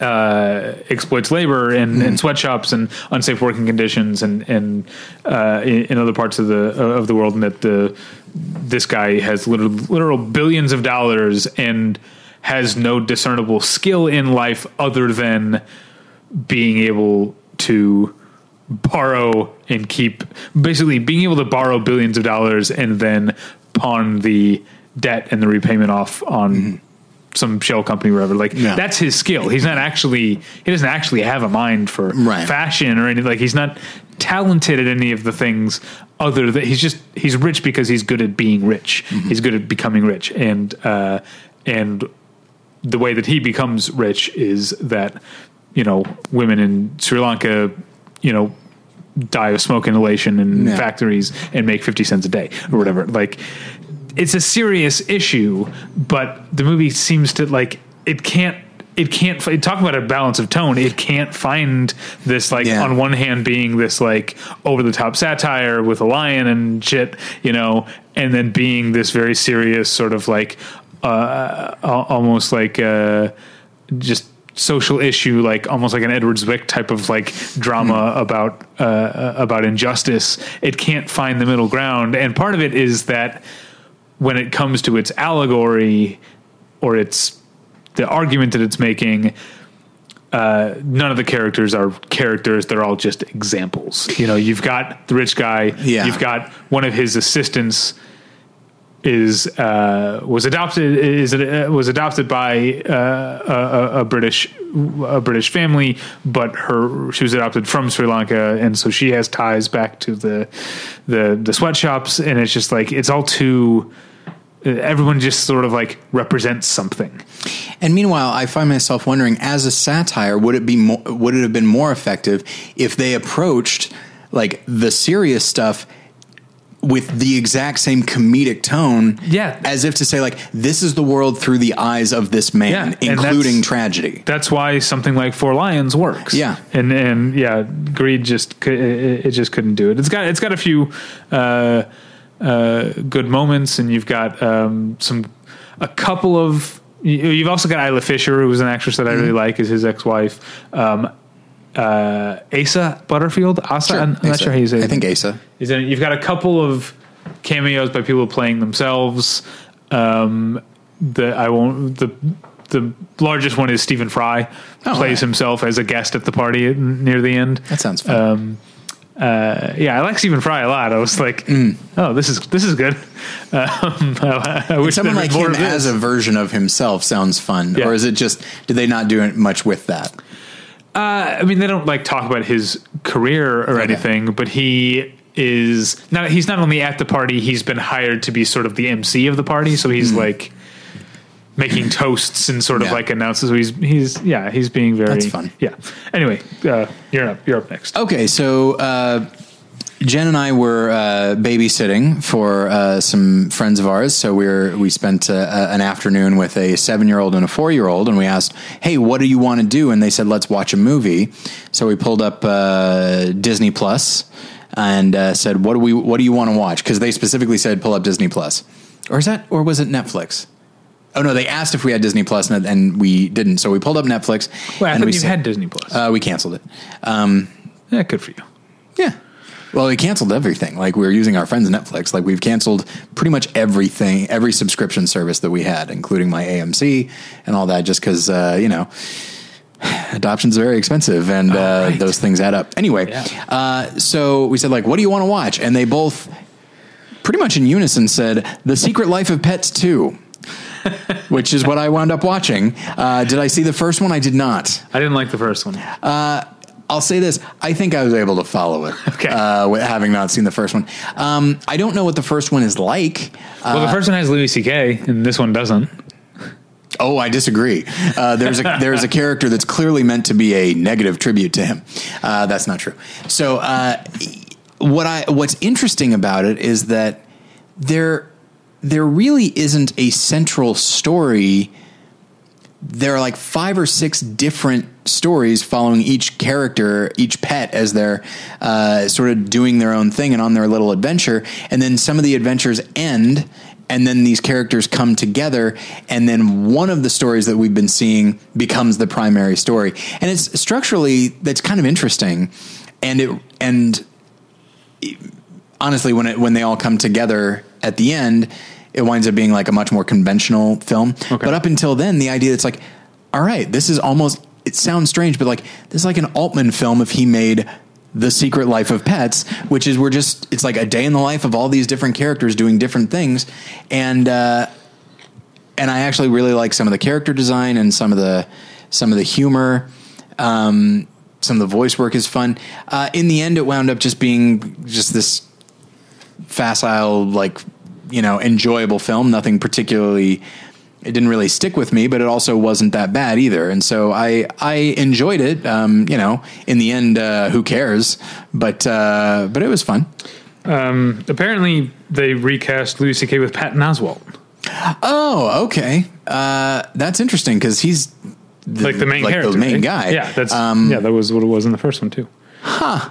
exploits labor and sweatshops and unsafe working conditions and in other parts of the world, and that this guy has literal billions of dollars and has no discernible skill in life other than being able to borrow and keep, basically being able to borrow billions of dollars and then pawn the debt and the repayment off on some shell company or whatever. That's his skill. He's not actually, he doesn't actually have a mind for fashion or anything. Like, he's not talented at any of the things other than he's rich because he's good at being rich. He's good at becoming rich. And the way that he becomes rich is that, women in Sri Lanka, die of smoke inhalation in factories and make 50 cents a day or whatever. Like, it's a serious issue, but the movie seems to, like, it can't talk about a balance of tone. It can't find this, like, on one hand being this, like, over the top satire with a lion and shit, and then being this very serious sort of like, almost like, just social issue, like almost like an Edward Zwick type of like drama about injustice. It can't find the middle ground. And part of it is that when it comes to its allegory or its, the argument that it's making, none of the characters are characters. They're all just examples. You've got the rich guy, you've got one of his assistants, was adopted by a British family, but she was adopted from Sri Lanka, and so she has ties back to the sweatshops. And it's just like, it's all too, everyone just sort of like represents something. And meanwhile, I find myself wondering, as a satire, would it have been more effective if they approached like the serious stuff with the exact same comedic tone, yeah, as if to say, like, this is the world through the eyes of this man, yeah, including tragedy. That's why something like Four Lions works. Yeah. And yeah, Greed just couldn't do it. It's got a few good moments, and you've got you've also got Isla Fisher, who was an actress that I really like, is his ex-wife. Asa Butterfield. Asa, sure. I'm not sure how you say it. I think Asa. You've got a couple of cameos by people playing themselves. The largest one is Stephen Fry, plays himself as a guest at the party near the end. That sounds fun. Yeah, I like Stephen Fry a lot. I was like, oh, this is good. I wish someone like him as a version of himself sounds fun. Yeah. Or is it just, did they not do much with that? I mean, they don't like talk about his career or anything, but he is not, he's not only at the party, he's been hired to be sort of the MC of the party. So he's like making toasts and sort of like announces. So he's being very, that's fun. Yeah. Anyway, you're up next. Okay. So, Jen and I were, babysitting for, some friends of ours. So we spent an afternoon with a 7-year-old and a 4-year-old, and we asked, hey, what do you want to do? And they said, let's watch a movie. So we pulled up, Disney Plus and, said, what do you want to watch? 'Cause they specifically said, pull up Disney Plus, or was it Netflix? Oh no, they asked if we had Disney Plus, and we didn't. So we pulled up Netflix. Well, I thought you had Disney Plus. We canceled it. Yeah, good for you. Yeah. Well, we canceled everything. Like, we were using our friend's Netflix. Like, we've canceled pretty much everything, every subscription service that we had, including my AMC and all that, just because, adoption's very expensive, and those things add up. Anyway, so we said, like, what do you want to watch? And they both pretty much in unison said, The Secret Life of Pets 2. Which is what I wound up watching. Did I see the first one? I did not. I didn't like the first one. I'll say this. I think I was able to follow it. Okay. Having not seen the first one. I don't know what the first one is like. Well, the first one has Louis C.K. and this one doesn't. Oh, I disagree. There's a character that's clearly meant to be a negative tribute to him. That's not true. So, what's interesting about it is that there really isn't a central story. There are like 5 or 6 different stories following each character, each pet, as they're sort of doing their own thing and on their little adventure. And then some of the adventures end, and then these characters come together. And then one of the stories that we've been seeing becomes the primary story. And it's structurally, that's kind of interesting. Honestly, when they all come together at the end, it winds up being like a much more conventional film. Okay. But up until then, the idea, it's like, all right, this is almost, it sounds strange, but like, this is like an Altman film if he made The Secret Life of Pets, which is, it's like a day in the life of all these different characters doing different things. And I actually really like some of the character design and some of the humor. Some of the voice work is fun. In the end, it wound up just being just this facile, like, enjoyable film. Nothing particularly, it didn't really stick with me, but it also wasn't that bad either. And so I enjoyed it. In the end, who cares? But it was fun. Apparently they recast Louis C.K. with Patton Oswalt. Oh, okay. That's interesting. 'Cause he's the main guy. Yeah. That's, that was what it was in the first one too. Huh.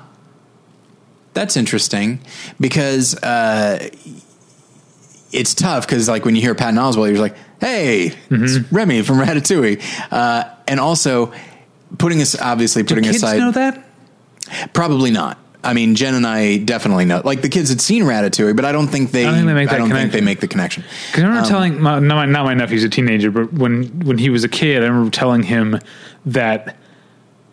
That's interesting because, it's tough because, like, when you hear Patton Oswalt, you're like, hey, it's Remy from Ratatouille. And also, putting aside... Do kids know that? Probably not. I mean, Jen and I definitely know. Like, the kids had seen Ratatouille, but I don't think they make the connection. Because I remember telling... Not my nephew's a teenager, but when he was a kid, I remember telling him that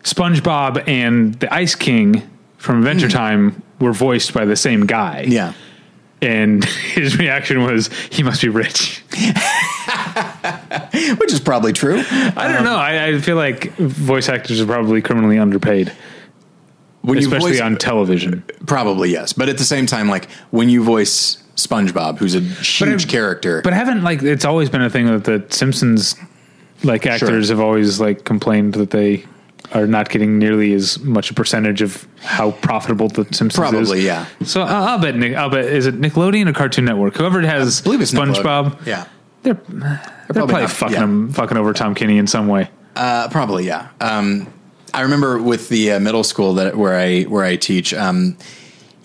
SpongeBob and the Ice King from Adventure Time were voiced by the same guy. Yeah. And his reaction was, he must be rich. Which is probably true. I don't know. I feel like voice actors are probably criminally underpaid. Especially on television. Probably, yes. But at the same time, like, when you voice SpongeBob, who's a huge character. But it's always been a thing that the Simpsons, like, actors have always, like, complained that they... are not getting nearly as much a percentage of how profitable The Simpsons is. Probably, yeah. So I'll bet is it Nickelodeon or Cartoon Network? Whoever it has, I believe it's SpongeBob. Yeah, they're probably fucking over Tom Kenny in some way. Probably, yeah. I remember with the middle school that where I teach. You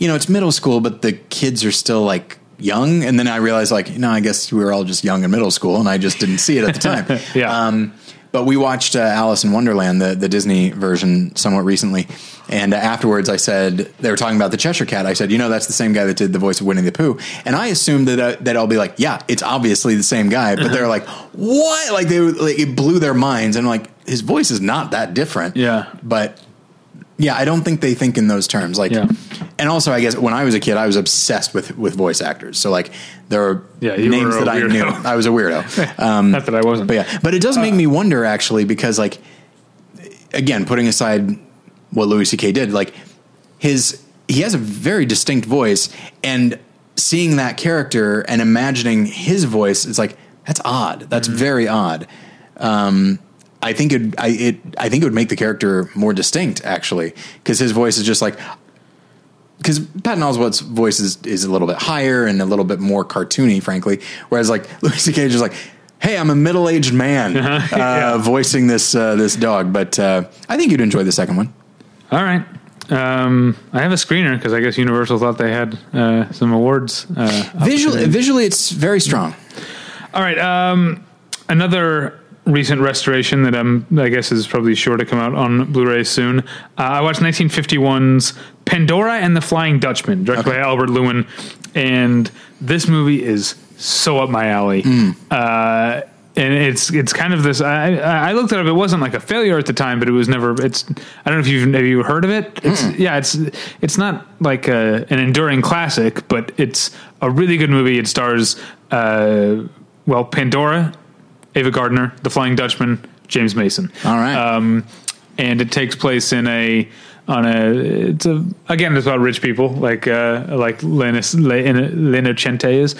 know, it's middle school, but the kids are still like young. And then I realized, like, you know, I guess we were all just young in middle school, and I just didn't see it at the time. Yeah. But we watched Alice in Wonderland, the Disney version, somewhat recently. And afterwards I said, they were talking about the Cheshire Cat. I said, you know, that's the same guy that did the voice of Winnie the Pooh. And I assumed that I'll be like, yeah, it's obviously the same guy. But they're like, what? Like, it blew their minds. And I'm like, his voice is not that different. Yeah. But yeah, I don't think they think in those terms. Like, yeah. And also, I guess when I was a kid, I was obsessed with voice actors. So like, there are names that I knew. I was a weirdo. Not that I wasn't. But yeah, but it does make me wonder actually, because like, again, putting aside what Louis C.K. did, like he has a very distinct voice, and seeing that character and imagining his voice, it's like, that's odd. That's very odd. I think it would make the character more distinct actually, because his voice is just like, because Patton Oswalt's voice is a little bit higher and a little bit more cartoony, frankly. Whereas like Louis C.K. is like, hey, I'm a middle-aged man voicing this dog. But I think you'd enjoy the second one. All right. I have a screener because I guess Universal thought they had some awards. Visually, it's very strong. All right. Another recent restoration that I guess is probably sure to come out on Blu-ray soon. I watched 1951's Pandora and the Flying Dutchman, directed by Albert Lewin, and this movie is so up my alley. And it's kind of this. I looked it up. It wasn't like a failure at the time, but it was never. I don't know if have you heard of it. It's not like an enduring classic, but it's a really good movie. It stars Pandora, Ava Gardner, The Flying Dutchman, James Mason. All right. And it takes place again, it's about rich people like Linocente is.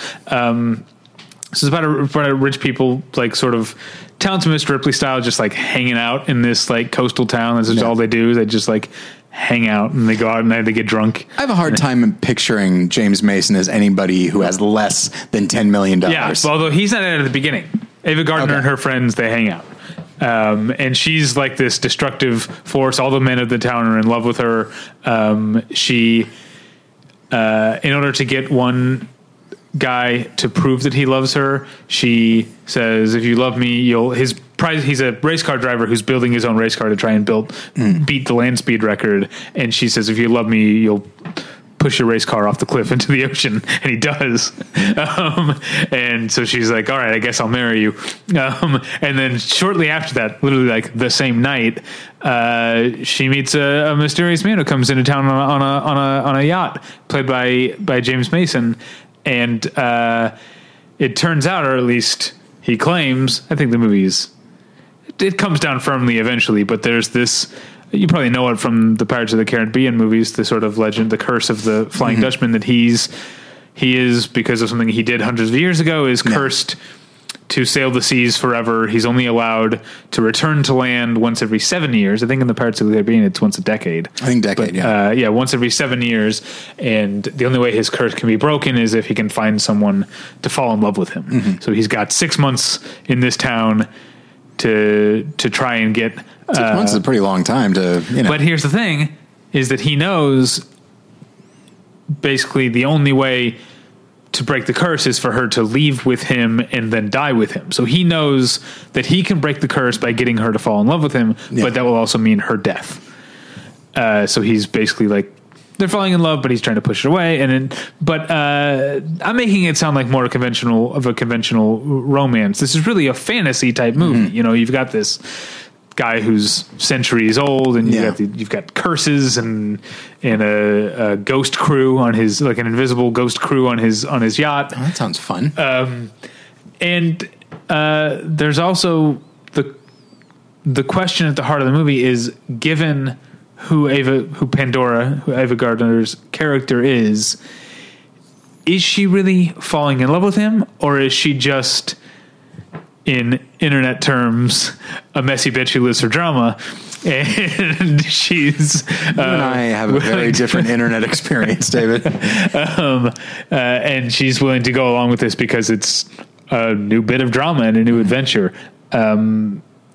So it's about rich people, like sort of Talented Mr. Ripley style, just like hanging out in this like coastal town. That's just all they do. Is they just like hang out and they go out and they get drunk. I have a hard time picturing James Mason as anybody who has less than $10 million. Yeah, although he's not at the beginning. Ava Gardner and her friends, they hang out. And she's like this destructive force. All the men of the town are in love with her. She, in order to get one guy to prove that he loves her, she says, if you love me, he's a race car driver who's building his own race car to try and beat the land speed record. And she says, if you love me, you'll push your race car off the cliff into the ocean. And he does. And so she's like, all right, I guess I'll marry you. And then shortly after that, literally like the same night, she meets a mysterious man who comes into town on a yacht played by James Mason. And, it turns out, or at least he claims, I think the movie's, it comes down firmly eventually, but there's this, you probably know it from the Pirates of the Caribbean movies, the sort of legend, the curse of the Flying Dutchman, that he is, because of something he did hundreds of years ago, is cursed to sail the seas forever. He's only allowed to return to land once every 7 years. I think in the Pirates of the Caribbean, it's once a decade. I think decade, but, once every 7 years. And the only way his curse can be broken is if he can find someone to fall in love with him. Mm-hmm. So he's got 6 months in this town to try and get... 6 months is a pretty long time to, you know. But here's the thing, is that he knows basically the only way to break the curse is for her to leave with him and then die with him. So he knows that he can break the curse by getting her to fall in love with him, but that will also mean her death. So he's basically like, they're falling in love, but he's trying to push it away. But I'm making it sound like more conventional of a conventional romance. This is really a fantasy type movie. Mm-hmm. You know, you've got this guy who's centuries old, and you've got curses and a ghost crew on his, like an invisible ghost crew on his yacht. Oh, that sounds fun. And there's also the question at the heart of the movie is, given who Ava Gardner's character is she really falling in love with him, or is she just, in internet terms, a messy bitch who lives her drama? and she's... You and I have a very different internet experience, David. And she's willing to go along with this because it's a new bit of drama and a new adventure. It's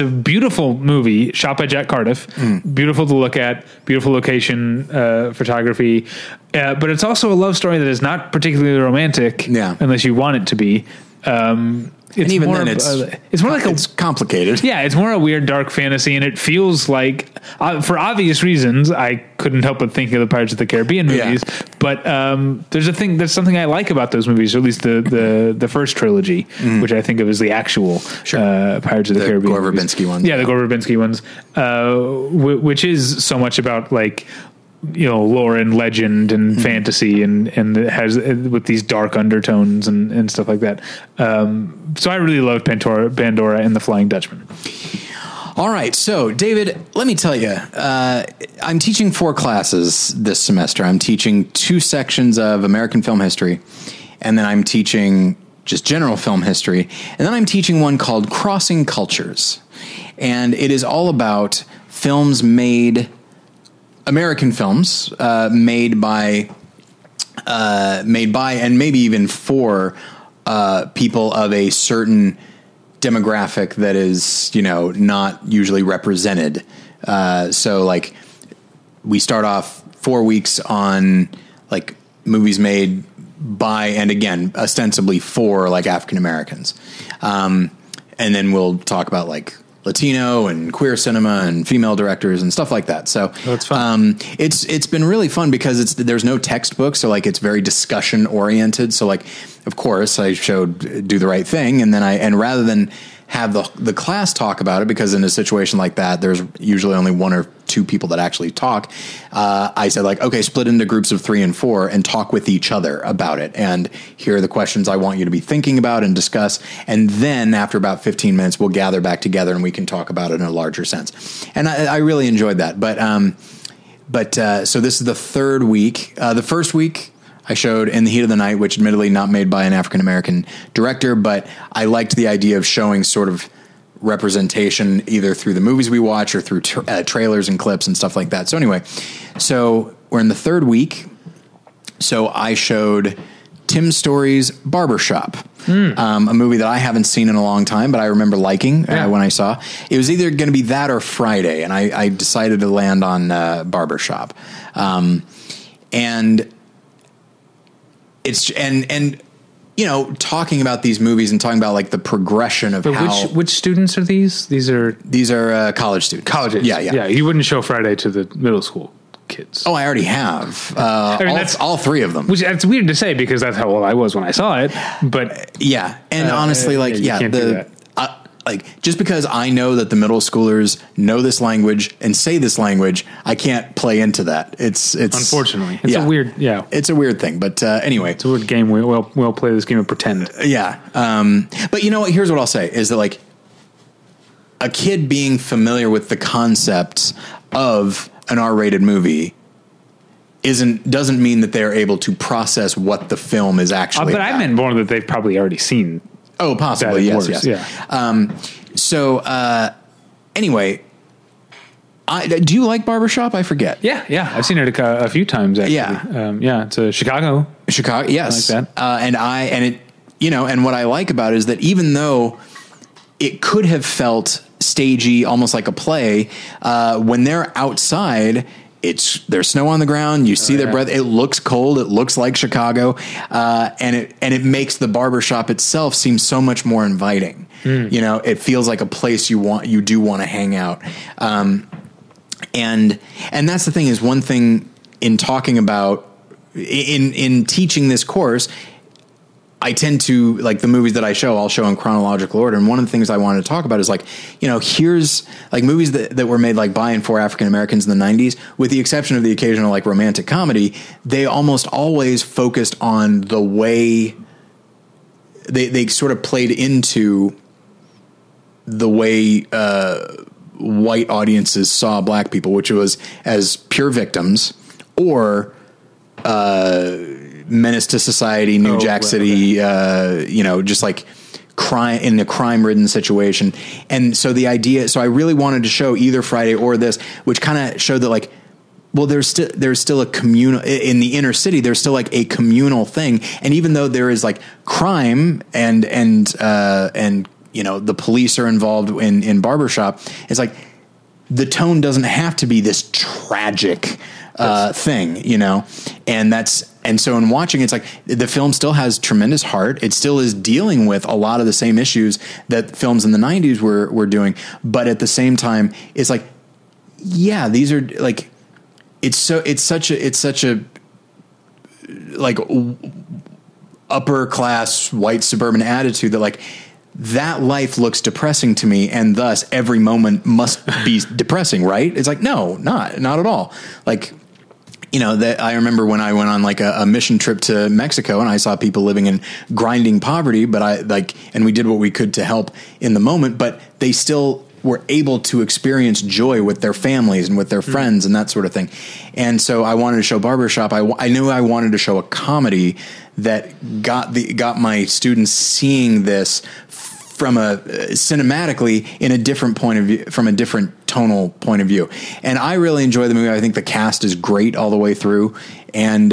a beautiful movie shot by Jack Cardiff. Mm. Beautiful to look at, beautiful location, photography. But it's also a love story that is not particularly romantic unless you want it to be. It's complicated. Yeah. It's more a weird dark fantasy, and it feels like, for obvious reasons, I couldn't help but think of the Pirates of the Caribbean movies, but, there's something I like about those movies, or at least the first trilogy, which I think of as the actual, Pirates of the Caribbean. The Gore Verbinski ones. Yeah. The Gore Verbinski ones, which is so much about, like, lore and legend and fantasy and it has with these dark undertones and stuff like that. So I really love Pandora and the Flying Dutchman. All right. So David, let me tell you, I'm teaching 4 classes this semester. I'm teaching 2 sections of American film history, and then I'm teaching just general film history. And then I'm teaching one called Crossing Cultures. And it is all about American films made by and maybe even for people of a certain demographic that is, not usually represented. So like we start off 4 weeks on like movies made by, and again, ostensibly for like African Americans. And then we'll talk about like Latino and queer cinema and female directors and stuff like that. So that's fun. It's been really fun because there's no textbook. So like, it's very discussion oriented. So like, of course I showed Do the Right Thing. And then rather than have the class talk about it, because in a situation like that, there's usually only 1 or 2 people that actually talk. I said like, okay, split into groups of 3 and 4 and talk with each other about it. And here are the questions I want you to be thinking about and discuss. And then after about 15 minutes, we'll gather back together and we can talk about it in a larger sense. And I really enjoyed that. But so this is the 3rd week. The first week I showed In the Heat of the Night, which admittedly not made by an African American director, but I liked the idea of showing sort of representation either through the movies we watch or through trailers and clips and stuff like that. So anyway, so we're in the 3rd week. So I showed Tim Story's Barbershop, a movie that I haven't seen in a long time, but I remember liking when I saw. It was either going to be that or Friday, and I decided to land on Barbershop. And it's talking about these movies and talking about like the progression of which students are these? These are college students. Colleges. Yeah. You wouldn't show Friday to the middle school kids. Oh, I already have. That's all 3 of them. Which that's weird to say because that's how old I was when I saw it. But yeah, and honestly, just because I know that the middle schoolers know this language and say this language, I can't play into that. It's unfortunately, it's a weird, it's a weird thing. But anyway, it's a weird game. We'll play this game of pretend. Yeah. But you know what, here's what I'll say is that like a kid being familiar with the concepts of an R-rated movie doesn't mean that they're able to process what the film is actually. But about. I meant more that they've probably already seen. Oh, possibly. Yes. Anyway, do you like Barbershop? I forget. Yeah. I've seen it a few times, actually. It's a Chicago. Yes. Like that. And what I like about it is that even though it could have felt stagey, almost like a play, when they're outside, there's snow on the ground. You see their breath. It looks cold. It looks like Chicago. And it makes the barbershop itself seem so much more inviting. It feels like a place you do want to hang out. And that's the thing is one thing in talking about in teaching this course, I tend to like the movies that I'll show in chronological order. And one of the things I wanted to talk about is like, here's like movies that were made like by and for African Americans in the 90s, with the exception of the occasional like romantic comedy. They almost always focused on the way they sort of played into the way, white audiences saw black people, which was as pure victims or, menace to society, New Jack City, just like crime, in a crime-ridden situation. And so the idea, so I really wanted to show either Friday or this, which kind of showed that, like, well, there's still a communal, in the inner city, there's still like a communal thing. And even though there is like crime and you know, the police are involved in Barbershop, it's like the tone doesn't have to be this tragic thing, you know? And so in watching, it's like the film still has tremendous heart. It still is dealing with a lot of the same issues that films in the 90s were doing. But at the same time, it's like, yeah, these are like, it's such a like upper class white suburban attitude that like that life looks depressing to me. And thus every moment must be depressing. Right. It's like, no, not at all. Like, you know, that I remember when I went on like a mission trip to Mexico and I saw people living in grinding poverty, but and we did what we could to help in the moment, but they still were able to experience joy with their families and with their friends and that sort of thing. And so I wanted to show Barbershop. I knew I wanted to show a comedy that got my students seeing this from a cinematically in a different point of view, from a different tonal point of view. And I really enjoy the movie. I think the cast is great all the way through. And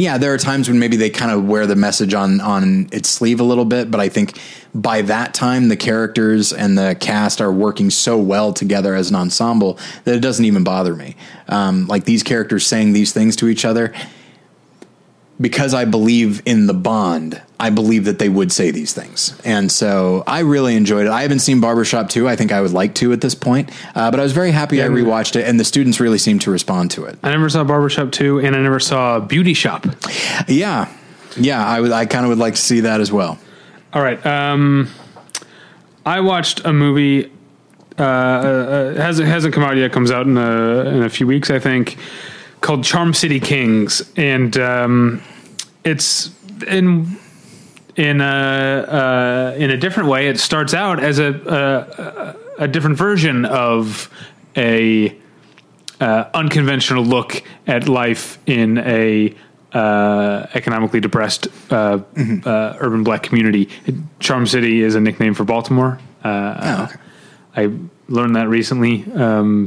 yeah, there are times when maybe they kind of wear the message on its sleeve a little bit, but I think by that time the characters and the cast are working so well together as an ensemble that it doesn't even bother me. Like these characters saying these things to each other, because I believe in the bond, I believe that they would say these things. And so I really enjoyed it. I haven't seen Barbershop 2. I think I would like to at this point, but I was very happy I rewatched it, and the students really seemed to respond to it. I never saw Barbershop 2, and I never saw Beauty Shop. Yeah. Yeah. I kind of would like to see that as well. All right. I watched a movie, hasn't come out yet. Comes out in a few weeks, I think, called Charm City Kings, and it's in a different way. It starts out as a different version of a unconventional look at life in a economically depressed urban black community. Charm City is a nickname for Baltimore. I learned that recently,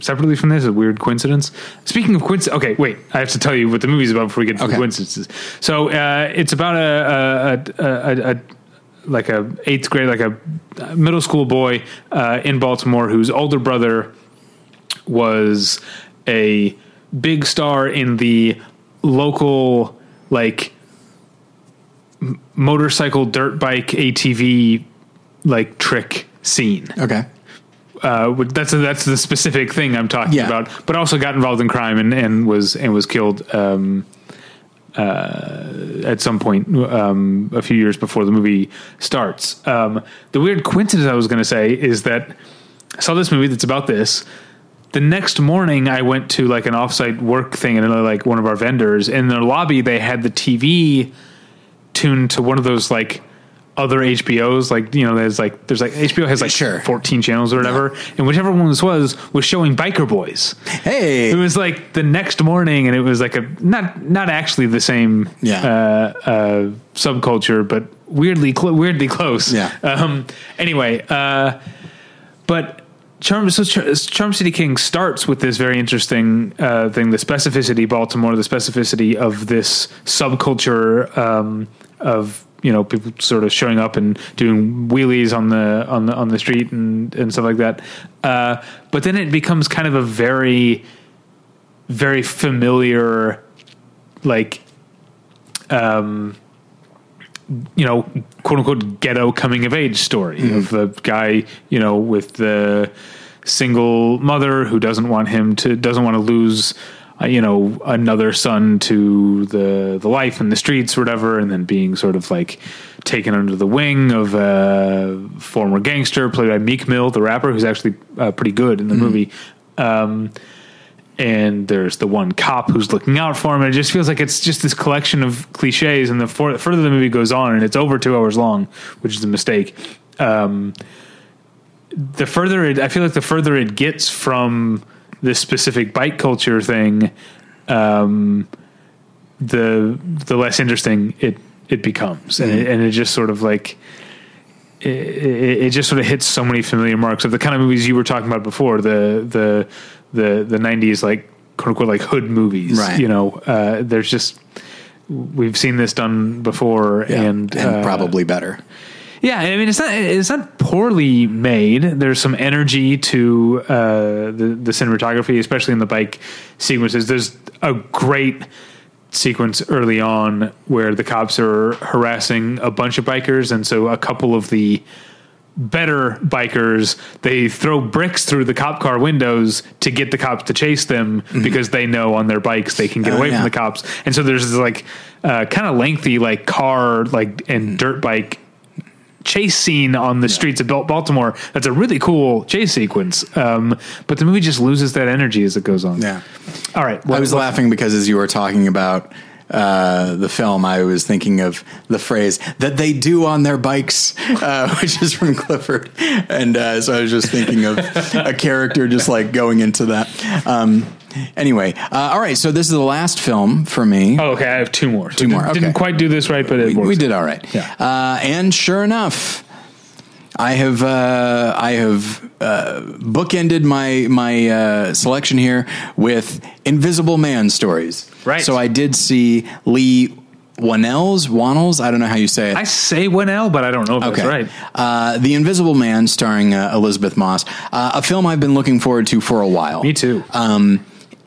separately from this, a weird coincidence. Speaking of coincidence, okay, wait, I have to tell you what the movie's about before we get to the coincidences. So it's about a eighth grade, like a middle school boy in Baltimore whose older brother was a big star in the local like motorcycle, dirt bike, ATV like trick scene. Okay. That's the specific thing I'm talking about, but also got involved in crime and was killed at some point a few years before the movie starts. The weird coincidence I was going to say is that I saw this movie that's about this. The next morning I went to like an offsite work thing and like one of our vendors, in their lobby they had the TV tuned to one of those like other HBOs, like, you know, there's like HBO has like 14 channels or whatever. Yeah. And whichever one this was showing Biker Boys. Hey, it was like the next morning, and it was like a, not actually the same, subculture, but weirdly close. Yeah. But Charm City King starts with this very interesting thing, the specificity, Baltimore, the specificity of this subculture of, you know, people sort of showing up and doing wheelies on the street and stuff like that. But then it becomes kind of a very, very familiar, like, you know, quote unquote ghetto coming of age story of the guy, you know, with the single mother who doesn't want to lose, you know, another son to the life in the streets or whatever, and then being sort of like taken under the wing of a former gangster played by Meek Mill, the rapper, who's actually pretty good in the movie. And there's the one cop who's looking out for him. And it just feels like it's just this collection of cliches. And the further the movie goes on, and it's over 2 hours long, which is a mistake. The further it gets from this specific bike culture thing, the less interesting it it becomes. Mm-hmm. And it just sort of like, it just sort of hits so many familiar marks of the kind of movies you were talking about before, the 90s, like, quote unquote, like hood movies, right. You know, there's just, we've seen this done before, yeah, and probably better. Yeah. I mean, it's not poorly made. There's some energy to, the cinematography, especially in the bike sequences. There's a great sequence early on where the cops are harassing a bunch of bikers. And so a couple of the better bikers, they throw bricks through the cop car windows to get the cops to chase them, mm-hmm. because they know on their bikes they can get away from the cops. And so there's this like kind of lengthy like car like and dirt bike chase scene on the streets of Baltimore. That's a really cool chase sequence, but the movie just loses that energy as it goes on. Yeah. All right. Well, I was laughing because as you were talking about the film, I was thinking of the phrase that they do on their bikes, which is from Clifford. And so I was just thinking of a character just like going into that. Anyway, all right. So this is the last film for me. Oh, okay. I have two more. Two more. Okay. Didn't quite do this right, but we did all right. Yeah. And sure enough, I have bookended my selection here with Invisible Man stories. Right. So I did see Lee Wannell's, I don't know how you say it. I say Wannell, but I don't know if that's right. The Invisible Man, starring Elizabeth Moss, a film I've been looking forward to for a while. Me too.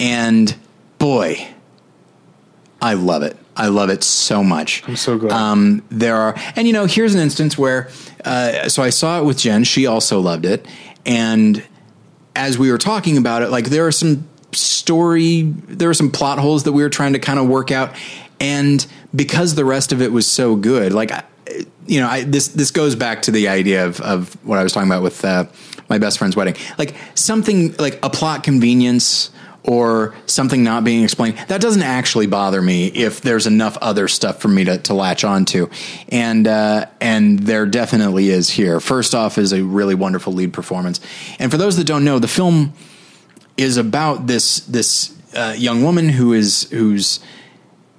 And boy, I love it. I love it so much. I'm so glad. Here's an instance where, so I saw it with Jen. She also loved it. And as we were talking about it, like there are some plot holes that we were trying to kind of work out. And because the rest of it was so good, like, you know, this goes back to the idea of what I was talking about with My Best Friend's Wedding, like something like a plot convenience or something not being explained. That doesn't actually bother me if there's enough other stuff for me to latch onto. And there definitely is here. First off is a really wonderful lead performance. And for those that don't know, the film is about this young woman who's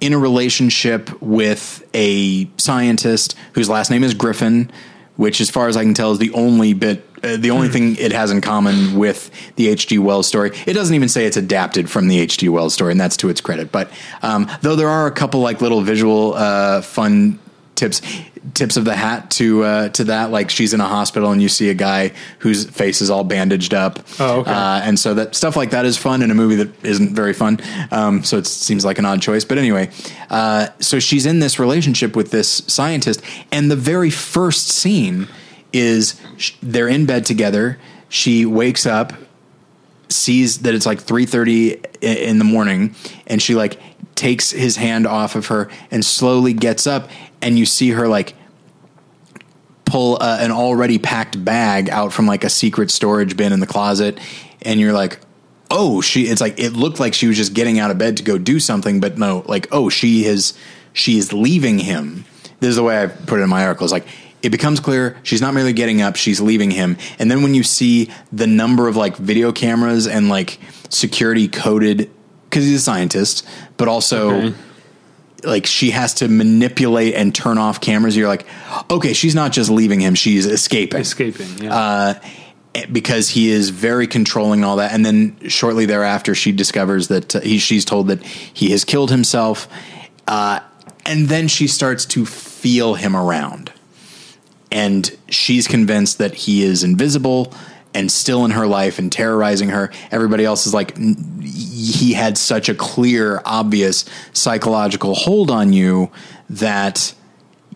in a relationship with a scientist whose last name is Griffin, which as far as I can tell is the only thing it has in common with the H.G. Wells story. It doesn't even say it's adapted from the H.G. Wells story, and that's to its credit. But though there are a couple like little visual fun tips of the hat to that, like she's in a hospital and you see a guy whose face is all bandaged up. Oh, okay. And so that stuff like that is fun in a movie that isn't very fun. So it seems like an odd choice, but anyway, so she's in this relationship with this scientist, and the very first scene is they're in bed together. She wakes up, sees that it's like 3:30 in the morning, and she like takes his hand off of her and slowly gets up, and you see her like pull an already packed bag out from like a secret storage bin in the closet. And you're like, oh, it's like, it looked like she was just getting out of bed to go do something, but no, like, oh, she is leaving him. This is the way I put it in my article. It's like, it becomes clear she's not merely getting up, she's leaving him. And then when you see the number of like video cameras and like security coded, because he's a scientist, but also like she has to manipulate and turn off cameras. You're like, okay, she's not just leaving him, she's escaping. Yeah. Because he is very controlling and all that. And then shortly thereafter, she discovers that she's told that he has killed himself. And then she starts to feel him around, and she's convinced that he is invisible and still in her life and terrorizing her. Everybody else is like, he had such a clear, obvious psychological hold on you that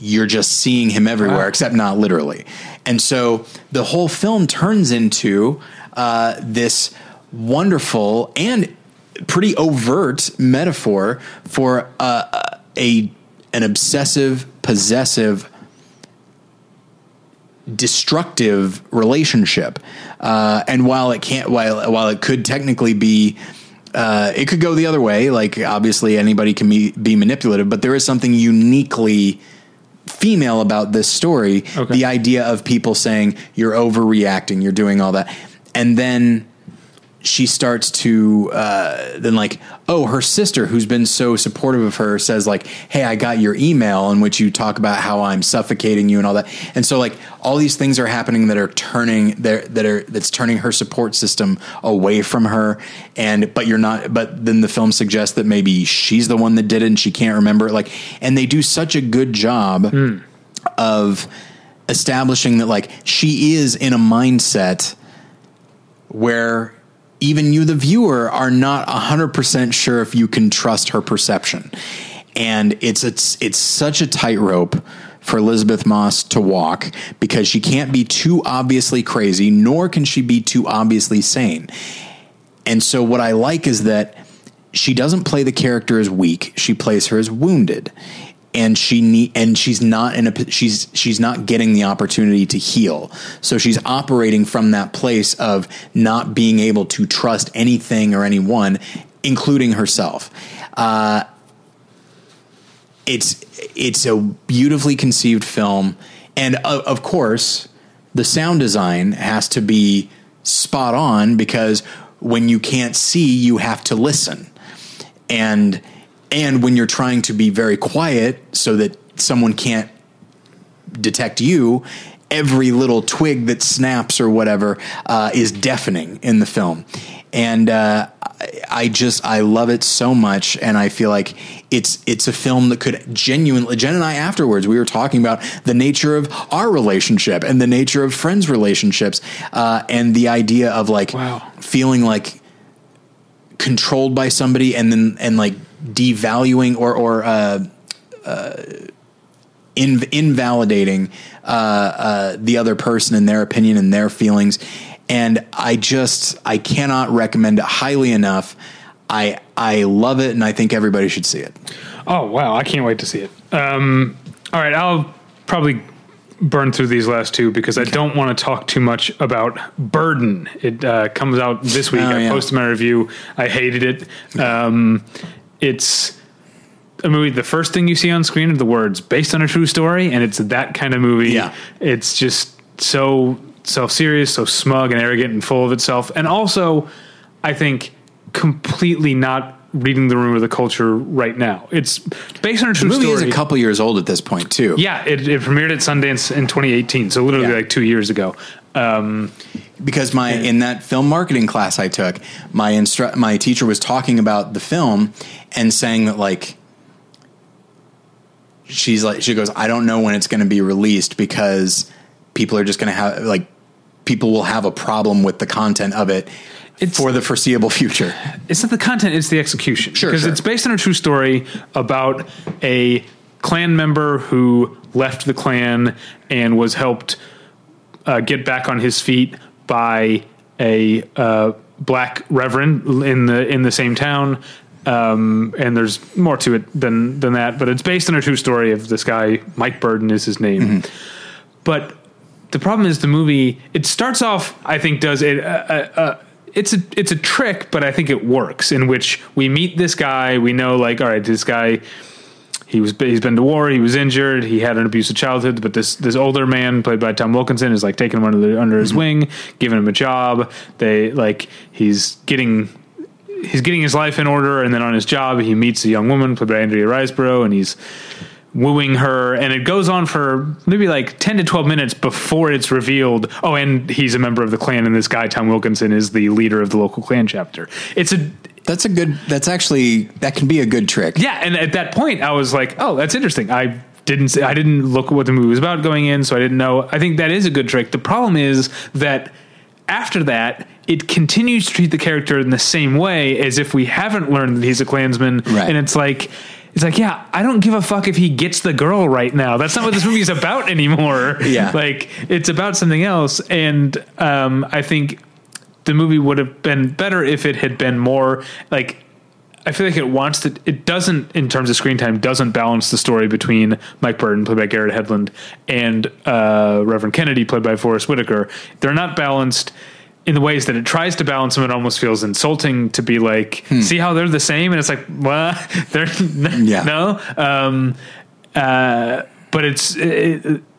you're just seeing him everywhere, except not literally. And so the whole film turns into this wonderful and pretty overt metaphor for an obsessive, possessive, destructive relationship. And while it could technically be, it could go the other way. Like obviously anybody can be manipulative, but there is something uniquely female about this story. Okay. The idea of people saying you're overreacting, you're doing all that. And then she starts to then like, oh, her sister, who's been so supportive of her, says like, hey, I got your email in which you talk about how I'm suffocating you and all that. And so like all these things are happening that are turning that's turning her support system away from her. And but then the film suggests that maybe she's the one that did it and she can't remember it. Like, and they do such a good job of establishing that like she is in a mindset where even you, the viewer, are not 100% sure if you can trust her perception. And it's such a tightrope for Elizabeth Moss to walk, because she can't be too obviously crazy, nor can she be too obviously sane. And so what I like is that she doesn't play the character as weak. She plays her as wounded, and she's not getting the opportunity to heal. So she's operating from that place of not being able to trust anything or anyone, including herself. It's a beautifully conceived film. And of course the sound design has to be spot on, because when you can't see, you have to listen. And when you're trying to be very quiet so that someone can't detect you, every little twig that snaps or whatever is deafening in the film. And I love it so much. And I feel like it's a film that could genuinely, Jen and I afterwards, we were talking about the nature of our relationship and the nature of friends' relationships. And the idea of like, wow, feeling like controlled by somebody and like devaluing invalidating the other person and their opinion and their feelings. And I cannot recommend it highly enough. I love it, and I think everybody should see it. Oh wow, I can't wait to see it. All right, I'll probably burn through these last two because I don't want to talk too much about Burden. It comes out this week. I posted my review. I hated it. It's a movie. The first thing you see on screen are the words "based on a true story," and it's that kind of movie. Yeah. It's just so self-serious, so smug and arrogant and full of itself. And also, I think, completely not reading the room or the culture right now. It's based on a true story. The movie is a couple years old at this point, too. Yeah, it premiered at Sundance in 2018, so literally like 2 years ago. Because in that film marketing class I took, my teacher was talking about the film and saying that like, she goes, I don't know when it's going to be released because people are just going to have like, people will have a problem with the content of it. It's for the foreseeable future. It's not the content, it's the execution. Sure. Because it's based on a true story about a Klan member who left the Klan and was helped get back on his feet by a black reverend in the same town. And there's more to it than that, but it's based on a true story of this guy, Mike Burden is his name. Mm-hmm. But the problem is the movie, it starts off, I think, does it, it's a trick, but I think it works, in which we meet this guy. We know like, all right, this guy, he's been to war. He was injured. He had an abusive childhood, but this older man played by Tom Wilkinson is like taking him under his wing, giving him a job. They like, he's getting his life in order. And then on his job, he meets a young woman played by Andrea Riseborough, and he's wooing her, and it goes on for maybe like 10 to 12 minutes before it's revealed, oh, and he's a member of the Klan, and this guy Tom Wilkinson is the leader of the local Klan chapter. That can be a good trick. Yeah, and at that point I was like, oh, that's interesting. I didn't look at what the movie was about going in, so I didn't know. I think that is a good trick. The problem is that after that, it continues to treat the character in the same way, as if we haven't learned that he's a Klansman, right. And it's like, yeah, I don't give a fuck if he gets the girl right now. That's not what this movie is about anymore. Yeah. Like, it's about something else. And I think the movie would have been better if it had been more like, I feel like it wants to, it doesn't, in terms of screen time, doesn't balance the story between Mike Burden, played by Garrett Hedlund, and Reverend Kennedy, played by Forrest Whitaker. They're not balanced in the ways that it tries to balance them. It almost feels insulting to be like, see how they're the same? And it's like, well, they're no. But it's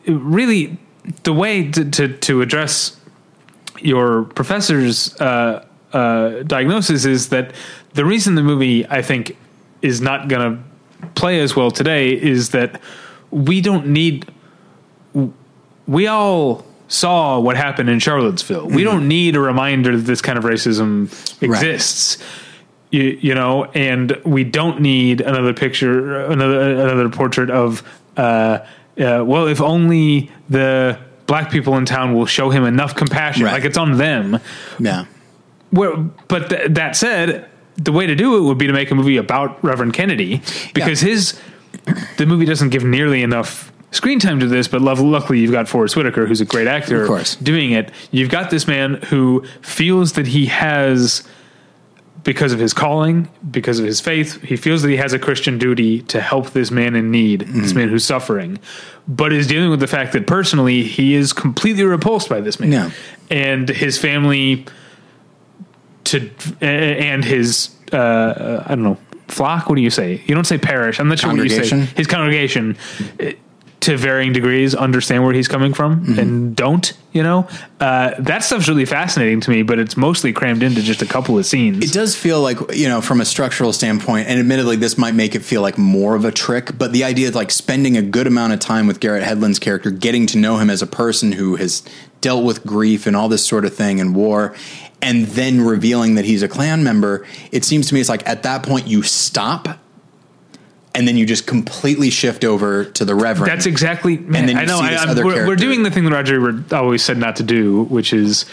really the way to address your professor's diagnosis is that the reason the movie, I think, is not going to play as well today is that we don't need... We all saw what happened in Charlottesville. Mm-hmm. We don't need a reminder that this kind of racism exists. Right. You know, and we don't need another picture, another portrait of, well, if only the black people in town will show him enough compassion, right. Like it's on them. Yeah. Well, but that said, the way to do it would be to make a movie about Reverend Kennedy, because the movie doesn't give nearly enough screen time to this, but luckily you've got Forrest Whitaker, who's a great actor, of course, doing it. You've got this man who feels that he has, because of his calling, because of his faith, he feels that he has a Christian duty to help this man in need, this man who's suffering, but is dealing with the fact that personally he is completely repulsed by this man, and his family and his I don't know, flock. What do you say? You don't say parish. I'm not sure what you say. His congregation, to varying degrees, understand where he's coming from and don't, you know? That stuff's really fascinating to me, but it's mostly crammed into just a couple of scenes. It does feel like, you know, from a structural standpoint, and admittedly this might make it feel like more of a trick, but the idea of like spending a good amount of time with Garrett Hedlund's character, getting to know him as a person who has dealt with grief and all this sort of thing and war, and then revealing that he's a Klan member, it seems to me it's like at that point you stop and then you just completely shift over to the Reverend. That's exactly... Man, and then you see this other character. We're doing the thing that Roger always said not to do, which is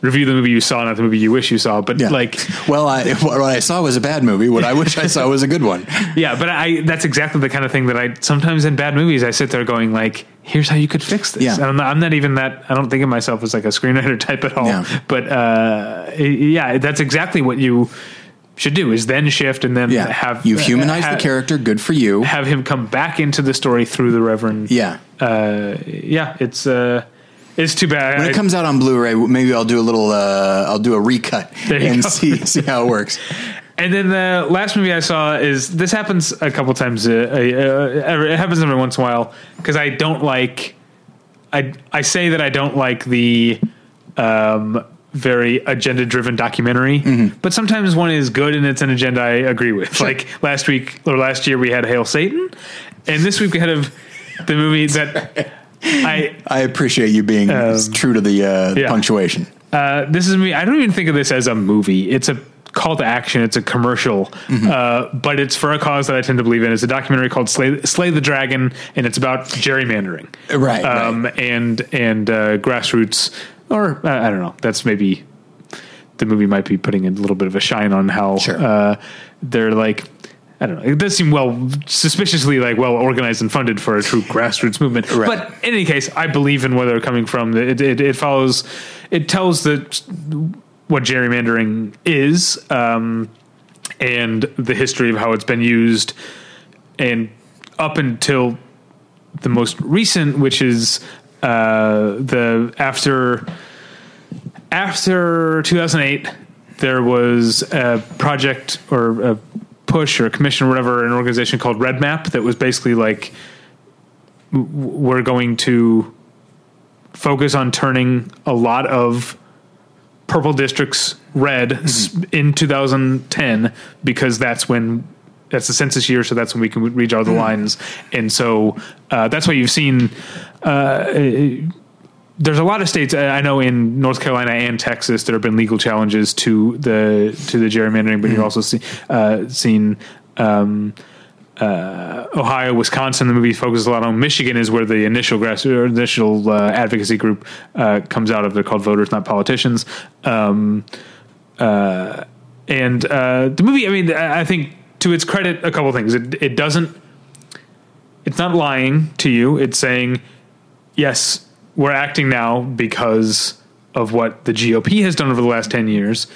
review the movie you saw, not the movie you wish you saw. But like... Well, what I saw was a bad movie. What I wish I saw was a good one. Yeah, but that's exactly the kind of thing that I... Sometimes in bad movies, I sit there going like, here's how you could fix this. Yeah. And I'm not even that... I don't think of myself as like a screenwriter type at all. Yeah. But yeah, that's exactly what you... should do, is then shift and then have you humanize the character. Good for you. Have him come back into the story through the Reverend. Yeah. It's too bad. When it comes out on Blu-ray, maybe I'll do a little, I'll do a recut and see how it works. And then the last movie I saw is, this happens a couple times. It happens every once in a while. 'Cause I don't like, I say that I don't like the, very agenda-driven documentary, but sometimes one is good and it's an agenda I agree with. Sure. Like last year we had Hail Satan, and this week we had the movie that I appreciate you being true to the punctuation. This is me. I don't even think of this as a movie. It's a call to action. It's a commercial, but it's for a cause that I tend to believe in. It's a documentary called Slay the Dragon, and it's about gerrymandering, right. and grassroots. Or I don't know. That's maybe the movie might be putting a little bit of a shine on how they're like. I don't know. It does seem suspiciously like well organized and funded for a true grassroots movement. Right. But in any case, I believe in where they're coming from. It follows. It tells what gerrymandering is and the history of how it's been used, and up until the most recent, which is. After 2008, there was a project or a push or a commission or whatever, an organization called Red Map that was basically like, we're going to focus on turning a lot of purple districts red in 2010, because that's the census year, so that's when we can redraw the lines. And so that's why you've seen there's a lot of states, I know, in North Carolina and Texas there have been legal challenges to the gerrymandering, but you've also seen Ohio, Wisconsin. The movie focuses a lot on Michigan, is where the initial advocacy group comes out of. They're called Voters Not Politicians. The movie, I mean, I think, to its credit, a couple things. It doesn't. It's not lying to you. It's saying, yes, we're acting now because of what the GOP has done over the last 10 years,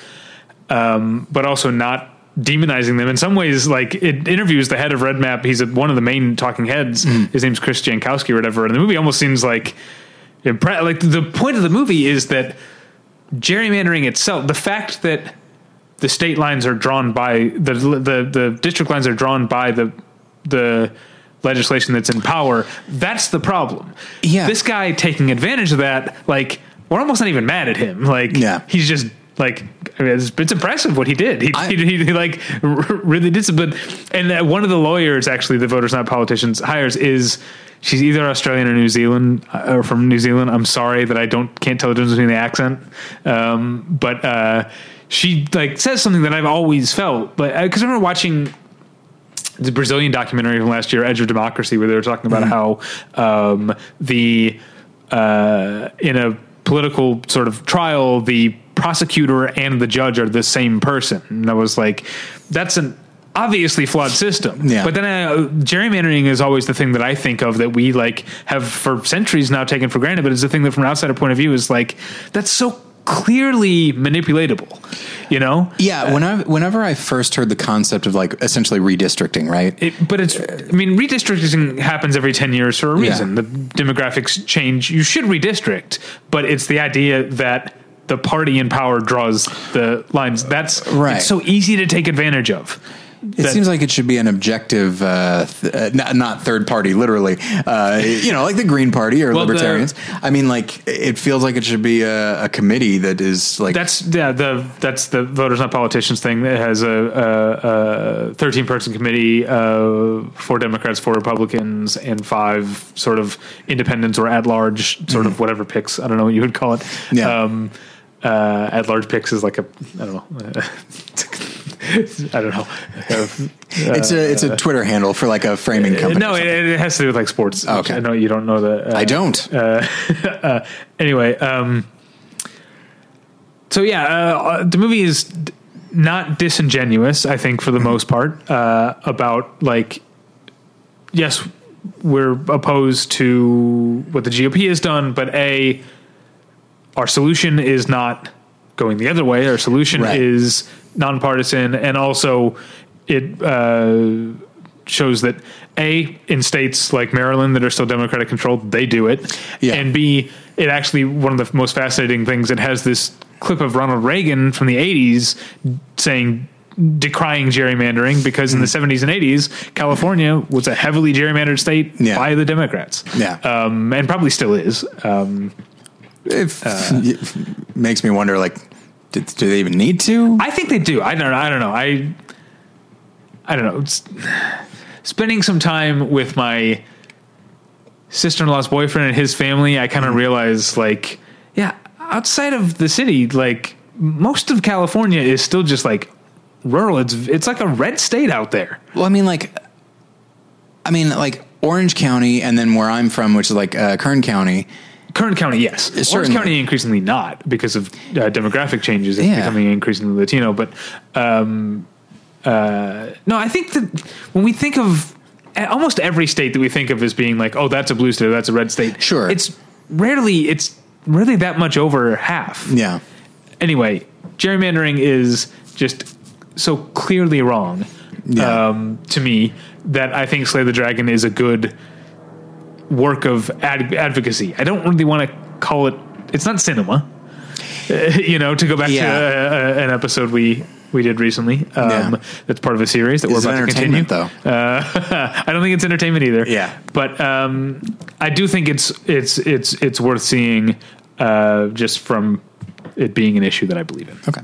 but also not demonizing them. In some ways, like, it interviews the head of Red Map. He's one of the main talking heads. His name's Chris Jankowski or whatever. And the movie almost seems like, like the point of the movie is that gerrymandering itself, the fact that the state lines are drawn by the district lines are drawn by the legislation that's in power. That's the problem. Yeah. This guy taking advantage of that, like, we're almost not even mad at him. Like, he's just like, I mean, it's impressive what he did. He really did some good. And one of the lawyers, actually, the Voters Not Politicians hires is, she's either Australian or New Zealand, or from New Zealand. I'm sorry that I can't tell the difference between the accent. But she says something that I've always felt, but because I remember watching the Brazilian documentary from last year, Edge of Democracy, where they were talking about how in a political sort of trial, the prosecutor and the judge are the same person. And I was like, that's an obviously flawed system. Yeah. But then gerrymandering is always the thing that I think of that we have for centuries now taken for granted, but it's the thing that from an outsider point of view is that's so clearly manipulatable, you know? Yeah. Whenever I first heard the concept of essentially redistricting, right? But redistricting happens every 10 years for a reason. Yeah. The demographics change. You should redistrict, but it's the idea that the party in power draws the lines. That's right. It's so easy to take advantage of. It seems like it should be an objective, not third party, literally, the Green Party or Libertarians. It feels like it should be a committee that is that's the Voters Not Politicians thing that has a 13-person committee, 4 Democrats, 4 Republicans, and 5 sort of independents or at large sort of whatever picks. I don't know what you would call it. Yeah. At large picks is I don't know. It's a Twitter handle for a framing company. No, it has to do with sports. Okay. I know you don't know that. I don't. Anyway. The movie is not disingenuous, I think, for the most part, about yes, we're opposed to what the GOP has done, but our solution is not going the other way. Our solution is nonpartisan, and also it shows that A, in states like Maryland that are still Democratic controlled, they do it, and B, it actually, one of the most fascinating things, it has this clip of Ronald Reagan from the 80s decrying gerrymandering, because in the 70s and 80s, California was a heavily gerrymandered state by the Democrats, and probably still is. It makes me wonder, do they even need to? I think they do. I don't know. I don't know. It's, spending some time with my sister-in-law's boyfriend and his family, I kind of realized, outside of the city, most of California is still just rural. It's like a red state out there. Well, Orange County, and then where I'm from, which is Kern County. Kern County, yes. Orange County, increasingly not, because of demographic changes. It's becoming increasingly Latino. But no, I think that when we think of almost every state that we think of as being that's a blue state, or that's a red state. Sure. It's rarely that much over half. Yeah. Anyway, gerrymandering is just so clearly wrong to me that I think Slay the Dragon is a good work of advocacy. I don't really want to call it. It's not cinema, to go back to an episode we did recently. That's part of a series that we're about to continue. Though I don't think it's entertainment either. Yeah, but I do think it's worth seeing just from it being an issue that I believe in. Okay.